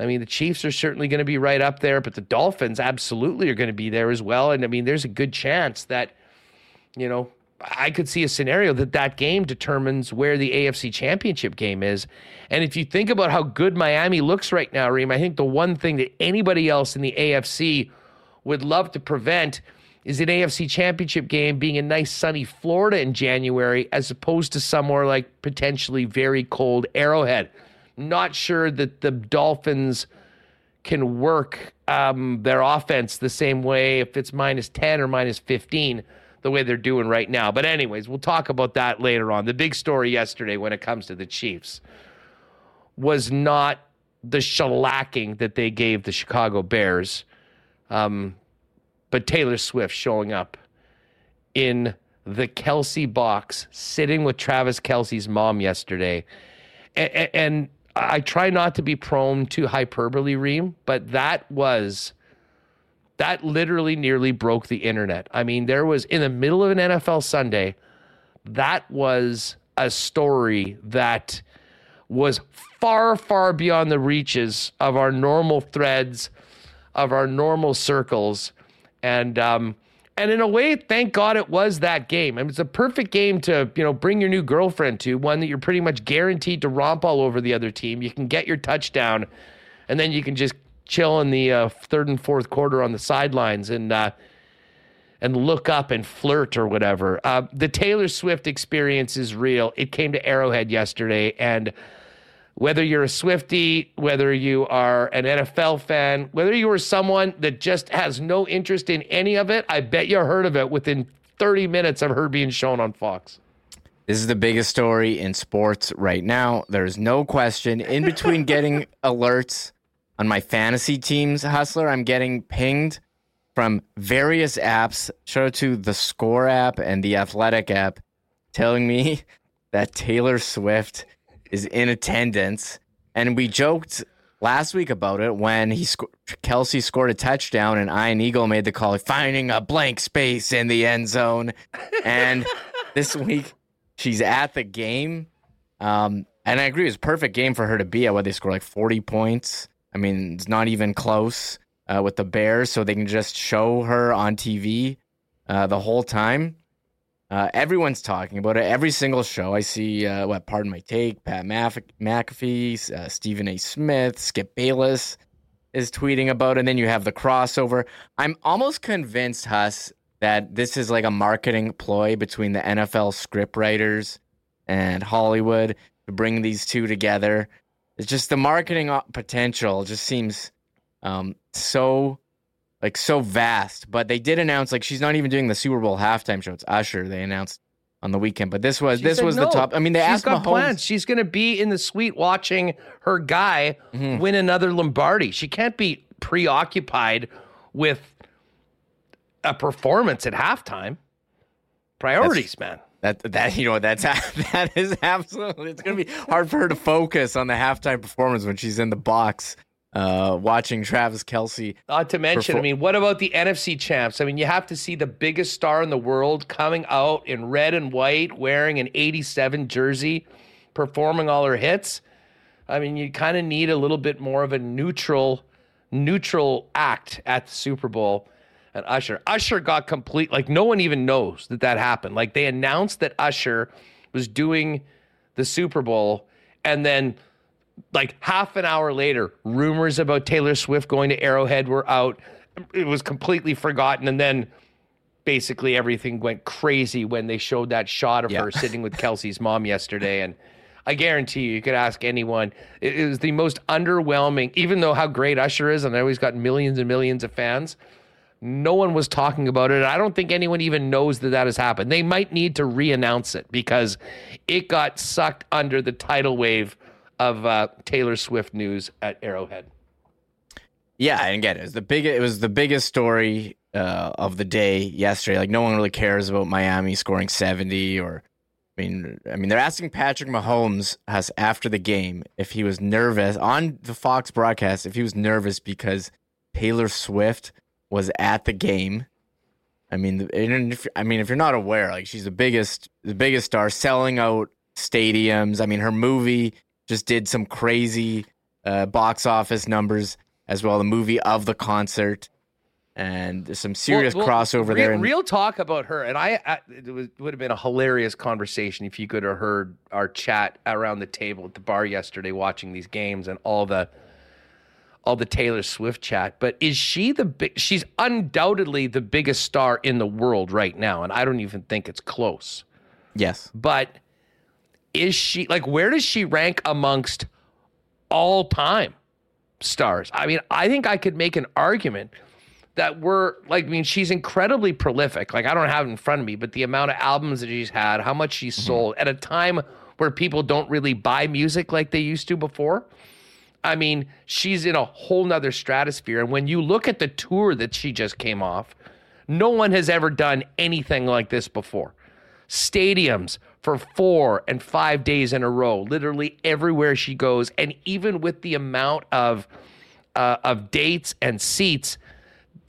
I mean, the Chiefs are certainly going to be right up there, but the Dolphins absolutely are going to be there as well. And, I mean, there's a good chance that, I could see a scenario that game determines where the AFC Championship game is. And if you think about how good Miami looks right now, Reem, I think the one thing that anybody else in the AFC would love to prevent is an AFC Championship game being in nice sunny Florida in January as opposed to somewhere like potentially very cold Arrowhead. Not sure that the Dolphins can work their offense the same way if it's minus 10 or minus 15. The way they're doing right now. But anyways, we'll talk about that later on. The big story yesterday when it comes to the Chiefs was not the shellacking that they gave the Chicago Bears, but Taylor Swift showing up in the Kelce box, sitting with Travis Kelce's mom yesterday. And I try not to be prone to hyperbole, Reem, but that literally nearly broke the internet. I mean, there was, in the middle of an NFL Sunday, that was a story that was far, far beyond the reaches of our normal threads, of our normal circles. And in a way, thank God it was that game. I mean, it's a perfect game to, bring your new girlfriend to, one that you're pretty much guaranteed to romp all over the other team. You can get your touchdown, and then you can just chill in the third and fourth quarter on the sidelines and look up and flirt or whatever. The Taylor Swift experience is real. It came to Arrowhead yesterday, and whether you're a Swiftie, whether you are an NFL fan, whether you are someone that just has no interest in any of it, I bet you heard of it within 30 minutes of her being shown on Fox. This is the biggest story in sports right now. There's no question. In between getting alerts on my fantasy teams, Hustler, I'm getting pinged from various apps, shout out to the Score app and the Athletic app, telling me that Taylor Swift is in attendance. And we joked last week about it when Kelsey scored a touchdown and Ian Eagle made the call, finding a blank space in the end zone. And this week, she's at the game. And I agree, it was a perfect game for her to be at. What, they scored like 40 points. I mean, it's not even close with the Bears, so they can just show her on TV the whole time. Everyone's talking about it. Every single show I see, Pardon My Take, Pat McAfee, Stephen A. Smith, Skip Bayless is tweeting about it. And then you have the crossover. I'm almost convinced, Huss, that this is like a marketing ploy between the NFL scriptwriters and Hollywood to bring these two together. It's just the marketing potential just seems so vast. But they did announce, like, she's not even doing the Super Bowl halftime show. It's Usher. They announced on the weekend. But this was the top. I mean, they asked Mahomes. She's got plans. She's going to be in the suite watching her guy win another Lombardi. She can't be preoccupied with a performance at halftime. Priorities, man. That is absolutely. It's going to be hard for her to focus on the halftime performance when she's in the box watching Travis Kelce. Not to mention, what about the NFC champs? I mean, you have to see the biggest star in the world coming out in red and white, wearing an 87 jersey, performing all her hits. I mean, you kind of need a little bit more of a neutral act at the Super Bowl. And Usher got complete, like, no one even knows that happened. Like, they announced that Usher was doing the Super Bowl, and then like half an hour later, rumors about Taylor Swift going to Arrowhead were out. It was completely forgotten, and then basically everything went crazy when they showed that shot of her sitting with Kelsey's mom yesterday. And I guarantee you could ask anyone, it was the most underwhelming, even though how great Usher is, and I always got millions and millions of fans. No one was talking about it. I don't think anyone even knows that has happened. They might need to re-announce it because it got sucked under the tidal wave of Taylor Swift news at Arrowhead. Yeah, and again, it was the biggest story of the day yesterday. Like, no one really cares about Miami scoring 70 or... I mean, they're asking Patrick Mahomes after the game if he was nervous on the Fox broadcast, if he was nervous because Taylor Swift was at the game. I mean, if you're not aware, like, she's the biggest star, selling out stadiums. I mean, her movie just did some crazy box office numbers as well. The movie of the concert, and there's some serious crossover there. And real talk about her, and it would have been a hilarious conversation if you could have heard our chat around the table at the bar yesterday, watching these games and all the Taylor Swift chat. But is she she's undoubtedly the biggest star in the world right now, and I don't even think it's close. Yes. But is she, like, where does she rank amongst all-time stars? I mean, I think I could make an argument that she's incredibly prolific. Like, I don't have it in front of me, but the amount of albums that she's had, how much she's sold at a time where people don't really buy music like they used to before. I mean, she's in a whole nother stratosphere. And when you look at the tour that she just came off, no one has ever done anything like this before. Stadiums for 4 and 5 days in a row, literally everywhere she goes. And even with the amount of dates and seats,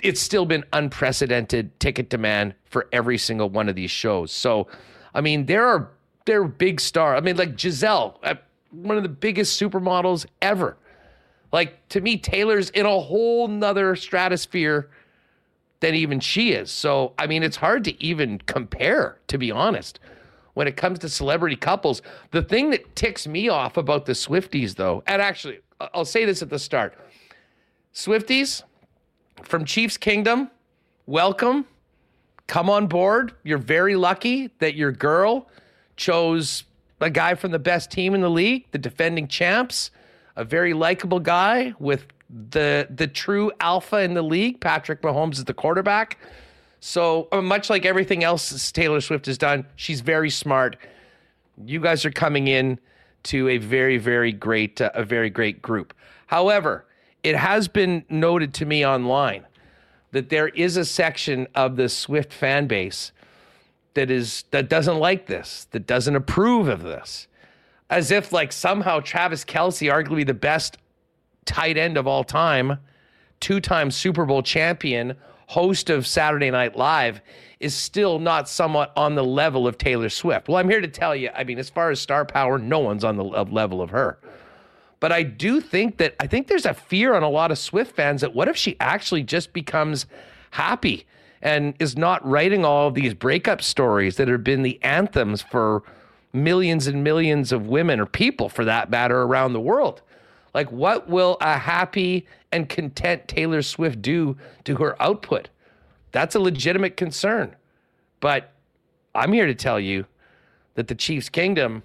it's still been unprecedented ticket demand for every single one of these shows. So, I mean, there are big stars. I mean, like Giselle, one of the biggest supermodels ever. Like, to me, Taylor's in a whole nother stratosphere than even she is. So, I mean, it's hard to even compare, to be honest, when it comes to celebrity couples. The thing that ticks me off about the Swifties, though, and actually, I'll say this at the start. Swifties from Chiefs Kingdom, welcome. Come on board. You're very lucky that your girl chose a guy from the best team in the league, the defending champs, a very likable guy with the true alpha in the league. Patrick Mahomes is the quarterback. So much like everything else Taylor Swift has done, she's very smart. You guys are coming in to a very great group. However, it has been noted to me online that there is a section of the Swift fan base that doesn't like this, that doesn't approve of this, as if like somehow Travis Kelce, arguably the best tight end of all time, two-time Super Bowl champion, host of Saturday Night Live, is still not somewhat on the level of Taylor Swift. Well, I'm here to tell you, I mean, as far as star power, no one's on the level of her. But I do think that, I think there's a fear on a lot of Swift fans that what if she actually just becomes happy and is not writing all of these breakup stories that have been the anthems for millions and millions of women, or people for that matter, around the world. Like, what will a happy and content Taylor Swift do to her output? That's a legitimate concern. But I'm here to tell you that the Chiefs Kingdom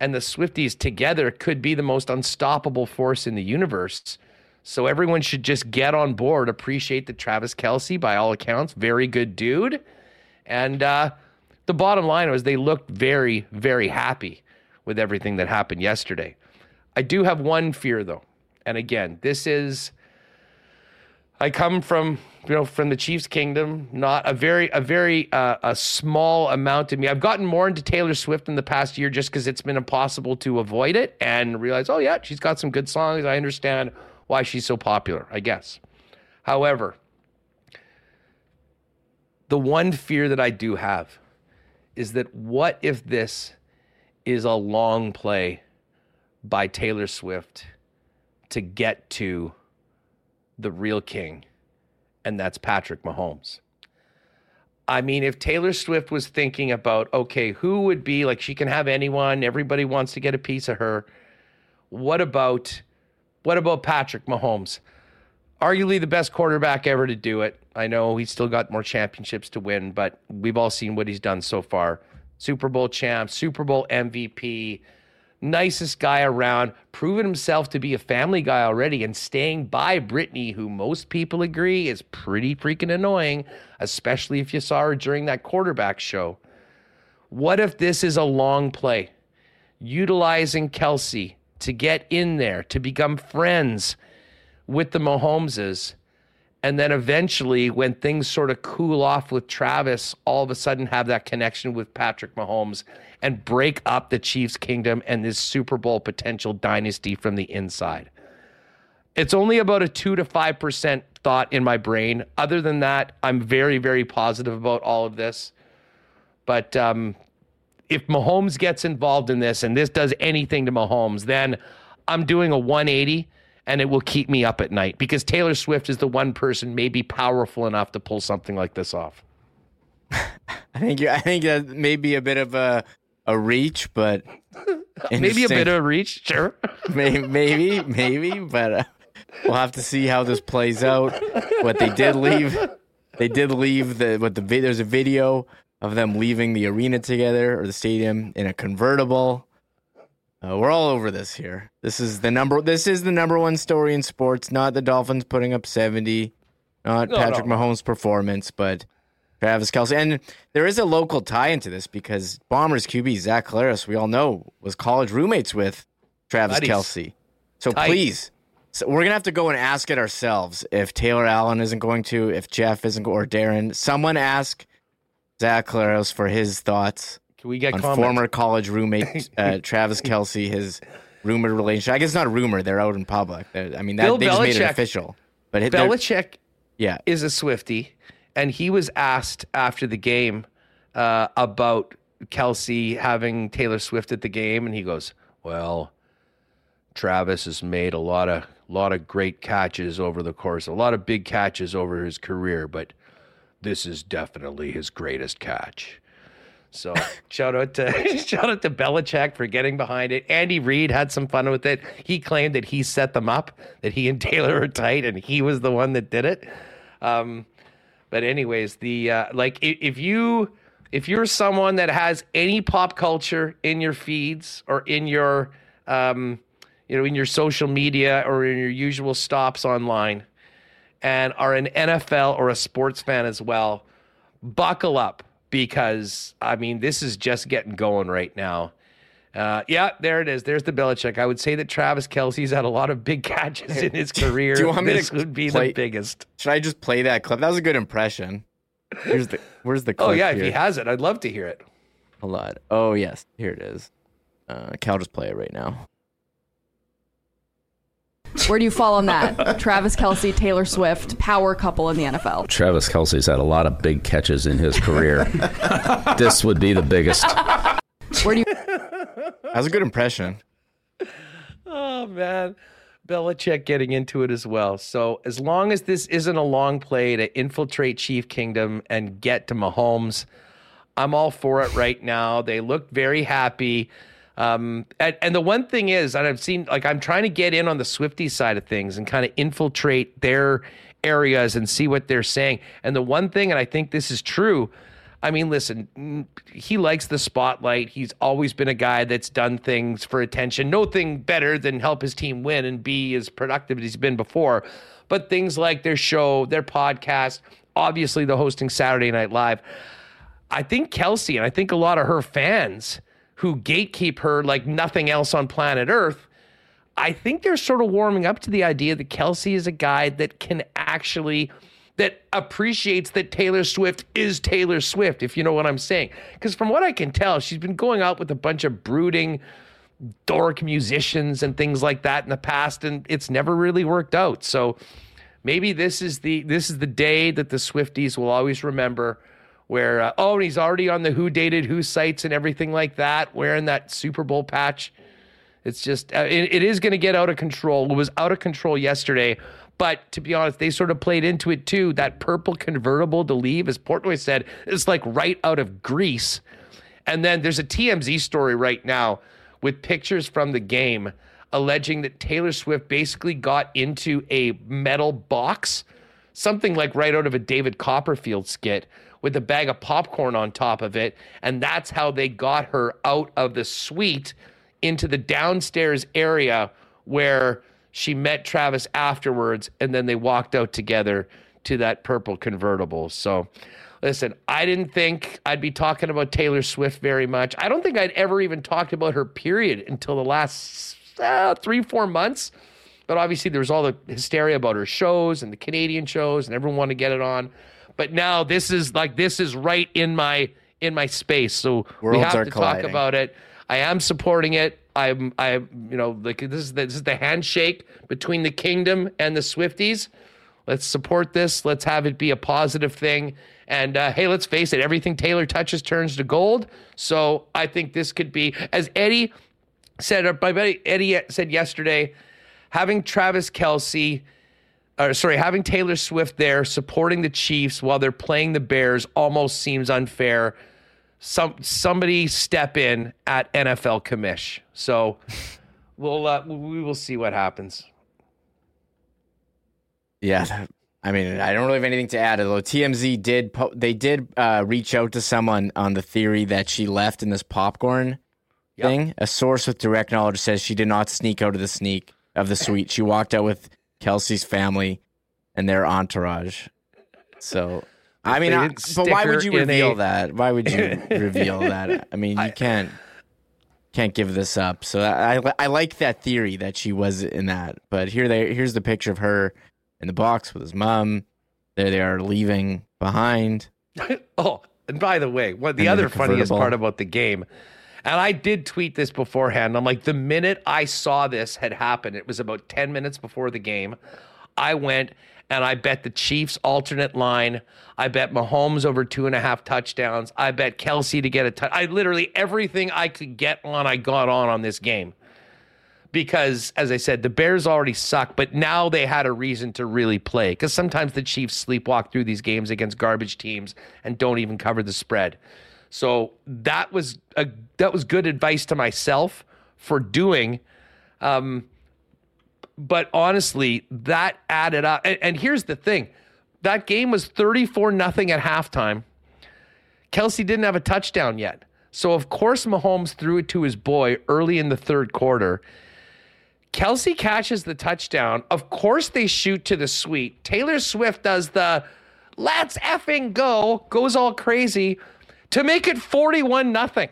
and the Swifties together could be the most unstoppable force in the universe. So everyone should just get on board, appreciate that Travis Kelce, by all accounts, very good dude. And the bottom line was they looked very, very happy with everything that happened yesterday. I do have one fear, though. And again, this is, I come from, from the Chiefs Kingdom, not a small amount to me. I've gotten more into Taylor Swift in the past year just because it's been impossible to avoid it and realize, oh yeah, she's got some good songs. I understand why she's so popular, I guess. However, the one fear that I do have is that what if this is a long play by Taylor Swift to get to the real king, and that's Patrick Mahomes. I mean, if Taylor Swift was thinking about, okay, who would be, like, she can have anyone, everybody wants to get a piece of her. What about Patrick Mahomes? Arguably the best quarterback ever to do it. I know he's still got more championships to win, but we've all seen what he's done so far. Super Bowl champ, Super Bowl MVP, nicest guy around, proven himself to be a family guy already, and staying by Britney, who most people agree is pretty freaking annoying, especially if you saw her during that quarterback show. What if this is a long play? Utilizing Kelce to get in there, to become friends with the Mahomeses, and then eventually when things sort of cool off with Travis, all of a sudden have that connection with Patrick Mahomes and break up the Chiefs Kingdom and this Super Bowl potential dynasty from the inside. It's only about a 2 to 5% thought in my brain. Other than that, I'm very, very positive about all of this. But if Mahomes gets involved in this and this does anything to Mahomes, then I'm doing a 180. And it will keep me up at night because Taylor Swift is the one person maybe powerful enough to pull something like this off. I think that may be a bit of a reach, but maybe a bit of a reach. Sure, maybe, but we'll have to see how this plays out. What they did leave there's a video of them leaving the arena together, or the stadium, in a convertible. We're all over this here. This is the number one story in sports. Not the Dolphins putting up 70, not Patrick Mahomes' performance, but Travis Kelce. And there is a local tie into this because Bombers QB Zach Collaros, we all know, was college roommates with Travis Kelce. So so we're gonna have to go and ask it ourselves. If Taylor Allen isn't going to, if Jeff isn't, or Darren, someone ask Zach Collaros for his thoughts. We get on comments. Former college roommate Travis Kelce, his rumored relationship. I guess it's not a rumor. They're out in public. They just made it official. But Belichick is a Swiftie, and he was asked after the game about Kelce having Taylor Swift at the game, and he goes, well, Travis has made a lot of great catches over the course, a lot of big catches over his career, but this is definitely his greatest catch. So shout out to Belichick for getting behind it. Andy Reid had some fun with it. He claimed that he set them up, that he and Taylor are tight, and he was the one that did it. But anyways, if you're someone that has any pop culture in your feeds or in your in your social media or in your usual stops online, and are an NFL or a sports fan as well, buckle up. Because, I mean, this is just getting going right now. Yeah, there it is. There's the Belichick. I would say that Travis Kelce's had a lot of big catches in his career. Do you want me this to would be play, the biggest. Should I just play that clip? That was a good impression. Where's the clip? Oh, yeah, here? If he has it, I'd love to hear it. Hold on. Oh, yes. Here it is. Cal, just play it right now. Where do you fall on that? Travis Kelce, Taylor Swift, power couple in the NFL. Travis Kelce's had a lot of big catches in his career. This would be the biggest. Where do you... That was a good impression. Oh, man. Belichick getting into it as well. So as long as this isn't a long play to infiltrate Chief Kingdom and get to Mahomes, I'm all for it right now. They look very happy. And the one thing is, and I've seen, like, I'm trying to get in on the Swiftie side of things and kind of infiltrate their areas and see what they're saying. And the one thing, and I think this is true, I mean, listen, he likes the spotlight. He's always been a guy that's done things for attention. Nothing better than help his team win and be as productive as he's been before. But things like their show, their podcast, obviously the hosting Saturday Night Live. I think Kelce, and I think a lot of her fans who gatekeep her like nothing else on planet Earth, I think they're sort of warming up to the idea that Kelce is a guy that can actually... that appreciates that Taylor Swift is Taylor Swift, if you know what I'm saying. Because from what I can tell, she's been going out with a bunch of brooding dork musicians and things like that in the past, and it's never really worked out. So maybe this is the day that the Swifties will always remember where, and he's already on the Who Dated Who sites and everything like that, wearing that Super Bowl patch. It's just, it is going to get out of control. It was out of control yesterday. But to be honest, they sort of played into it too. That purple convertible to leave, as Portnoy said, is like right out of Grease. And then there's a TMZ story right now with pictures from the game alleging that Taylor Swift basically got into a metal box, something like right out of a David Copperfield skit, with a bag of popcorn on top of it. And that's how they got her out of the suite into the downstairs area where... she met Travis afterwards, and then they walked out together to that purple convertible. So, listen, I didn't think I'd be talking about Taylor Swift very much. I don't think I'd ever even talked about her period until the last 3-4 months. But obviously there was all the hysteria about her shows and the Canadian shows, and everyone wanted to get it on. But now this is right in my space. So worlds we have to colliding. Talk about it. I am supporting it. This is the handshake between the Kingdom and the Swifties. Let's support this. Let's have it be a positive thing. And hey, let's face it, everything Taylor touches turns to gold. So I think this could be, as Eddie said, or my buddy Eddie said yesterday, having Taylor Swift there supporting the Chiefs while they're playing the Bears almost seems unfair. Somebody step in at NFL commish. So we will see what happens. Yeah, I mean, I don't really have anything to add. Although TMZ did reach out to someone on the theory that she left in this popcorn thing. A source with direct knowledge says she did not sneak out of the suite. She walked out with Kelce's family and their entourage. So. I mean, but why would you reveal that? Why would you reveal that? I mean, you can't give this up. So I like that theory that she was in that. But here's the picture of her in the box with his mom. There they are leaving behind. Oh, and by the way, the other funniest part about the game, and I did tweet this beforehand. I'm like, the minute I saw this had happened, it was about 10 minutes before the game, I went... and I bet the Chiefs alternate line. I bet Mahomes over 2.5 touchdowns. I bet Kelce to get a touchdown. I literally, everything I could get on, I got on this game. Because, as I said, the Bears already suck, but now they had a reason to really play. Because sometimes the Chiefs sleepwalk through these games against garbage teams and don't even cover the spread. So that was good advice to myself for doing. But honestly, that added up. And here's the thing. That game was 34-0 at halftime. Kelce didn't have a touchdown yet. So, of course, Mahomes threw it to his boy early in the third quarter. Kelce catches the touchdown. Of course, they shoot to the suite. Taylor Swift does the let's effing go, goes all crazy to make it 41-0.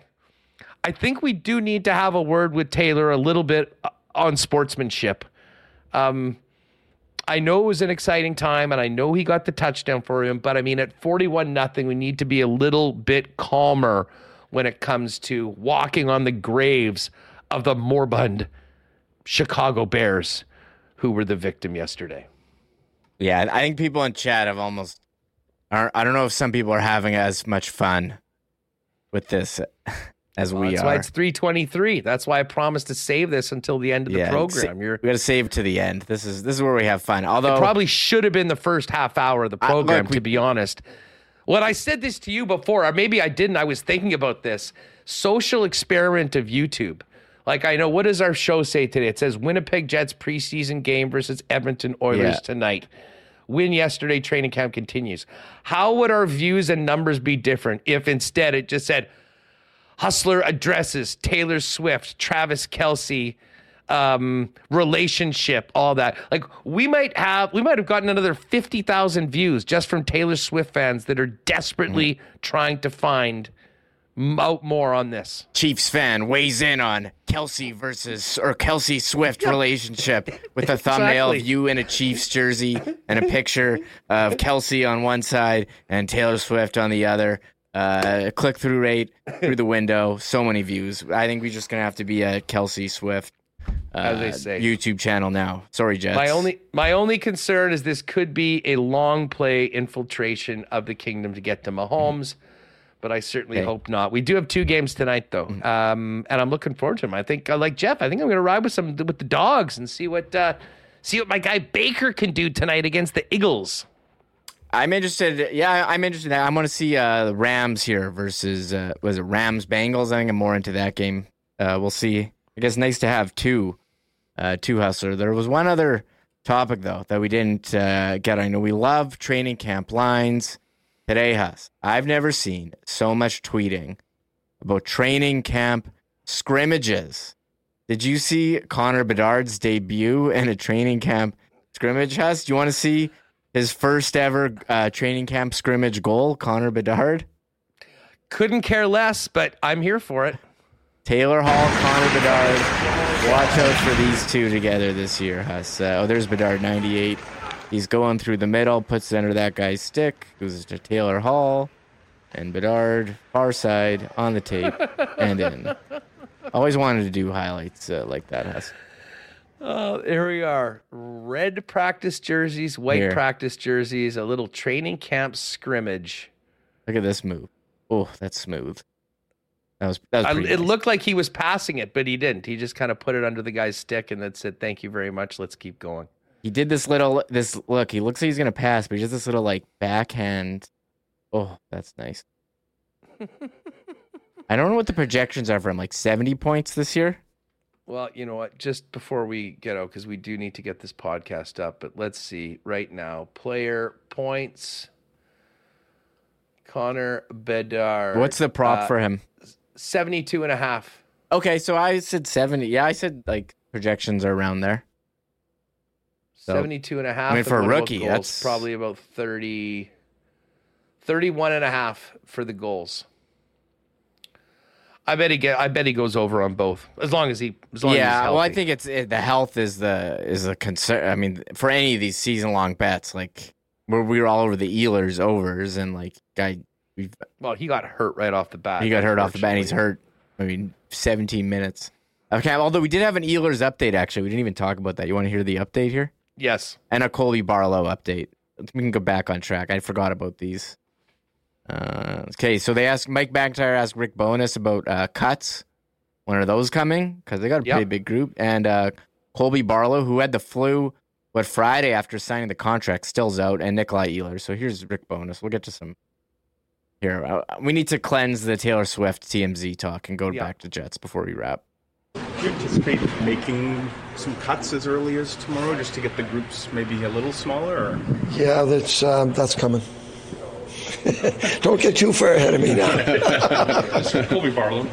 I think we do need to have a word with Taylor a little bit on sportsmanship. I know it was an exciting time, and I know he got the touchdown for him, but I mean, at 41-0, we need to be a little bit calmer when it comes to walking on the graves of the moribund Chicago Bears, who were the victim yesterday. Yeah, I think people in chat have almost... I don't know if some people are having as much fun with this as we are. That's why it's 3:23. That's why I promised to save this until the end of the program. We got to save to the end. This is where we have fun. Although it probably should have been the first half hour of the program, to be honest. When I said this to you before, or maybe I didn't, I was thinking about this social experiment of YouTube. Like, I know, what does our show say today? It says Winnipeg Jets preseason game versus Edmonton Oilers tonight. Win yesterday, training camp continues. How would our views and numbers be different if instead it just said, Hustler addresses Taylor Swift, Travis Kelce, relationship, all that. Like, we might have gotten another 50,000 views just from Taylor Swift fans that are desperately trying to find out more on this. Chiefs fan weighs in on Kelce Swift relationship with a thumbnail of you in a Chiefs jersey and a picture of Kelce on one side and Taylor Swift on the other. Click-through rate through the window. So many views. I think we're just going to have to be a Kelce Swift as they say, YouTube channel now. Sorry, Jets. My only concern is this could be a long play infiltration of the kingdom to get to Mahomes, but I certainly hope not. We do have two games tonight, though, and I'm looking forward to them. I think, like Jeff, I think I'm going to ride with the dogs and see what my guy Baker can do tonight against the Eagles. I'm interested. Yeah, I'm interested. I want to see the Rams here versus was it Rams Bengals? I think I'm more into that game. We'll see. I guess nice to have two Hustler. There was one other topic though that we didn't get. I know we love training camp lines today, Hus. I've never seen so much tweeting about training camp scrimmages. Did you see Connor Bedard's debut in a training camp scrimmage, Hus? Do you want to see his first ever training camp scrimmage goal, Connor Bedard? Couldn't care less, but I'm here for it. Taylor Hall, Connor Bedard. Watch out for these two together this year, Hus. There's Bedard, 98. He's going through the middle, puts it under that guy's stick, goes to Taylor Hall, and Bedard, far side, on the tape, and in. Always wanted to do highlights like that, Hus. Oh, here we are. Red practice jerseys, white practice jerseys, a little training camp scrimmage. Look at this move. Oh, that's smooth. That was nice. It looked like he was passing it, but he didn't. He just kind of put it under the guy's stick and then said, thank you very much. Let's keep going. He did this look. He looks like he's going to pass, but he does this little like backhand. Oh, that's nice. I don't know what the projections are for him, like 70 points this year. Well, you know what? Just before we get out, because we do need to get this podcast up, but let's see right now. Player points, Connor Bedard. What's the prop for him? 72.5. Okay, so I said 70. Yeah, I said like projections are around there. So, 72.5. I mean, for a rookie, that's probably about 30, 31.5 for the goals. I bet he goes over on both as long as he's healthy. Well, I think the health is the concern. I mean, for any of these season long bets, like we were all over the Ehlers overs and like he got hurt right off the bat. He got hurt off the bat. And he's hurt. I mean, 17 minutes. Okay, although we did have an Ehlers update actually. We didn't even talk about that. You want to hear the update here? Yes. And a Colby Barlow update. We can go back on track. I forgot about these. Okay, so they asked Mike McIntyre asked Rick Bowness about cuts. When are those coming? Because they got a pretty big group. And Colby Barlow, who had the flu, Friday after signing the contract, still's out, and Nikolai Ehlers. So here's Rick Bowness. We'll get to some here. We need to cleanse the Taylor Swift TMZ talk and go back to Jets before we wrap. Do you anticipate making some cuts as early as tomorrow just to get the groups maybe a little smaller? Or? Yeah, that's coming. Don't get too far ahead of me now. So Colby Barlow,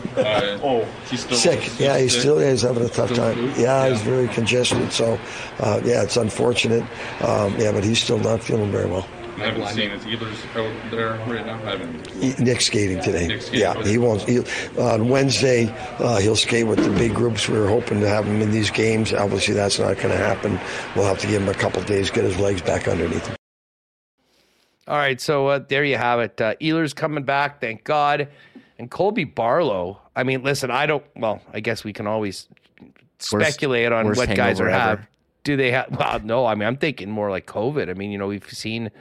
he's still sick. Yeah, he's having a tough time. Yeah, he's very congested. So, it's unfortunate. But he's still not feeling very well. I haven't seen his Ehlers out there right now. I haven't. Nick's skating today. Nick's skating today. He won't. On Wednesday, he'll skate with the big groups. We were hoping to have him in these games. Obviously, that's not going to happen. We'll have to give him a couple days, get his legs back underneath him. All right, so there you have it. Ehlers coming back, thank God. And Colby Barlow, I mean, listen, I guess we can always speculate on what guys are having. Do they have, well, no, I mean, I'm thinking more like COVID. I mean, you know, we've seen,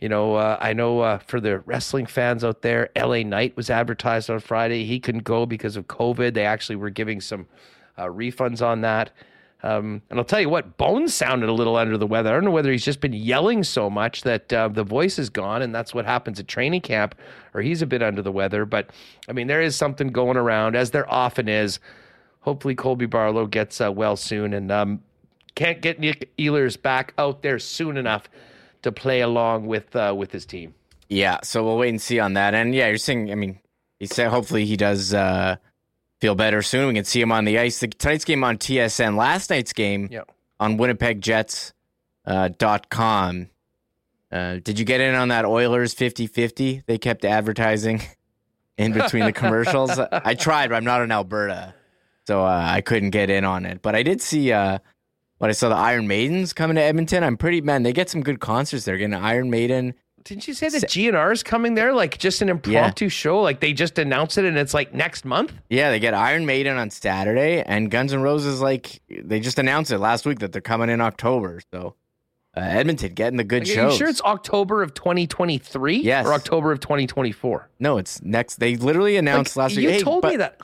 you know, I know for the wrestling fans out there, LA Knight was advertised on Friday. He couldn't go because of COVID. They actually were giving some refunds on that. And I'll tell you what, Bones sounded a little under the weather. I don't know whether he's just been yelling so much that the voice is gone, and that's what happens at training camp, or he's a bit under the weather. But, I mean, there is something going around, as there often is. Hopefully Colby Barlow gets well soon, and can't get Nick Ehlers back out there soon enough to play along with his team. Yeah, so we'll wait and see on that. And, yeah, you're seeing, I mean, he said hopefully he does feel better soon. We can see him on the ice. Tonight's game on TSN. Last night's game on WinnipegJets.com. Did you get in on that Oilers 50-50? They kept advertising in between the commercials. I tried, but I'm not in Alberta, so I couldn't get in on it. But I did see I saw the Iron Maidens coming to Edmonton. They get some good concerts there. Getting an Iron Maiden. Didn't you say that GNR is coming there? Like, just an impromptu show? Like, they just announced it, and it's, like, next month? Yeah, they get Iron Maiden on Saturday, and Guns N' Roses, like, they just announced it last week that they're coming in October. So, Edmonton getting the good shows. Are you sure it's October of 2023? Yes. Or October of 2024? No, it's next. They literally announced last week. You told me that.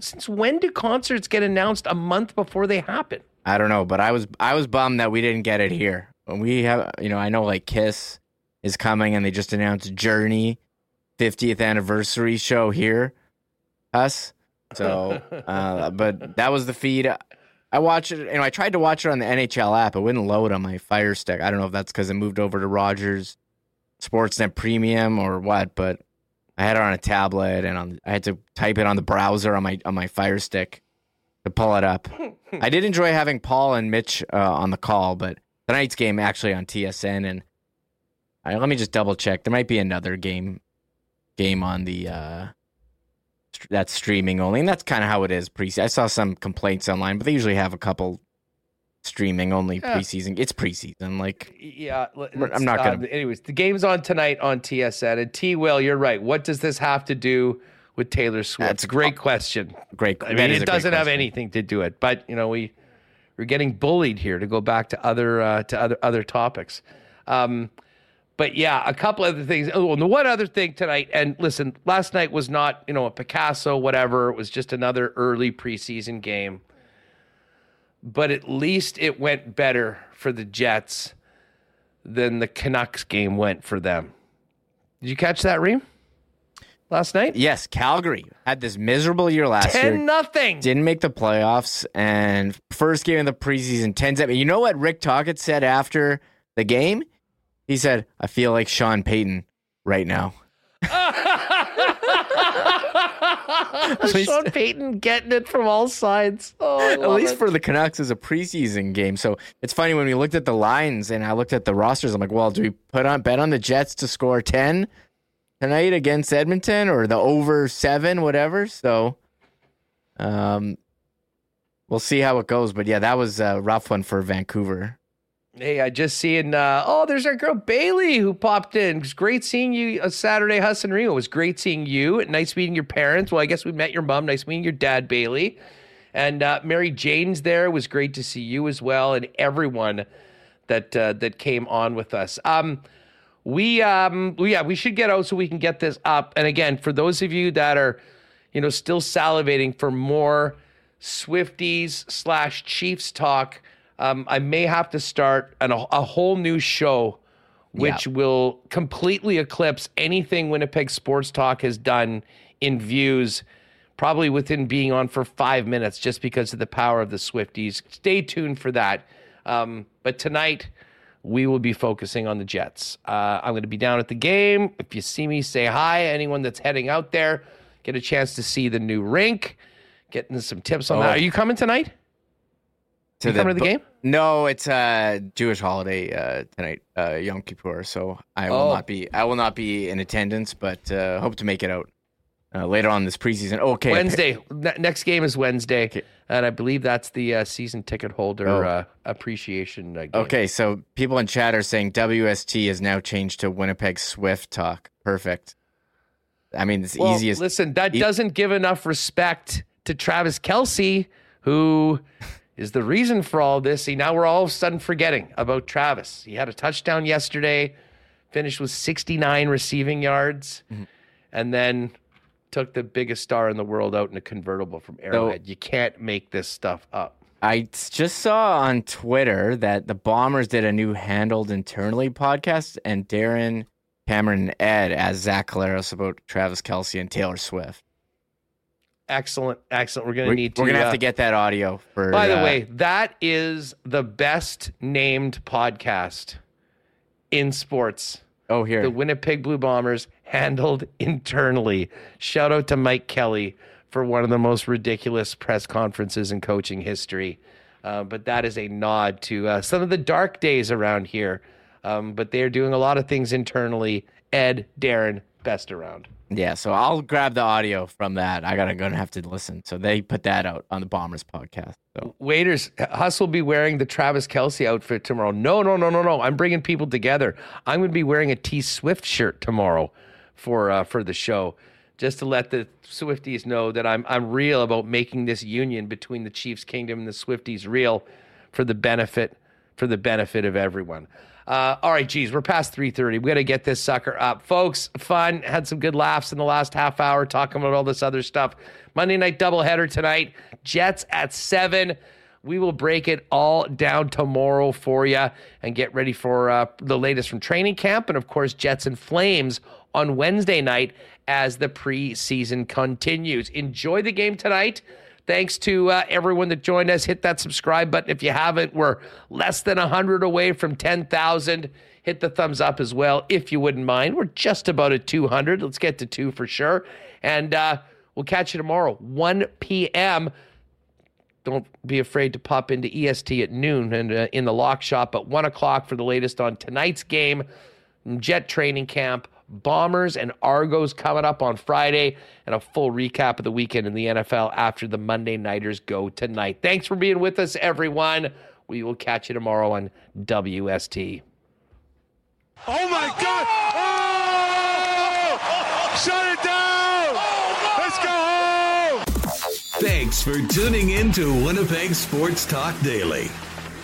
Since when do concerts get announced a month before they happen? I don't know, but I was bummed that we didn't get it here. When we have, you know, I know, like, Kiss is coming, and they just announced Journey 50th anniversary show here, us. So, but that was the feed. I watched it, and I tried to watch it on the NHL app. It wouldn't load on my Fire Stick. I don't know if that's because it moved over to Rogers Sportsnet Premium or what, but I had it on a tablet, and I had to type it on the browser on my Fire Stick to pull it up. I did enjoy having Paul and Mitch on the call, but tonight's game actually on TSN, and let me just double check. There might be another game on the that's streaming only, and that's kind of how it is. I saw some complaints online, but they usually have a couple streaming only preseason. It's preseason, I'm not gonna. Anyways, the game's on tonight on TSN. And Will, you're right. What does this have to do with Taylor Swift? That's a great question. Great. I mean, it doesn't have anything to do it, but you know we're getting bullied here to go back to other topics. But, yeah, a couple other things. Oh, and one other thing tonight, and listen, last night was not, you know, a Picasso, whatever. It was just another early preseason game. But at least it went better for the Jets than the Canucks game went for them. Did you catch that, Reem, last night? Yes, Calgary had this miserable year last year. 10-0. Didn't make the playoffs. And first game of the preseason, 10-0. You know what Rick Tocchet said after the game? He said, "I feel like Sean Payton right now." Sean Payton getting it from all sides. Oh, at least for the Canucks is a preseason game. So it's funny when we looked at the lines and I looked at the rosters. I'm like, well, do we bet on the Jets to score 10 tonight against Edmonton or the over 7, whatever? So we'll see how it goes. But yeah, that was a rough one for Vancouver. Hey, I just seen, there's our girl Bailey who popped in. It was great seeing you Saturday, Huss and Remo. It was great seeing you. Nice meeting your parents. Well, I guess we met your mom. Nice meeting your dad, Bailey. And Mary Jane's there. It was great to see you as well, and everyone that came on with us. We should get out so we can get this up. And again, for those of you that are, you know, still salivating for more Swifties / Chiefs talk, I may have to start a whole new show, which will completely eclipse anything Winnipeg Sports Talk has done in views, probably within being on for 5 minutes, just because of the power of the Swifties. Stay tuned for that. But tonight, we will be focusing on the Jets. I'm going to be down at the game. If you see me, say hi. Anyone that's heading out there, get a chance to see the new rink, getting some tips on that. Are you coming tonight? To the, coming to the game? No, it's a Jewish holiday tonight, Yom Kippur. So I will not be in attendance, but hope to make it out later on this preseason. Okay, Wednesday. Next game is Wednesday, okay. And I believe that's the season ticket holder appreciation game. Okay, so people in chat are saying WST has now changed to Winnipeg Swift talk. Perfect. I mean, it's easiest. Listen, that doesn't give enough respect to Travis Kelce, who is the reason for all this. See, now we're all of a sudden forgetting about Travis. He had a touchdown yesterday, finished with 69 receiving yards, and then took the biggest star in the world out in a convertible from Arrowhead. So, you can't make this stuff up. I just saw on Twitter that the Bombers did a new Handled Internally podcast, and Darren, Cameron, and Ed as Zach Collaros about Travis Kelce and Taylor Swift. Excellent. We're gonna have to get that audio. For. By the way, that is the best named podcast in sports. Oh, here. The Winnipeg Blue Bombers Handled Internally. Shout out to Mike Kelly for one of the most ridiculous press conferences in coaching history. But that is a nod to some of the dark days around here. But they're doing a lot of things internally. Ed, Darren, best around. Yeah, so I'll grab the audio from that. I'm going to have to listen. So they put that out on the Bombers podcast. So. Waiters, Huss will be wearing the Travis Kelce outfit tomorrow. No. I'm bringing people together. I'm going to be wearing a T-Swift shirt tomorrow for the show, just to let the Swifties know that I'm real about making this union between the Chiefs Kingdom and the Swifties real for the benefit of everyone. All right, geez, we're past 3:30. We got to get this sucker up. Folks, fun. Had some good laughs in the last half hour talking about all this other stuff. Monday night doubleheader tonight. Jets at 7. We will break it all down tomorrow for you and get ready for the latest from training camp. And, of course, Jets and Flames on Wednesday night as the preseason continues. Enjoy the game tonight. Thanks to everyone that joined us. Hit that subscribe button if you haven't. We're less than 100 away from 10,000. Hit the thumbs up as well, if you wouldn't mind. We're just about at 200. Let's get to 2 for sure. And we'll catch you tomorrow, 1 p.m. Don't be afraid to pop into EST at noon and in the lock shop at 1 o'clock for the latest on tonight's game, Jet training camp, Bombers and Argos coming up on Friday, and a full recap of the weekend in the NFL after the Monday Nighters go tonight. Thanks for being with us, everyone. We will catch you tomorrow on WST. Oh, my God. Oh! Shut it down. Let's go home. Thanks for tuning in to Winnipeg Sports Talk Daily.